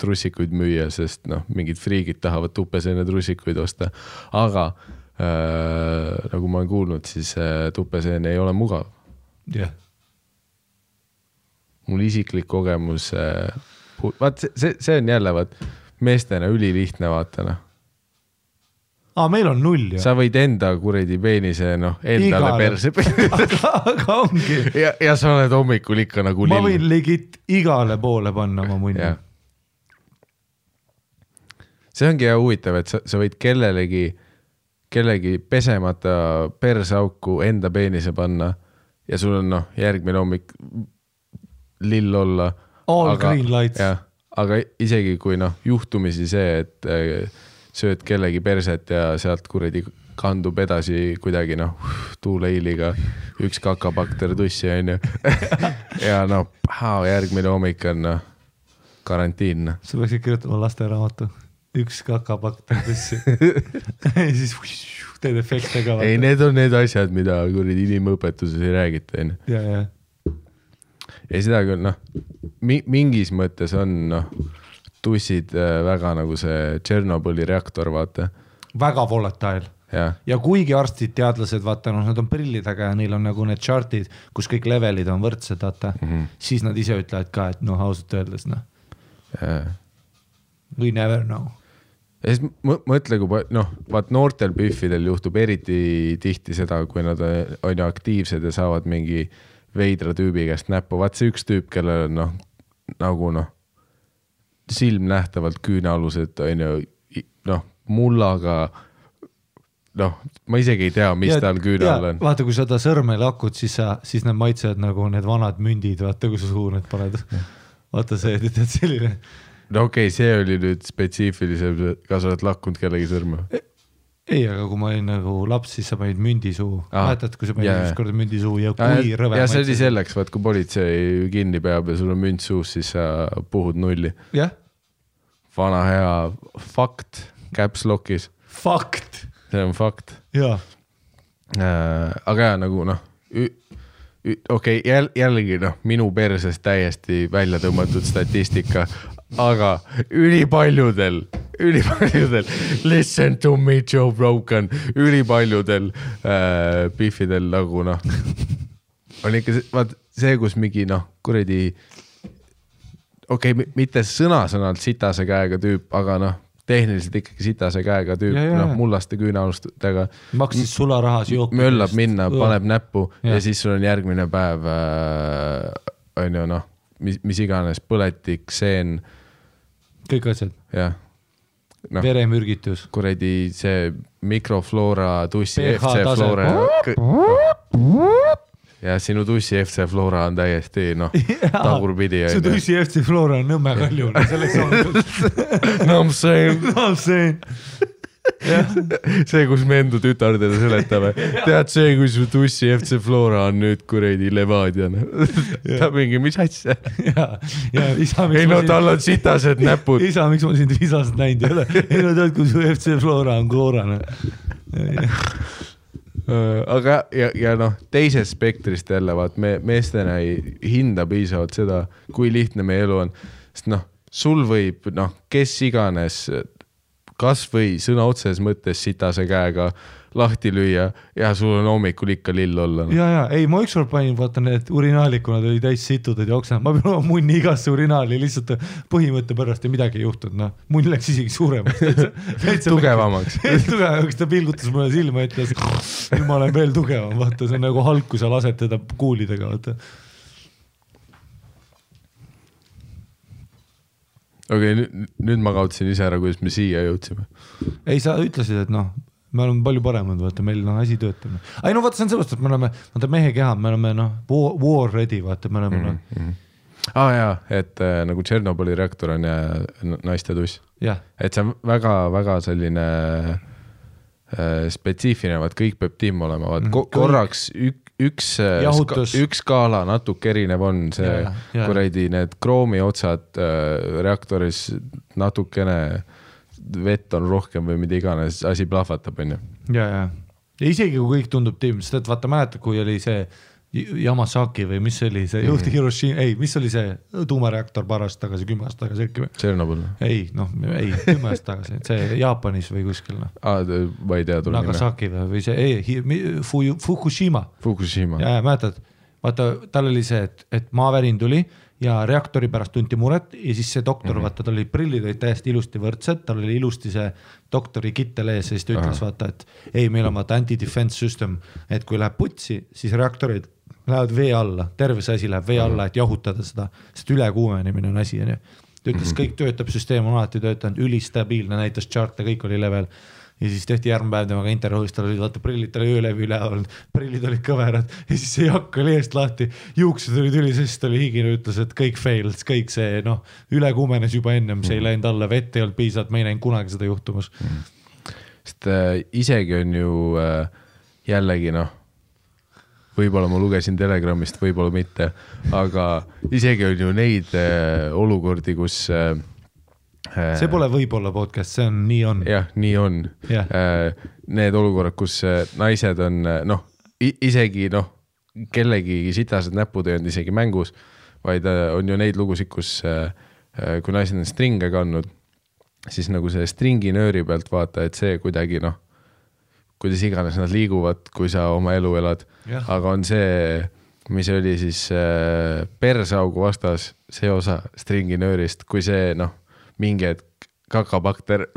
trussikuid müüa, sest no, mingid friigid tahavad upeseene trussikuid osta. Aga nagu ma olen kuulnud, siis upeseen ei ole mugav. Jah. Mul isiklik kogemus... Vaat, see on jälle, vaat, meestena ülilihtne vaatana. Meil on 0, jah. Sa võid enda kuredi peenise, noh, endale perse aga ongi. Ja sa oled hommikul ikka nagu lill. Ma võin legit igale poole panna ma munni. See ongi hea huvitav, et sa võid kellegi pesemata persauku enda peenise panna ja sul on, noh, järgmine hommik lill olla. All green lights. Aga isegi kui, noh, juhtumisi see, et... sööd kellegi perset ja sealt kuredi kandub edasi kuidagi noh, tuuleiliga 1 kakabakter tussi on ju. Ja noh, järgmine hommik on karantiin. Sa peaksid kirjutama laste raamatu. 1 kakabakter tussi. Ja siis teed efekte ka. Ei, need on need asjad, mida kuredi inimõpetuses ei räägita. Ja seda küll noh, mingis mõttes on noh, tussid väga nagu see Chernobyli reaktor, vaata. Väga volatail. Ja kuigi arstid, teadlased, vaata, nad on prillidega ja neil on nagu need chartid, kus kõik levelid on võrdsed, vaata, siis nad ise ütlevad ka, et noh, ausalt öeldes, noh. We never know. Ja siis mõtle, kui noh, vaat noortel püffidel juhtub eriti tihti seda, kui nad on aktiivsed ja saavad mingi veidra tüübi käest näppu. Vaat see üks tüüp, kellel on noh, nagu noh, silm nähtavalt küünealused mullaga ma isegi ei tea, mis tal küüneal on. Vaata, kui sa ta sõrmele hakud, siis need maitsevad nagu need vanad mündid, vaata, kui sa suuned paned. Vaata see, et tead selline. No okei, see oli nüüd spetsiifilisem, kas oled lakkunud kellegi sõrme? Ei, aga kui ma olin nagu laps, siis sa panid mündisuu. Vaatad, kui sa panid ükskord mündisuu ja kui rõve. Ja see oli selleks, vaat kui politsei kinni peab ja sul on mündsuus, siis sa puhud 0. Jah. Vana hea fakt, caps lockis. Fakt! See on fakt. Jah. Aga jah, nagu noh, okei, jällegi noh, minu persest täiesti välja tõmmatud statistika, aga ülipaljudel, listen to me Joe Broken, ülipaljudel piifidel nagu noh, on ikka see, kus mingi noh, kuredi, okei, mitte sõna-sõnalt sitase käega tüüp, aga noh, tehniliselt ikkagi sitase käega tüüp, noh, mullaste küünealustega. Maksis sularahas jookust. Möllab minna, paneb näppu ja siis sul on järgmine päev, on ju noh, mis iganes, põletik, seen. Kõik asjad. Jah. Veremürgitus. Kuredi see mikrofloora, tussi, FC floora. Ja sinu tussi FC floora on täiesti tagurpidi. Su tussi FC floora on Nõmme kaljul. No I'm saying. See, kus me endu tütardele seletame. Tead see, kus tussi FC Flora on nüüd kuredi Levadiane. Ta mingi, mis asja? Ei no, tal on sitased näpud. Isa, miks ma sind visast näinud ei ole? Ei no, tead, kus FC Flora on kloorane. Aga ja noh, teises spektrist jälle, vaat me meestena ei hinda piisavalt seda, kui lihtne meie elu on. Sest noh, sul võib, noh, kes iganes kas või sõna otses mõttes sitase käega lahti lüüa ja sul on hommikul ikka lill olla. No. Ja, ei, ma ükskord panin, vaata need urinaali, kui nad oli täis situtud ja oksanud. Ma pean munni igasse urinaali lihtsalt põhimõtte pärast ja midagi ei juhtud. No, munn läks isegi suuremaks. Tugevamaks. Tugevamaks. Ta pilgutas mulle silma, ütles, nüüd ma olen veel tugevam. Vaata, see on nagu halk, kui sa lased teda kuulidega. Vaata. Okei, nüüd ma kautsin ise ära, kuidas me siia jõudsime. Ei, sa ütlesid, et noh, me oleme palju paremad, vaata, meil on asi töötame. Ai, no vaata, see on sellest, et me oleme, vaata, mehe keha, me oleme, noh, war ready, vaata, me oleme, jah, et nagu Chernobyli reaktor on naiste tuss. Jah. Et see on väga, väga selline spetsiifiline, vaat kõik peab tiim olema, vaat korraks üks skaala natuke erinev on see, kureidi need kroomi otsad reaktoris natukene vett on rohkem või mida iganes asi plahvatab, on ju. Ja, ja. Ja isegi kui kõik tundub tiim, seda et vaata mäleta, kui oli see Yamasaki või mis oli see juhti Hiroshima, ei, mis oli see tuumareaktor parast tagasi, 10 aastat tagasi äkki või? Chernobyl. Ei, noh, ei, 10 aastat tagasi, see Jaapanis või kuskil. No. Ma ei tea, tuli nime. Nagasaki või see, ei, Fukushima. Fukushima. Ja, mäletad, vaata, tal oli see, et maavärin tuli ja reaktori pärast tunti muret ja siis see doktor, vaata, tal oli prillid olid täiesti ilusti võrdsed, tal oli ilusti see doktori kittel ees ja siis ta ütles, vaata, et ei, meil on vaata anti-defense system, et kui läheb putsi, siis reaktorid lähevad vee alla, terve see asi läheb vee alla, et jahutada seda, sest ülekuumenemine on asi. Ta ütles, kõik töötab, süsteem on alati töötanud, ülistabiilne, näitas charte, kõik oli level. Ja siis tehti järgpäev temaga intervjuus, tal olid vaata prillid, tal oli öölevi üle olnud, prillid olid kõverad ja siis see jakk oli eest lahti, juuksed olid üli, siis ta oli higine, ütles, et kõik fails, kõik see, noh, ülekuumenes juba ennem, see ei läinud alla, vett ei olnud piisavalt, me ei näinud kunagi seda juhtumas. Sest isegi on ju jällegi, noh, võib-olla ma lugesin Telegramist, võib-olla mitte, aga isegi on ju neid olukordi, kus... see pole võib-olla podcast, see on nii on. Jah, nii on. Ja. Need olukorrad, kus naised on, noh, isegi, noh, kellegi sitased näpud ei olnud isegi mängus, vaid on ju neid lugusid, kus kui naised on stringe kannud, siis nagu see stringi nööri pealt vaata, et see kuidagi, noh, kuidas iganes nad liiguvad, kui sa oma elu elad. Ja. Aga on see, mis oli siis persaugu vastas, see osa stringinöörist, kui see, noh, mingi hetk kakabakter.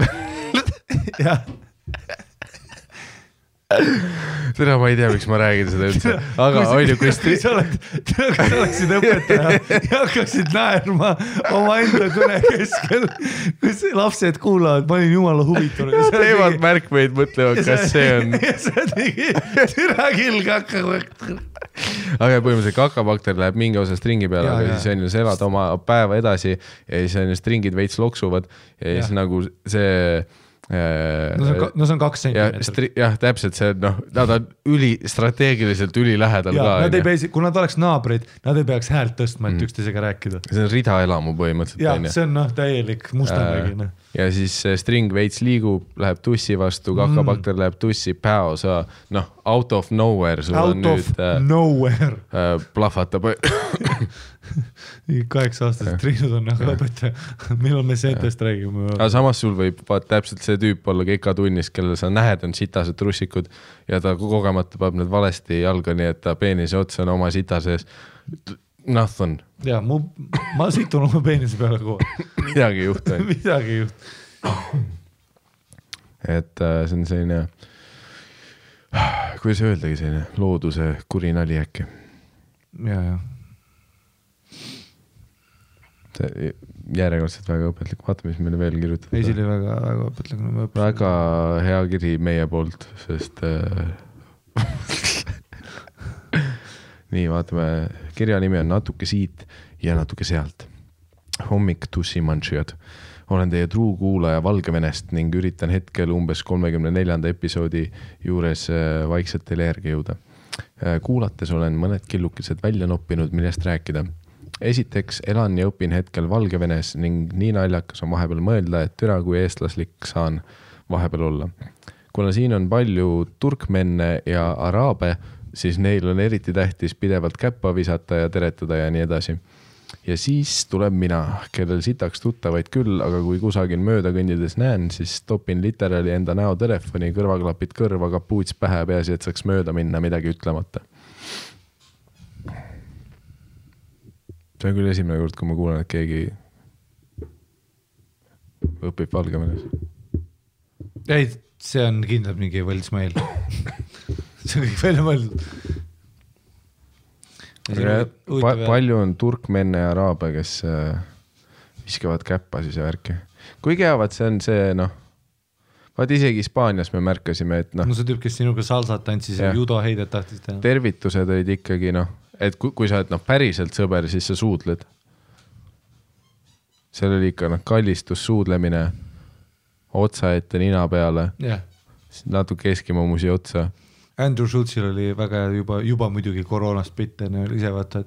Jah. Teda ma ei tea, miks ma räägin seda üldse, aga on ju kui sa oleksid õpetaja ja hakkaksid naerma oma enda kõne keskel, kus lapsed kuulavad, ma olin jumala huvitunud. Teemad märkmeid mõtlevad, kas see on... Ja sa tegi türakil kakabakter. Aga põhimõtteliselt kakabakter läheb mingi osast ringi peale, aga siis on ju elad oma päeva edasi ja siis on ju stringid veits loksuvad ja siis nagu see... No see on 2 sentimeetrit. Jah, täpselt see, noh, nad on strateegiliselt ülilähedal ka. Kui nad oleks naabrid, nad ei peaks häält tõstma, et üksteisega rääkida. See on rida elamu põhimõtteliselt. Jah, see on täielik mustamägine. Ja siis string veits liigub, läheb tussi vastu, kakabakter läheb tussi, päosa, noh, out of nowhere. Out of nowhere. Plahvatab. 8-aastased triinud on nagu õpetaja, millal me seentest räägime. Samas sul võib täpselt see tüüp olla kõik tunnis, kellel sa nähed on sitased trussikud ja ta kogemata peab need valesti jalga, nii et ta peenise otsa on oma sitases. Nothing. Jaa, ma situn oma peenise peale kohe. Midagi ei juhtu. Midagi ei juhtu. Et see on selline, kuidas öeldagi selline, looduse kurinali äkki. Jaa, jah. Järjekordselt väga õpetlik. Vaata, mis meile veel kirjutada. Ei, see oli väga õpetlik. Väga hea kiri meie poolt, sest nii, vaatame. Kirja nimi on natuke siit ja natuke sealt. Hommik Tussimantsiad. Olen teie truu kuulaja Valgevenest ning üritan hetkel umbes 34. episoodi juures vaikselt teile järgi jõuda. Kuulates olen mõned killukesed välja noppinud, millest rääkida. Esiteks elan ja õpin hetkel Valgevenes ning nii naljakas on vahepeal mõelda, et türa kui eestlaslik saan vahepeal olla. kuna siin on palju turkmenne ja araabe, siis neil on eriti tähtis pidevalt käppa visata ja teretada ja nii edasi. Ja siis tuleb mina, kellel sitaks tuttavaid küll, aga kui kusagil mööda kõndides näen, siis topin literaali enda näo telefoni, kõrvaklapid kõrva, kapuuts pähe peasi, et saaks mööda minna midagi ütlemata. See on küll esimene kord, kui ma kuulen, et keegi õpib Valgevenes. Ei, see on kindlalt mingi võldsmail. See on kõik välja mõeldud. Palju on turkmenne ja araabe, kes viskavad käppa siis ja värki. Kui keavad, see on see, noh, vaad isegi Hispaanias me märkasime, et noh. No see tüüp, kes sinuga salsat tantsis ja judo heidet tahtis teha. Tervitused olid ikkagi, noh, et kui sa oled päriselt sõber, siis sa suudled. Seal oli ikka kallistus, suudlemine, otsa ette, nina peale, natuke eskimumusi otsa. Andrew Schultzil oli väga juba muidugi koroonast pitte, ise vaata,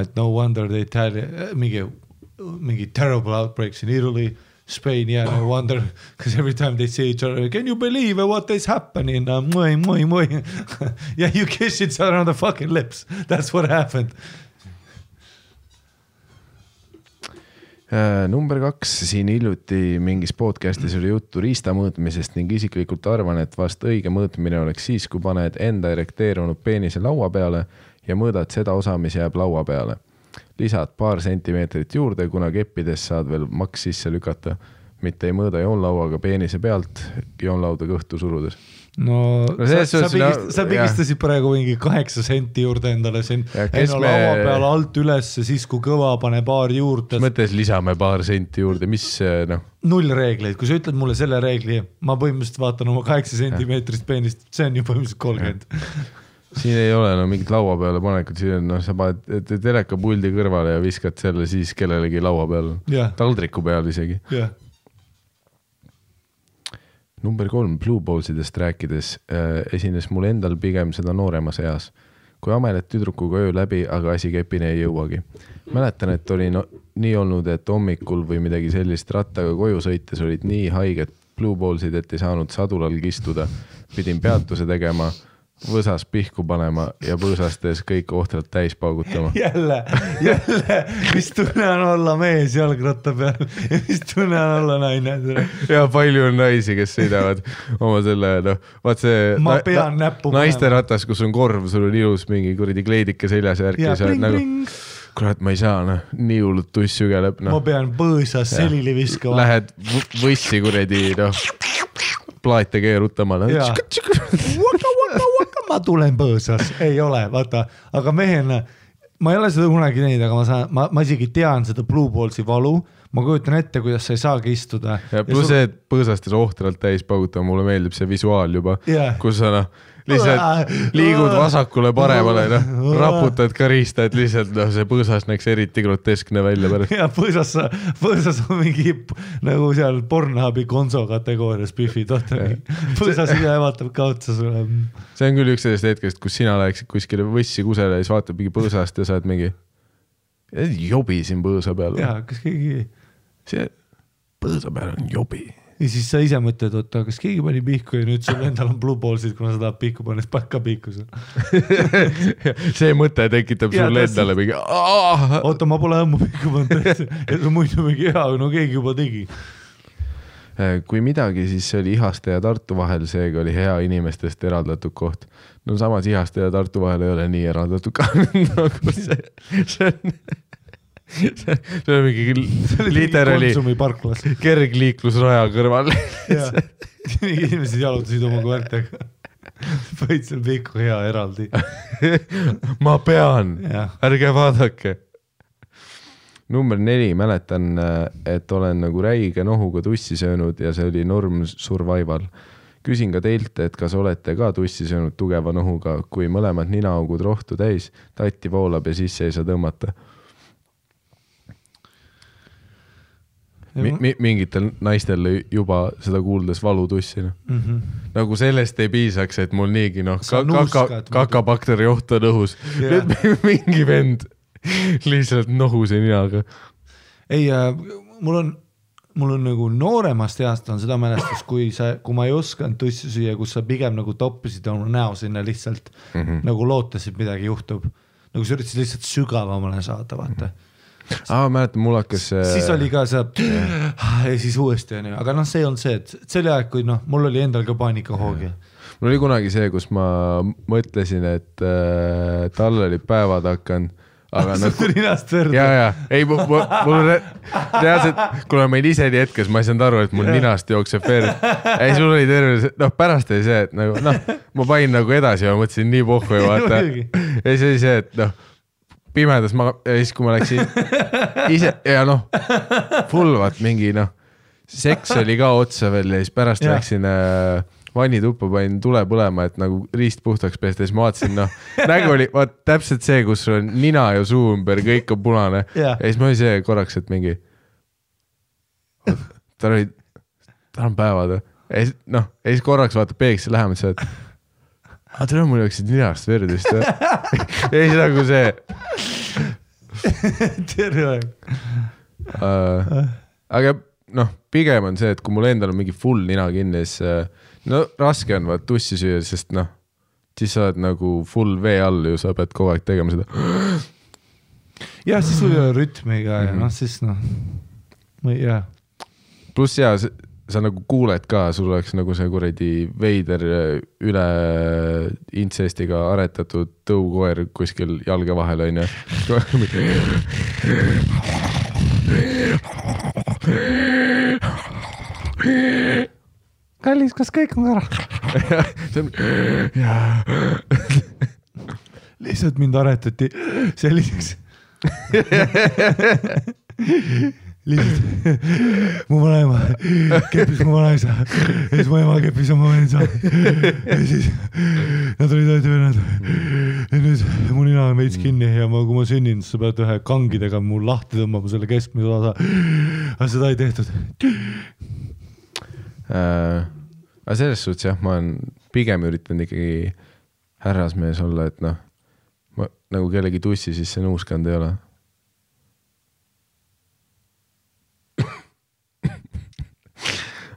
et no wonder they Itaalia, mingi terrible outbreaks in Italy, Spain, yeah, no wonder, because every time they see each other, can you believe what is happening? Yeah, you kiss each other on the fucking lips. That's what happened. Number 2. Siin hiljuti mingis podcastis oli juttu riista mõõtmisest ning isiklikult arvan, et vast õige mõõtmine oleks siis, kui paned enda erekteerunud peenise laua peale ja mõõdad seda osa, mis jääb laua peale. Lisad paar sentimeetrit juurde, kuna keppides saad veel maks sisse lükata. Mitte ei mõõda joonlauaga peenise pealt, joonlauda kõhtu surudes. No, sa pigistasid praegu mingi 8 senti juurde endale siin laua peal alt üles, siis kui kõva pane paar juurde. Mõttes lisame paar senti juurde, mis noh? 0 reegleid, kui sa ütled mulle selle reegli, ma põhimõtteliselt vaatan oma 8 sentimeetrist peenist, see on ju põhimõtteliselt 30. Siin ei ole mingit laua peale panekud, siin on, sa paned telekapuldi kõrvale ja viskad selle siis kellelegi laua peal, taldriku peal isegi. Jah. Number 3 Blueballsidest rääkides esines mul endal pigem seda nooremas eas. Kui ameled tüdrukuga öö läbi, aga asi kepine ei jõuagi. Mäletan, et oli nii olnud, et hommikul või midagi sellist rattaga koju sõites olid nii haiged Blueballsid, et ei saanud sadulal kistuda. Pidin peatuse tegema, võsas pihku panema ja põõsastes kõik ohtralt täis paugutama. Jälle, mis tunne on olla mees jalgratta peal ja mis tunne on olla naine. Ja palju on naisi, kes sõidavad oma selle, noh, vaat see naiste ratas, kus on korv, sul on ilus mingi kuridi kleidike seljas järgi ja sa oled nagu, kurat, ma ei saa, nii hullud tuss sügeleb. Ma pean põõsas selili viskama. Lähed võssi kuridi, noh, plaate keerutama. Ma tulen põõsas, ei ole, vaata, aga mehena, ma ei ole seda kunagi neid, aga ma isegi tean seda Blueballsi valu, ma kujutan ette, kuidas sa ei saagi istuda. Plus see põõsastes ohtralt täis paugutama, mulle meeldib see visuaal juba, kus sa lihtsalt liigud vasakule paremale, raputad karistad, lihtsalt see põõsas näeks eriti groteskne välja pärast. Ja põõsas on mingi nagu seal Pornhubi konso kategoorias pühvid. Põõsas üle vaatab kaotsa sulle. See on küll üks sellest hetkest, kus sina läheksid kuskile võssi kusele ja siis vaatab mingi põõsast ja saad mingi jobi siin põõsa peal. Jaa, kas keegi... See põõsa peal on jobi. Ja siis sa ise mõtled, oota, kas keegi pani pihku ja nüüd sul endal on Blueballsid, kuna sa tahab pihku pannes pakka pihku seal. See mõte tekitab sul endale mingi... Oota, ma pole õmmu pihku pannud. Ja muidu mingi hea, no keegi juba tegi. Kui midagi, siis see oli Ihaste ja Tartu vahel, seega oli hea inimestest eraldatud koht. No samas Ihaste ja Tartu vahel ei ole nii eraldatud ka. See on... see on mingi literali kergliiklusraja kõrval. Inimesed jalutasid oma koertega. Võid seal pihku hea eraldi. Ma pean, ärge vaadake. Number 4, mäletan, et olen nagu räige nohuga tussi söönud ja see oli norm survival. Küsin ka teilt, et kas olete ka tussi söönud tugeva nohuga, kui mõlemad ninaaugud rohtu täis, tatti voolab ja sisse ei saa tõmmata. Mingitel naistel juba seda kuuldes valutussina. Nagu sellest ei piisaks, et mul niigi kakabakteri oht on õhus. Nüüd mingi vend lihtsalt nohuse ninaga. Ei, mul on mul on nagu nooremast east on seda mälestus, kui ma ei oskan tussi süüa, kus sa pigem nagu toppisid oma näo sinna lihtsalt nagu lootasid midagi juhtub. Nagu sa üritasid lihtsalt sügavamale saada, vaata. Mäletan, mul hakkas... Siis oli ka see... Ja siis uuesti on ju. Aga see on see, et selle aeg, kui mul oli endal ka paanikahoogi. Mul oli kunagi see, kus ma mõtlesin, et tal oli päevad hakanud. Sa tuli ennast võrda. Jaa, ei, mul reaalselt, kuna meil ise oli hetkes, ma ei saanud aru, et mul ninast jookseb verd. Ei, sul oli terve, noh, pärast ei see, et nagu, noh, ma pain nagu edasi ja ma mõtlesin nii pohku ja vaata. Ei, see oli see, et noh, pimedas ma, ja siis kui ma läksin ise, ja noh, fulvat mingi, noh, seks oli ka otsa veel ja siis pärast läksin... vannituppa pain tule põlema, et nagu riist puhtaks peest ja siis ma vaatasin, noh, nägu oli täpselt see, kus on nina ja suu ümber, kõik on punane ja siis ma oli see korraks, et mingi tal on päevad ja siis korraks vaata peegis lähemalt see, et tal on mul jooksid ninast verdist ja siis nagu see terve aeg aga noh, pigem on see, et kui mul endal on mingi full nina kinni, siis no raske on vaad tussi süüa, sest noh, siis sa oled nagu full vee all ju, sa pead kogu aeg tegema seda. Jah, siis sul ei ole rütmiga ja noh, siis noh, jah. Plus jah, sa nagu kuuled ka, sul oleks nagu see kuredi veider üle intsestiga aretatud tõukoer kuskil jalge vahel on ja. Kallis, kas kõik on ära? Lihtsalt mind aretati selliseks. Lihtsalt. Mu vanaema kepis mu vanaisa. Ja siis mu ema kepis oma venisa. Ja siis nad olid aeti vennad. Ja nüüd mu nina on veits kinni ja kui ma sünnin, sa pead ühe kangidega mul lahti tõmbama selle keskmise osa. Aga seda ei tehtud. Aga selles suhtes jah, ma olen pigem üritanud ikkagi härrasmees olla, et noh, ma nagu kellegi tussi sisse nuuskand ei ole.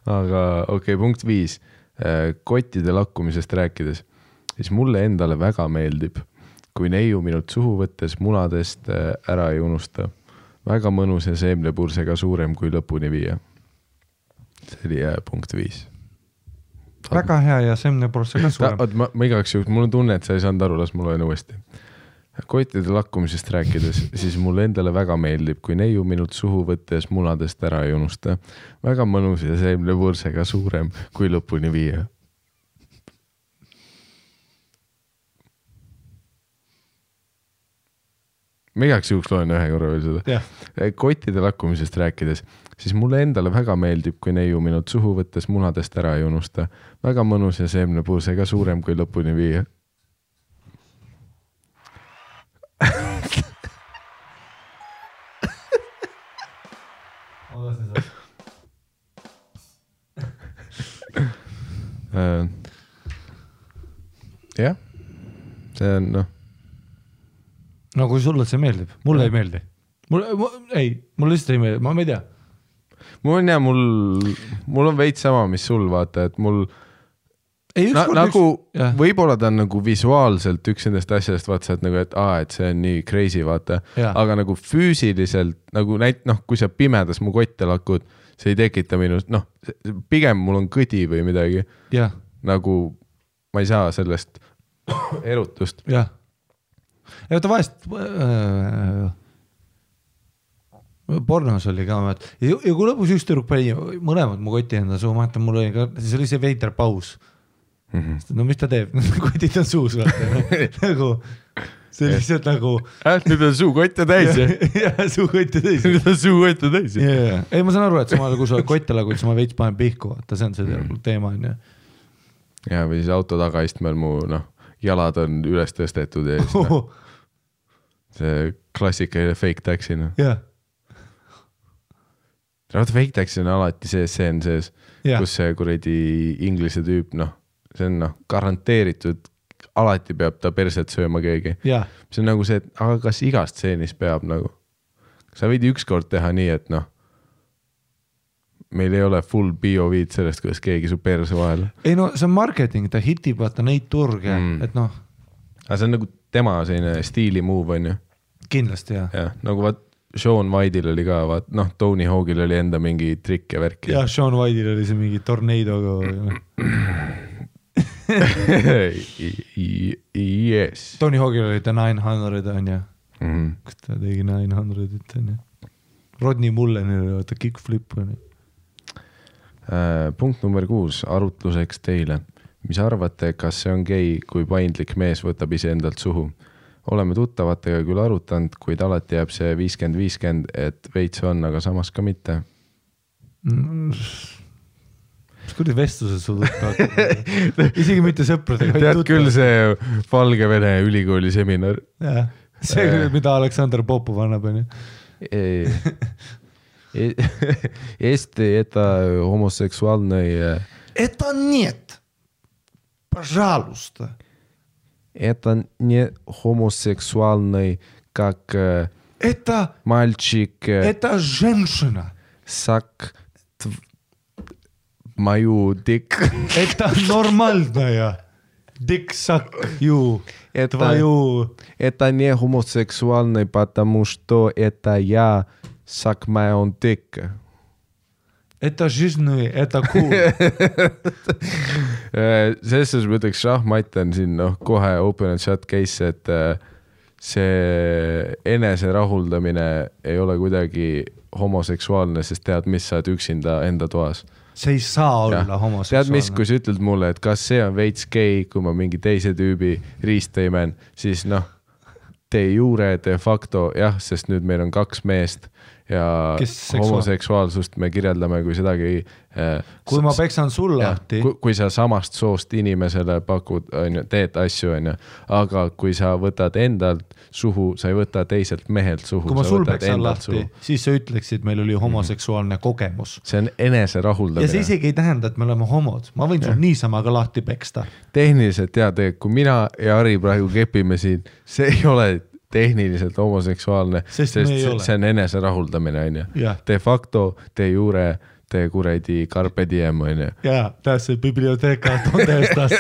Aga okei, punkt 5. Kottide lakkumisest rääkides, siis mulle endale väga meeldib, kui neiu minut suhu võttes munadest ära ei unusta. Väga mõnuse seemlepursega suurem kui lõpuni viia. See oli punkt 5. Väga hea ja seemneporse ka suurem. Ma igaks juhul, mul on tunne, et sa ei saanud aru, las mul olen uuesti. Kottide lakkumisest rääkides, siis mulle endale väga meeldib, kui neiu minut suhu võttes munadest ära ei unusta. Väga mõnus ja seemneporse ka suurem kui lõpuni viia. Ma igaks juhuks loen ühe korra veel seda. Kottide lakkumisest rääkides, siis mulle endale väga meeldib, kui neiu minut suhu võttes munadest ära ei unusta. Väga mõnus ja seemnepursega suurem kui lõpuni viia. Jah, see on noh. No kui sulle see meeldib, mulle ei meeldi. Ei, mulle lihtsalt ei meeldi, ma ei tea. Mul on veits sama, mis sul vaata, et mul võib-olla ta on nagu visuaalselt üks endast asjast vaatsa, et see on nii crazy vaata, aga nagu füüsiliselt, nagu näit, kui sa pimedas mu kotte lakud, see ei tekita minust, noh, pigem mul on kõdi või midagi, nagu ma ei saa sellest erutust. Jah. Ja ta vahest pornos oli ka ja kui lõpus üks tüdruk pani mõlemad mu kotti enda suu, ma mõtlen, mul oli ka siis oli see veider paus. No mis ta teeb? Kotid on suus nagu see lihtsalt nagu nüüd on suu kotte täis ja suu kotte täis ei, ma saan aru, et samal kui sa kotte lagud, siis ma veits panen pihku, vaata, see on see teema ja või siis auto tagaistmel mu noh jalad on üles tõstetud ja see klassikaline fake taxi. Jah. Fake taxi on alati see seen sees, kus see kuredi inglise tüüp, noh, see on garanteeritud, alati peab ta perset sööma keegi. See on nagu see, et aga kas igast seenis peab nagu. Sa võid ükskord teha nii, et noh, meil ei ole full POV-d sellest, kuidas keegi su perse vahel. Ei no, see on marketing, ta hitib vaata neid turge, et noh. Aga see on nagu tema selline stiili move on ju. Kindlasti, jah. Ja, nagu vaat Sean White'il oli ka, vaat noh, Tony Hawk'il oli enda mingi trikk ja värk. Jah, Sean White'il oli see mingi torneidoga. Yes. Tony Hawk'il oli ta 900 on ja. Kas ta tegi 900 on ja. Rodney Mullenil vaata kickflip on. Punkt number 6. Arutluseks teile. Mis arvate, kas see on gei, kui paindlik mees võtab ise endalt suhu? Oleme tuttavatega küll arutanud, kuid alati jääb see 50-50, et veits on, aga samas ka mitte. Kuidas vestlused sul võtta? Isegi mitte sõpradega. Tead küll see Valgevene ülikooli seminar. See küll, mida Aleksandr Popov annab, on ju. Eesti это homosexuaalne это нет пожалуйста это не homosexuaalne как это мальчик это женщина сак мою дик это нормальная дик сак ю Это не гомосексуальный, потому что это я сак моён дик. Это жизнь, это cool. Selles ma ütleks šahmatan siin kohe open and shut case, et see enese rahuldamine ei ole kuidagi homoseksuaalne, sest tead, mis saad üksinda enda toas. See ei saa olla homoseksuaalne. Tead mis, kui sa ütled mulle, et kas see on veits gei, kui ma mingi teise tüübi riisteimen, siis noh, te juure, de facto, jah, sest nüüd meil on 2 meest ja homoseksuaalsust me kirjeldame, kui sedagi... Kui ma peksan sul lahti. Kui sa samast soost inimesele pakud, teed asju, aga kui sa võtad endalt suhu, sa ei võta teiselt mehelt suhu. Kui ma sul peksan lahti, siis sa ütleksid, meil oli homoseksuaalne kogemus. See on enese rahuldamine. Ja see isegi ei tähenda, et me oleme homod. Ma võin sul niisama ka lahti peksta. Tehniliselt, tead, kui mina ja Ari praegu kepime siin, see ei ole... tehniliselt homoseksuaalne, sest see on enese rahuldamine, on ju. De facto, de juure, de kuredi carpe diem, on ju. Jaa, tässä biblioteka on testas.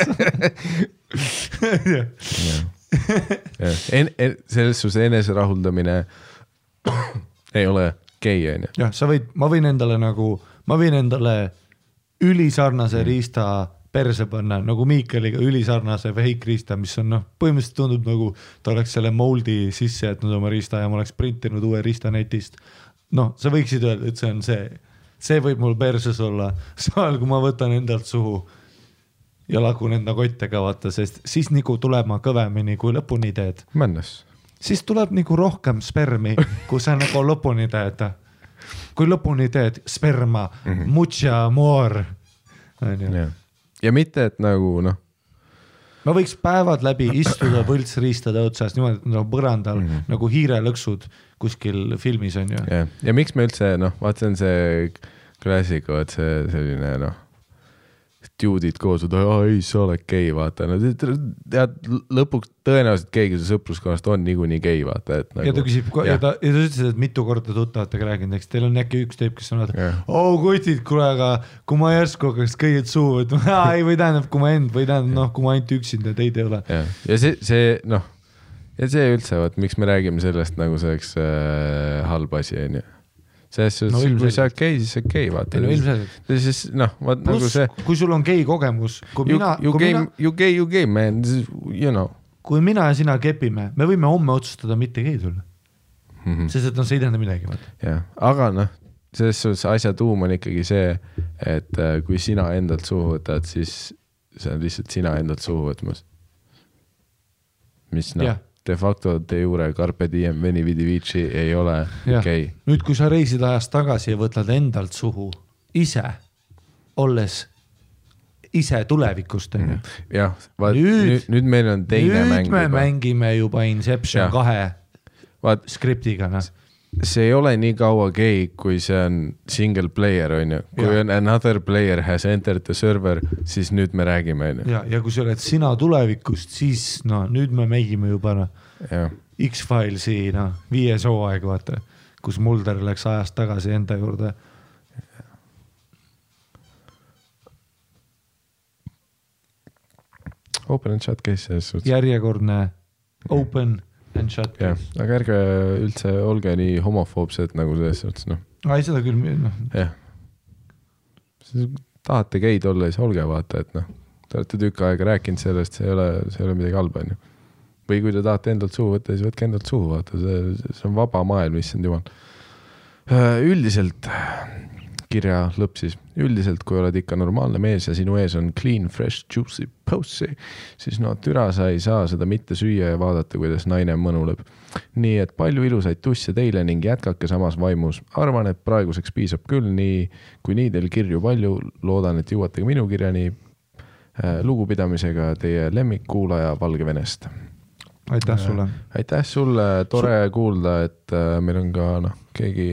Selles suus enese rahuldamine ei ole gei, on ju. Jah, sa võid, ma võin endale ülisarnase riista perse panna, nagu Mikaeliga ülisarnase veikriista, mis on noh, põhimõtteliselt tundub nagu ta oleks selle moldi sisse jätnud oma riista ja ma oleks printinud uue riista netist. Noh, sa võiksid öelda, et see on see. See võib mul perses olla. Saal, kui ma võtan endalt suhu ja lagun enda kottega vaata, sest siis niiku tuleb ma kõvemini, kui lõpuni teed. Männes. Siis tuleb niiku rohkem spermi, kui sa nagu lõpuni teed. Kui lõpuni teed sperma, mucha amor. Jah. Ja mitte, et nagu noh... Ma võiks päevad läbi istuda võltsriistade otsas niimoodi, et põrandal nagu hiirelõksud kuskil filmis on ju. Ja miks me üldse, noh, vaat see on see klassiko, et see selline noh, tüüdid koos, et ei, sa oled gei, vaata. Lõpuks tõenäoliselt keegi see sõpruskonnast on niikuinii gei, vaata. Ja ta küsib, ja ta ütles, et mitu korda tuttavatega rääkinud, eks teil on äkki üks teeb, kes on vaata, oo, kutid, kuule, aga kui ma järsku hakkaks kõiged suu, et ei või tähendab, kui ma end või tähendab, noh, kui ma ainult üksinda teid ei ole. Ja see, noh, ja see üldse, vaat, miks me räägime sellest nagu selleks halb asi, on ju. Sest kui sa gei, siis sa gei, vaata. Kui sul on gei kogemus, you gei, man, you know. Kui mina ja sina kepime, me võime homme otsustada mitte gei tulla. Sest et see ei tähenda midagi. Aga noh, selles asja tuum on ikkagi see, et kui sina endalt suhu võtad, siis see on lihtsalt sina endalt suhu võtmas. Mis noh? De facto te juure carpe diem veni vidi viitsi ei ole gei. Nüüd kui sa reisid ajast tagasi ja võtled endalt suhu ise, olles ise tulevikust. Nüüd meil on teine mäng. Nüüd me mängime juba Inception 2 skriptiga. See ei ole nii kaua gei, kui see on single player. Kui on another player has entered the server, siis nüüd me räägime. Ja kui sa oled sina tulevikust, siis nüüd me mängime juba X-Filesi 5. hooaeg, kus Mulder läks ajast tagasi enda juurde. Open and shut case selles suhtes. Järjekordne open and shut case. Yeah. Aga ärge üldse olge nii homofoobsed nagu selles suhtes. No. Ai, seda küll. No. Yeah. Tahate geid olla, siis olge vaata, et noh. Te olete tükk aega rääkinud sellest, see ei ole midagi halba. Või kui te tahate endalt suhu võtta, siis võtke endalt suhu vaata. See on vaba maailm, mis on jumal. Üldiselt, kirja lõpp siis, üldiselt kui oled ikka normaalne mees ja sinu ees on clean, fresh, juicy, pussy, siis no türa sa ei saa seda mitte süüa ja vaadata, kuidas naine mõnuleb. Nii et palju ilusaid tusse teile ning jätkake samas vaimus. Arvan, et praeguseks piisab küll nii, kui nii teil kirju palju, loodan, et jõuate ka minu kirjani. Lugupidamisega teie lemmikkuulaja Valgevenest. Aitäh sulle. Aitäh sulle. Tore kuulda, et meil on ka keegi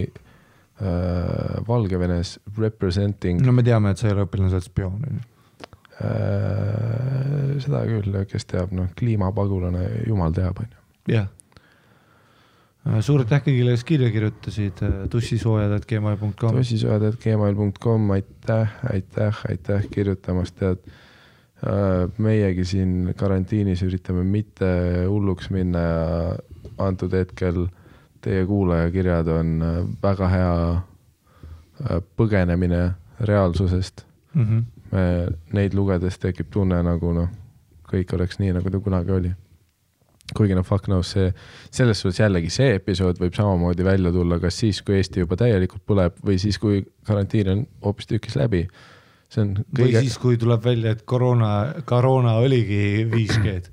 Valgevenes representing. No me teame, et sa ei ole õpilane, sa oled spioon. Seda küll, kes teab. Kliimapagulane jumal teab. Jah. Suured tähkõigile, kes kirja kirjutasid tussisoojad@gmail.com. Tussisoojad@gmail.com. Aitäh kirjutamast. Tead. Meiegi siin karantiinis üritame mitte hulluks minna ja antud hetkel teie kuulajakirjad on väga hea põgenemine reaalsusest. Neid lugedes tekib tunne nagu kõik oleks nii nagu ta kunagi oli. Kuigi fuck knows, selles suhtes jällegi see episood võib samamoodi välja tulla kas siis, kui Eesti juba täielikult põleb või siis, kui karantiin on hoopis tükis läbi. Või siis, kui tuleb välja, et korona oligi 5G-d.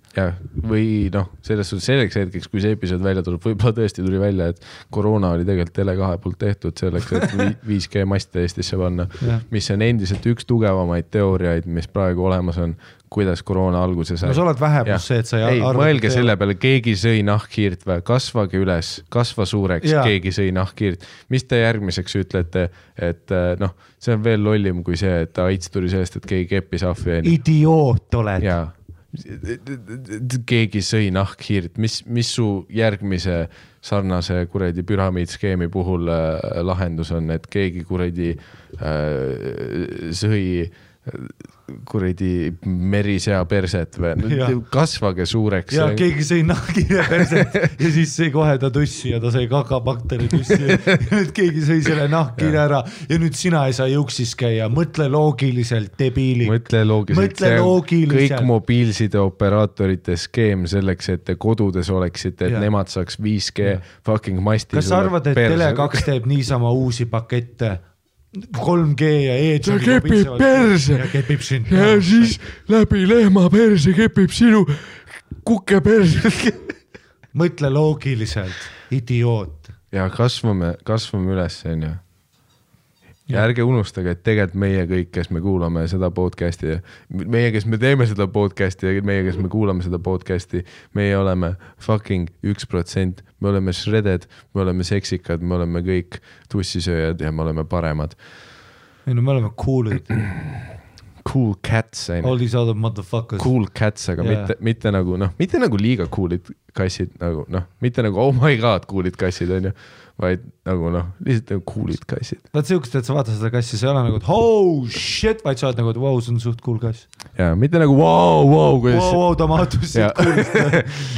Või selleks hetkeks, kui see episood välja tuleb, võib-olla tõesti tuli välja, et korona oli tegelikult Tele2 poolt tehtud selleks, et 5G maste Eestisse panna, mis on endiselt üks tugevamaid teooriaid, mis praegu olemas on, kuidas korona alguse sai. No sa oled vähemus see, et sa ei arvata. Mõelge selle peale, keegi sõi nahkhiirt või kasvage üles, kasva suureks, keegi sõi nahkhiirt. Mis te järgmiseks ütlete, et see on veel lollim kui see, et AIDS tuli sellest, et keegi keppis ahvi. Idioot oled. Keegi sõi nahkhiirt. Mis su järgmise sarnase kuredi püramiidskeemi puhul lahendus on, et keegi kuredi sõi kuridi merisea perset või kasvage suureks. Ja keegi sõi nahkhiire perset ja siis sõi kohe ta tussi ja ta sõi kakabakteri tussi ja nüüd keegi sõi selle nahkhiire ära ja nüüd sina ei saa juksis käia. Mõtle loogiliselt, debiilik. Mõtle loogiliselt. Kõik mobiilside operaatorite skeem selleks, et te kodudes oleksite, et nemad saaks 5G fucking masti. Kas arvad, et Tele2 teeb niisama uusi pakette? 3G ja E-riik kepib perse ja siis läbi lehma perse kepib sinu kukke perse. Mõtle loogiliselt, idioot. Ja kasvame üles. Ja ärge unustage, et tegelikult meie kõik, kes me kuulame seda podcasti, meie, kes me teeme seda podcasti, meie, kes me kuulame seda podcasti, meie oleme fucking 1%, me oleme shredded, me oleme seksikad, me oleme kõik tussisööjad ja me oleme paremad. Ei, no me oleme coolid. Cool cats. All these other motherfuckers. Cool cats, aga mitte nagu liiga coolid kassid, mitte nagu oh my god coolid kassid, on ju. Vaid nagu lihtsalt coolid kassid. Vaad siukest, et sa vaatad seda kassi, see ei ole nagu, et oh shit, vaid sa oled nagu, et wow, see on suht cool kass. Jaa, mitte nagu wow, ta maatus siit coolist.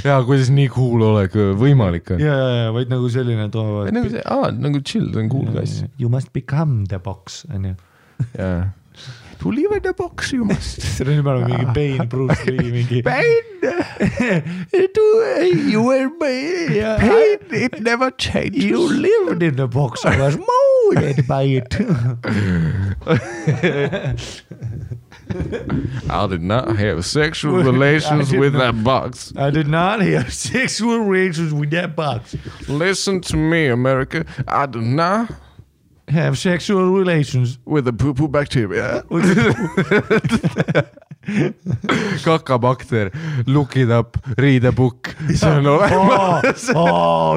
Jaa, kuidas nii cool olek võimalik on. Jaa, vaid nagu selline toavad. Nagu chill, see on cool kass. You must become the box. Jaa. To live in the box, you must. See on juba mingi Bane, Bruce Lee, mingi... Bane! You were Bane! It never changed. You lived in the box. I was molded by it. I did not have sexual relations with that box. I did not have sexual relations with that box. Listen to me, America. I did not... have sexual relations with the poo-poo bacteria. Kakabakter, look it up, read a book. See on olemas.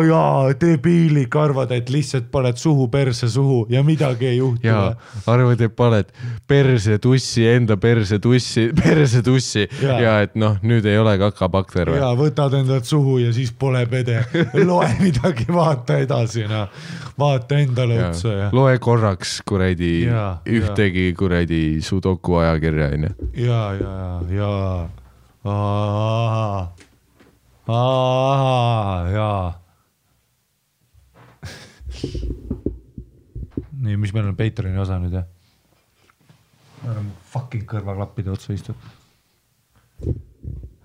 Jaa, debiilik, arvad, et lihtsalt paned suhu perse suhu ja midagi ei juhtu. Jaa, arvad, et paned perse tussi, enda perse tussi ja et nüüd ei ole kakabakter. Jaa, võtad endalt suhu ja siis pole pede. Loe midagi, vaata edasi. Vaata endale otsa. Loe korraks kuredi, ühtegi kuredi sudoku ajakirja. Jaa. jaa. Nii, mis meil on Patreoni osa nüüd, jah? Ma olen fucking kõrvaklappide otsa istud.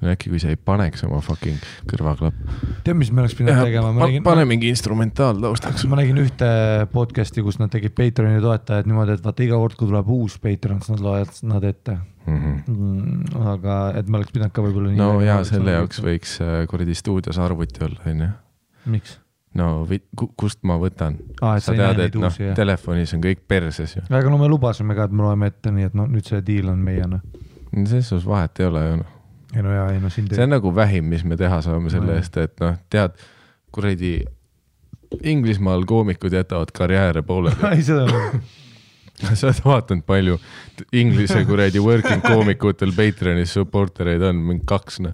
Äkki kui sa ei paneks oma fucking kõrvaklapp. Tead, mis me oleks pidanud tegema? Pane mingi instrumentaal taustaks. Ma nägin ühte podcasti, kus nad tegid Patreoni toetajad niimoodi, et vaata iga kord, kui tuleb uus Patreon, nad loevad nad ette. Aga et me oleks pidanud ka võibolla nii. No jaa, selle jaoks võiks kuridi stuudios arvuti olla. Miks? No, kust ma võtan? Sa tead, et telefonis on kõik perses. Aga no me lubasime ka, et me loeme ette nii, et nüüd see deal on meie. Selles suus vahet ei ole ju. See on nagu vähim, mis me teha saame selle eest, et tead, kuradi Inglismaal koomikud jätavad karjääre poole. Sa oled vaatanud palju inglise kuradi working koomikutel Patreonis supportereid on, mingi 2.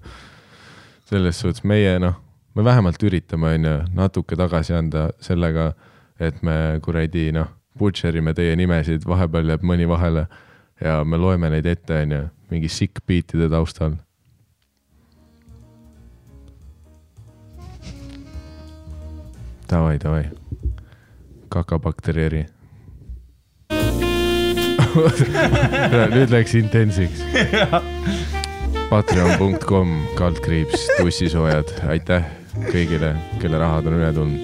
Selles suus meie me vähemalt üritame natuke tagasi anda sellega, et me kuradi butcherime teie nimesid, vahepeal jääb mõni vahele ja me loeme neid ette mingi sick beatide taustal. Tavai. Kakabakterieri. Nüüd läks intensiks. Patreon.com/tussisoojad. Aitäh kõigile, kelle rahad on üle tulnud.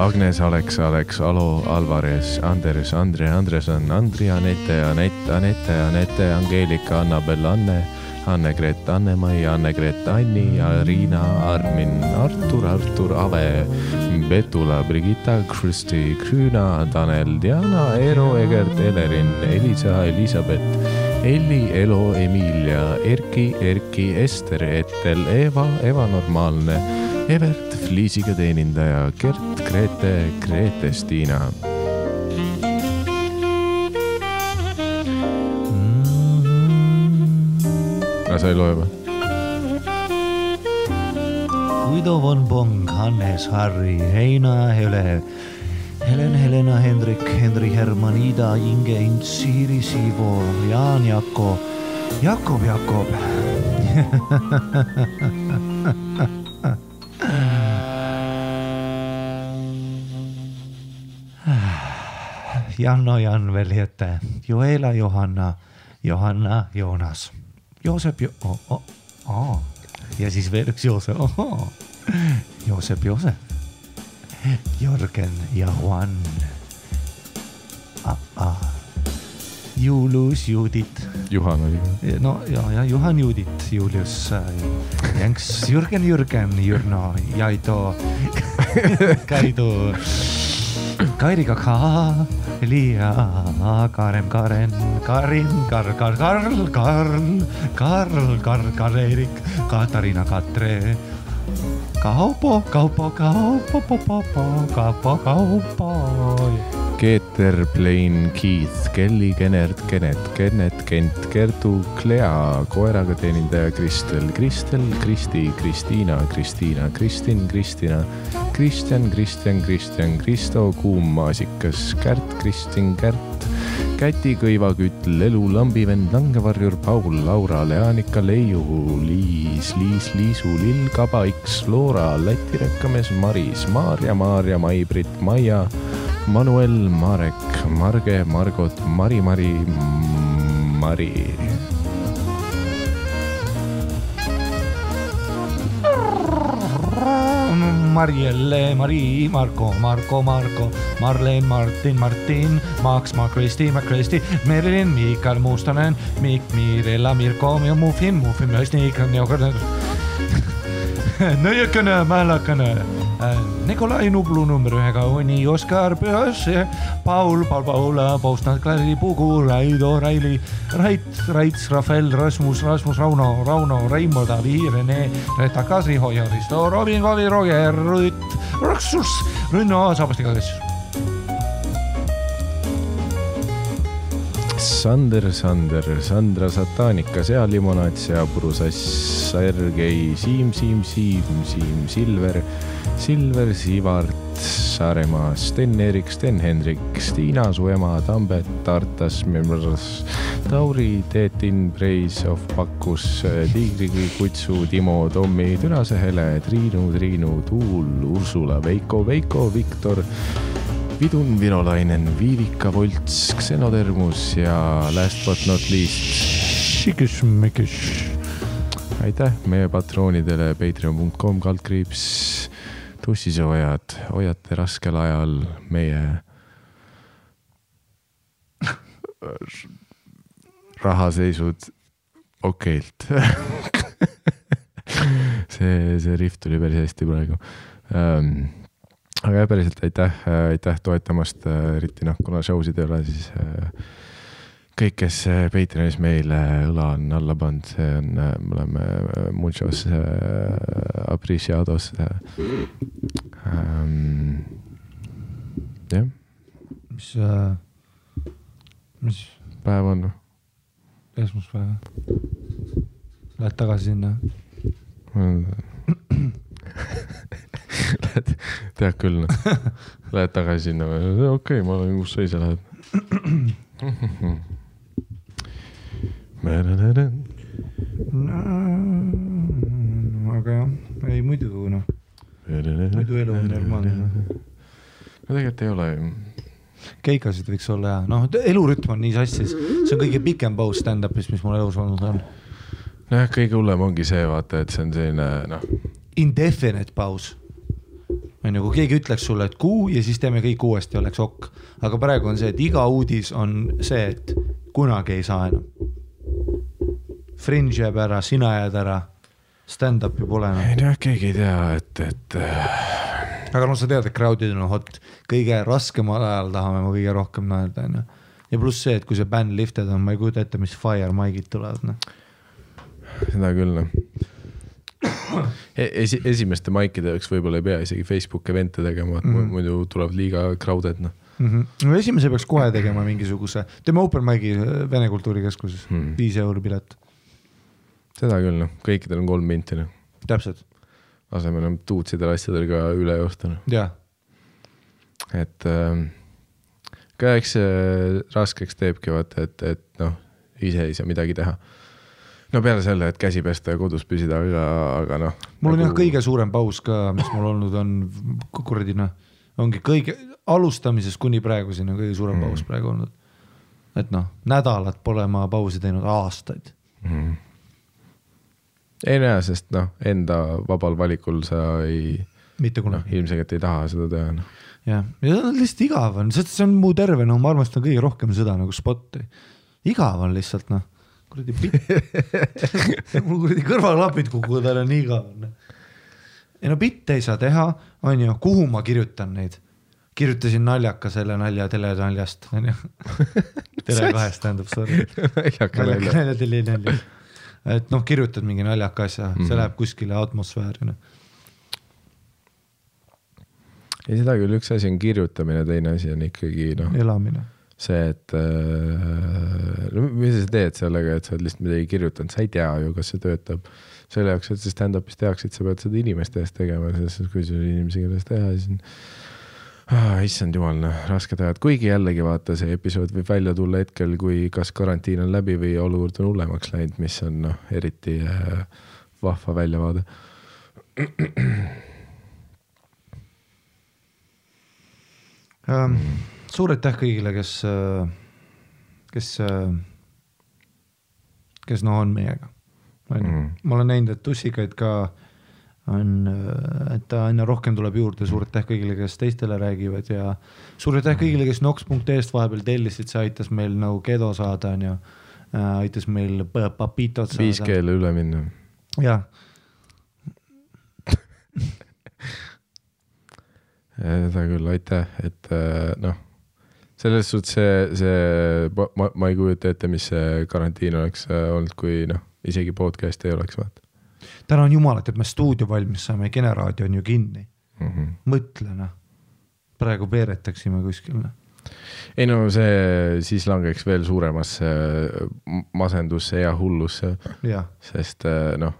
Agnes, Alex, Alo, Alvarez, Anders, Andre, Andreson, Andri, Anette, Angeelika, Annabel, Anne-Gret, Anne-Mai, Anne-Gret, Anni, Riina, Armin, Artur, Ave, Betula, Brigitta, Kristi, Krüüna, Tanel, Diana, Eero, Egert, Elerin, Elisa, Elisabeth, Elli, Elo, Emilia, Erki, Ester, Etel, Eva normaalne, Evert, Fliisiga teenindaja, Kert, Kreetestiina. Sa ei loe Kuido von Bong, Hannes, Harri, Heina, Helena, Hendrik, Henri, Herman, Ida, Inge, Int, Siiri, Siivo, Jaan, Jakob. Janno, Jan, Veljete, Joela, Johanna, Joonas, Joosep, ja siis veel üks Joosep, Joosep. Jörgen ja Juan. Julius, Judit. Juhan oli ka. No ja Juhan, Judit, Julius, Jänks, Jürgen, Jürno, Jaido, Kaido, Kairiga ka, Liia, Karen, Karin, Karl, Erik, Katarina, Katre, Kaupo. Keeter, Plain, Keith, Kelly, Kennert, Kent, Kertu, Klea, koeraga teenindaja, Kristel, Kristi, Kristiina, Kristin, Kristina, Kristjan, Kristo, Kuummaasikas, Kärt, Kristin, Kärt, Käti, Kõivakütt, Lelu, Lambivend, Langevarjur, Paul, Laura, Leanika, Leiu, Liis, Liisu, Lill, Kabaiks, Loora, Läti rekkames, Maris, Maarja, Maibrit, Maia, Manuel, Marek, Marge, Margot, Mari. Marielle, Mari, Marko, Marleen, Martin, Max, Kristi, Merilin, Mikael, Mustonen, Mikk, Mirella, Mirko, Mufin, Nõisnikon, Jokõrden, Nõiekõne, Mählakõne, Nikolai Nublu number 1, Oni, Oskar, Pühas, Paula, Paustan, Klari, Pugu, Raido, Raili, Raits, Rafael, Rasmus, Rauno, Reimo, Davi, Rene, Reta, Kasri, Hoia, Risto, Robin, Vali, Roger, Rüüt, Raksus, Rünno, Saabastega, Kessus. Sander, Sandra, Sataanika, Sea, Limonaat, Sea, Purusass, Sergei, Siim Silver, Sivart, Saaremaa, Sten-Erik, Sten-Hendrik, Stiina, su ema, Tambet, Tartas, Tauri, Teetin, Preis of Pakkus, Tiigrikri, Kutsu, Timo, Tommi, Türase, Hele, Triinu, Tuul, Ursula, Veiko, Viktor, Vidun, Vinolainen, Viivika, Volts, Xenodermus ja last but not least Shikish-mikish. Aitäh meie patroonidele patreon.com/, tussisoojad, hoiate raskel ajal meie rahaseisud okeilt. See rift tuli päris hästi praegu. Aga päriselt aitäh toetamast, eriti kuna showsid ei ole, siis kõik, kes Patreonis meile õla on alla pand, see on, me oleme muchos apreciados. Jah. Mis päev on? Esmaspäev. Lähed tagasi sinna? Tead küll. Lähed tagasi sinna. Okei, ma olen kus sa ise lähed. Aga jah, ei muidu noh, muidu elu on normaalne. No tegelikult ei ole ju. Keikasid võiks olla jah, noh elurütm on nii sassis, see on kõige pikem paus stand-upis, mis mul elus olnud on. Noh, kõige hullem ongi see vaata, et see on selline noh. Indefinite paus. Kui keegi ütleks sulle, et kuu ja siis teeme kõik uuesti oleks ok. Aga praegu on see, et iga uudis on see, et kunagi ei saa enam. Fringe jääb ära, sina jääd ära, stand-up ju pole enam. Ei noh, keegi ei tea, et... Aga noh, sa tead, et crowdid on hot. Kõige raskemal ajal tahame ma kõige rohkem naelda. Ja pluss see, et kui see band lifted on, ma ei kujuta ette, mis fire maigid tulevad. Seda küll, noh. Esimeste maikide üks võibolla ei pea isegi Facebook evente tegema, muidu tuleb liiga crowded. Esimese peaks kohe tegema mingisuguse, teeme open maiki Vene kultuurikeskuses, 5 € pilet. Seda küll, kõikidel on 3 minti. Täpselt. Asemel on tuutsidel asjadel ka üle joostan. Jah. Et ka eks raskeks teebki, et noh, ise ei saa midagi teha. No peale selle, et käsi pesta ja kodus püsida, aga noh... Mul on jah kõige suurem paus ka, mis mul olnud on kukuridina. Ongi kõige... Alustamises kuni praegu siin on kõige suurem paus praegu olnud. Et noh, nädalad pole ma pausi teinud aastaid. Ei näe, sest noh, enda vabal valikul sa ei... Mitte kunagi. Ilmselt ei taha seda teha. Ja see on lihtsalt igav on. See on muu terve, noh, ma armastan kõige rohkem seda nagu spotti. Igav on lihtsalt, noh. Mul kurdi kõrvaklapid kukud ära nii ka on. Ja no bitte ei saa teha, on ju, kuhu ma kirjutan neid. Kirjutasin naljaka selle nalja telenaljast. Tele2 tähendab, sorry. Naljaka nalja. Et noh, kirjutad mingi naljaka asja, see läheb kuskile atmosfääri. Ja seda küll üks asi on kirjutamine, teine asi on ikkagi... Elamine. See, et mis sa teed sellega, et sa oled lihtsalt midagi kirjutanud, sa ei tea ju, kas see töötab selle jaoks, et sa stand-upis teaksid, sa pead seda inimeste eest tegema, sest kui sul inimesi kellest teha, siis on issand jumal, rasked ajad, kuigi jällegi vaata, see episood võib välja tulla hetkel, kui kas karantiin on läbi või olukord on hullemaks läinud, mis on eriti vahva väljavaade. Suur aitäh kõigile, kes noh on meiega. Ma olen näinud, et tussikaid ka on, et aina rohkem tuleb juurde. Suur aitäh kõigile, kes teistele räägivad ja suur aitäh kõigile, kes nox.eest vahepeal tellisid. See aitas meil nagu kedo saada ja aitas meil papitot saada. 5G-le üle minna. Jah. Seda küll, aitäh, et noh. Selles suhtes see, ma ei kujuta ette, mis see karantiin oleks olnud, kui isegi podcast ei oleks vaata. Täna on jumalat, et me stuudio valmis saame, generaadio on ju kinni. Mõtlena. Praegu peeretaksime kuskil. Ei no see siis langeks veel suuremasse masendusse ja hullusse. Sest noh,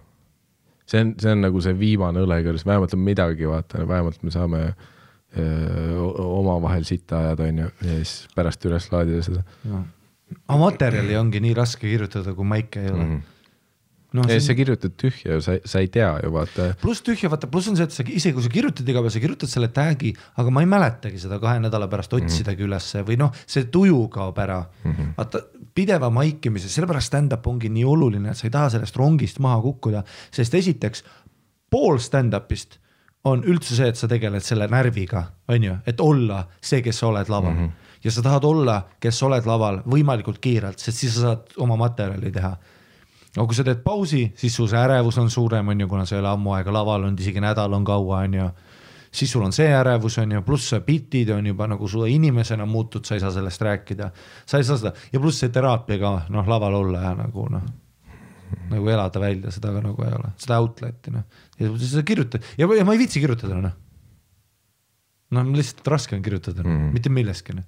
see on nagu see viimane õlekõrs, vähemalt on midagi, vaata, vähemalt me saame oma vahel sitta ajada, on ju, ja siis pärast üles laadida seda. Ja. Aga materjali ongi nii raske kirjutada, kui maike ei ole. No, ja sa kirjutad tühja, sa ei tea ju, vaata. Plus tühja, vaata, plus on see, et sa ise, kui sa kirjutad igapäev, sa kirjutad selle tag'i, aga ma ei mäletagi seda 2 nädala pärast otsidagi ülesse või noh, see tuju kaob ära. Vaata, pideva maikimise, sellepärast stand-up ongi nii oluline, et sa ei taha sellest rongist maha kukkuda, sest esiteks pool stand-upist on üldse see, et sa tegeled selle närviga, on ju, et olla see, kes sa oled laval. Ja sa tahad olla, kes sa oled laval võimalikult kiirelt, sest siis sa saad oma materjali teha. No kui sa teed pausi, siis sul see ärevus on suurem, on ju, kuna sa ei ole ammu aega laval, on isegi nädal on kaua, on ju. Siis sul on see ärevus, on ju, pluss sa pitid on juba nagu sulle inimesena muutud, sa ei saa sellest rääkida. Sa ei saa seda. Ja pluss see teraapiaga, noh, laval olla ja nagu, noh, nagu elada välja, seda ka nagu ei ole. Seda outlet'i, noh. Ja seda kirjutad. Ja ma ei viitsi kirjutada, noh. Noh, lihtsalt raske on kirjutada, mitte milleski, noh.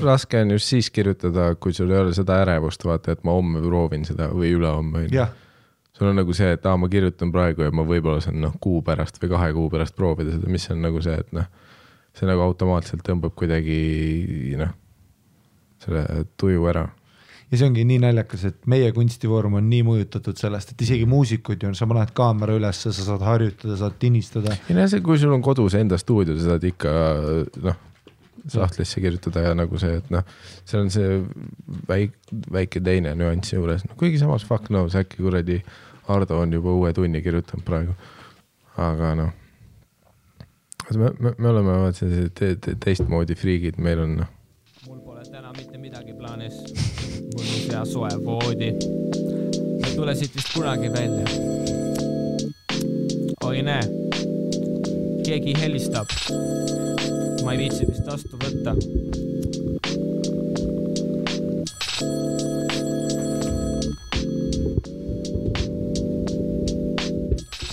Raske on just siis kirjutada, kui sul ei ole seda ärevust, vaata, et ma homme proovin seda või üle homme. Sul on nagu see, et ma kirjutan praegu ja ma võib-olla saan kuu pärast või 2 kuu pärast proovida seda, mis on nagu see, et see nagu automaatselt tõmbab kuidagi selle tuju ära. Ja see ongi nii naljakas, et meie kunstivorm on nii mõjutatud sellest, et isegi muusikud ju on, sa paned kaamera üles, sa saad harjutada, saad tinistada. Ja näe see, kui sul on kodus enda stuudios, sa saad ikka sahtlisse kirjutada ja nagu see, et see on see väike teine nüants juures. Kuigi samas fuck no, see äkki kuradi Ardo on juba uue tunni kirjutanud praegu. Aga noh, me oleme teistmoodi friigid, meil on noh. Mul pole täna mitte midagi plaanis. Mul on hea soe voodi. Me tule siit vist kunagi välja. Oi näe, keegi helistab. Ma ei viitsi vist vastu võtta.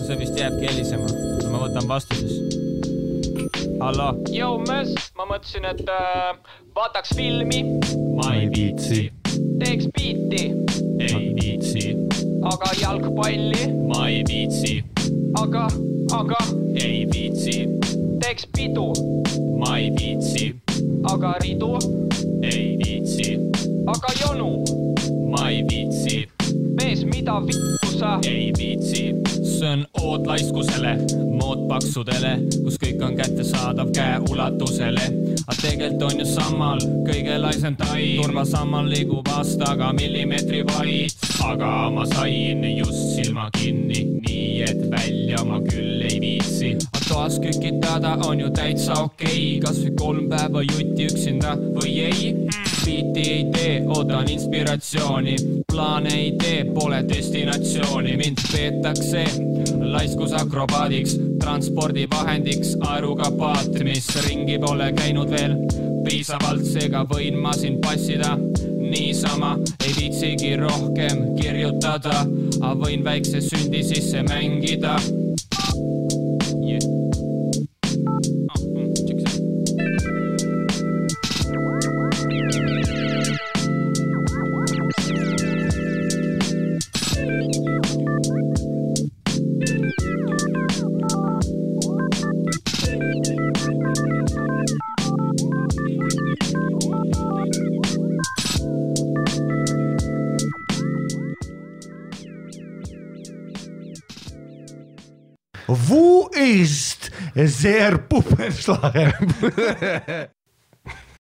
See vist jääbki helisema. Ma võtan vastuses. Hallo. Jou, mõs. Ma mõtlesin, et vaataks filmi. Ma ei viitsi. Teeks biiti. Ei viitsi. Aga jalgpalli. Ma ei viitsi. Aga. Ei viitsi. Teeks pidu. Ma ei viitsi. Aga ridu? Ei viitsi. Aga jonu? Ma ei viitsi. Mees, mida vittu sa? Ei viitsi. See on ood laiskusele, mood paksudele, kus kõik on kätte saadav käe ulatusele. Aga tegelt on ju samal, kõige laisem tai. Turva samal liigub aastaga millimetri vaid. Aga ma sain just silma kinni, nii et välja ma küll ei viitsi. Toas kükitada on ju täitsa okei, kas või 3 päeva jutti üksinda või ei? Biiti ei tee, oodan inspiratsiooni, plaane ei tee, pole destinatsiooni. Mind peetakse laiskus akrobaadiks, transpordivahendiks, aeruga paat, mis ringi pole käinud veel piisavalt, seega võin ma siin passida. Niisama ei viitsigi rohkem kirjutada, aga võin väikse sündi sisse mängida. Wo ist der Puppenschlager?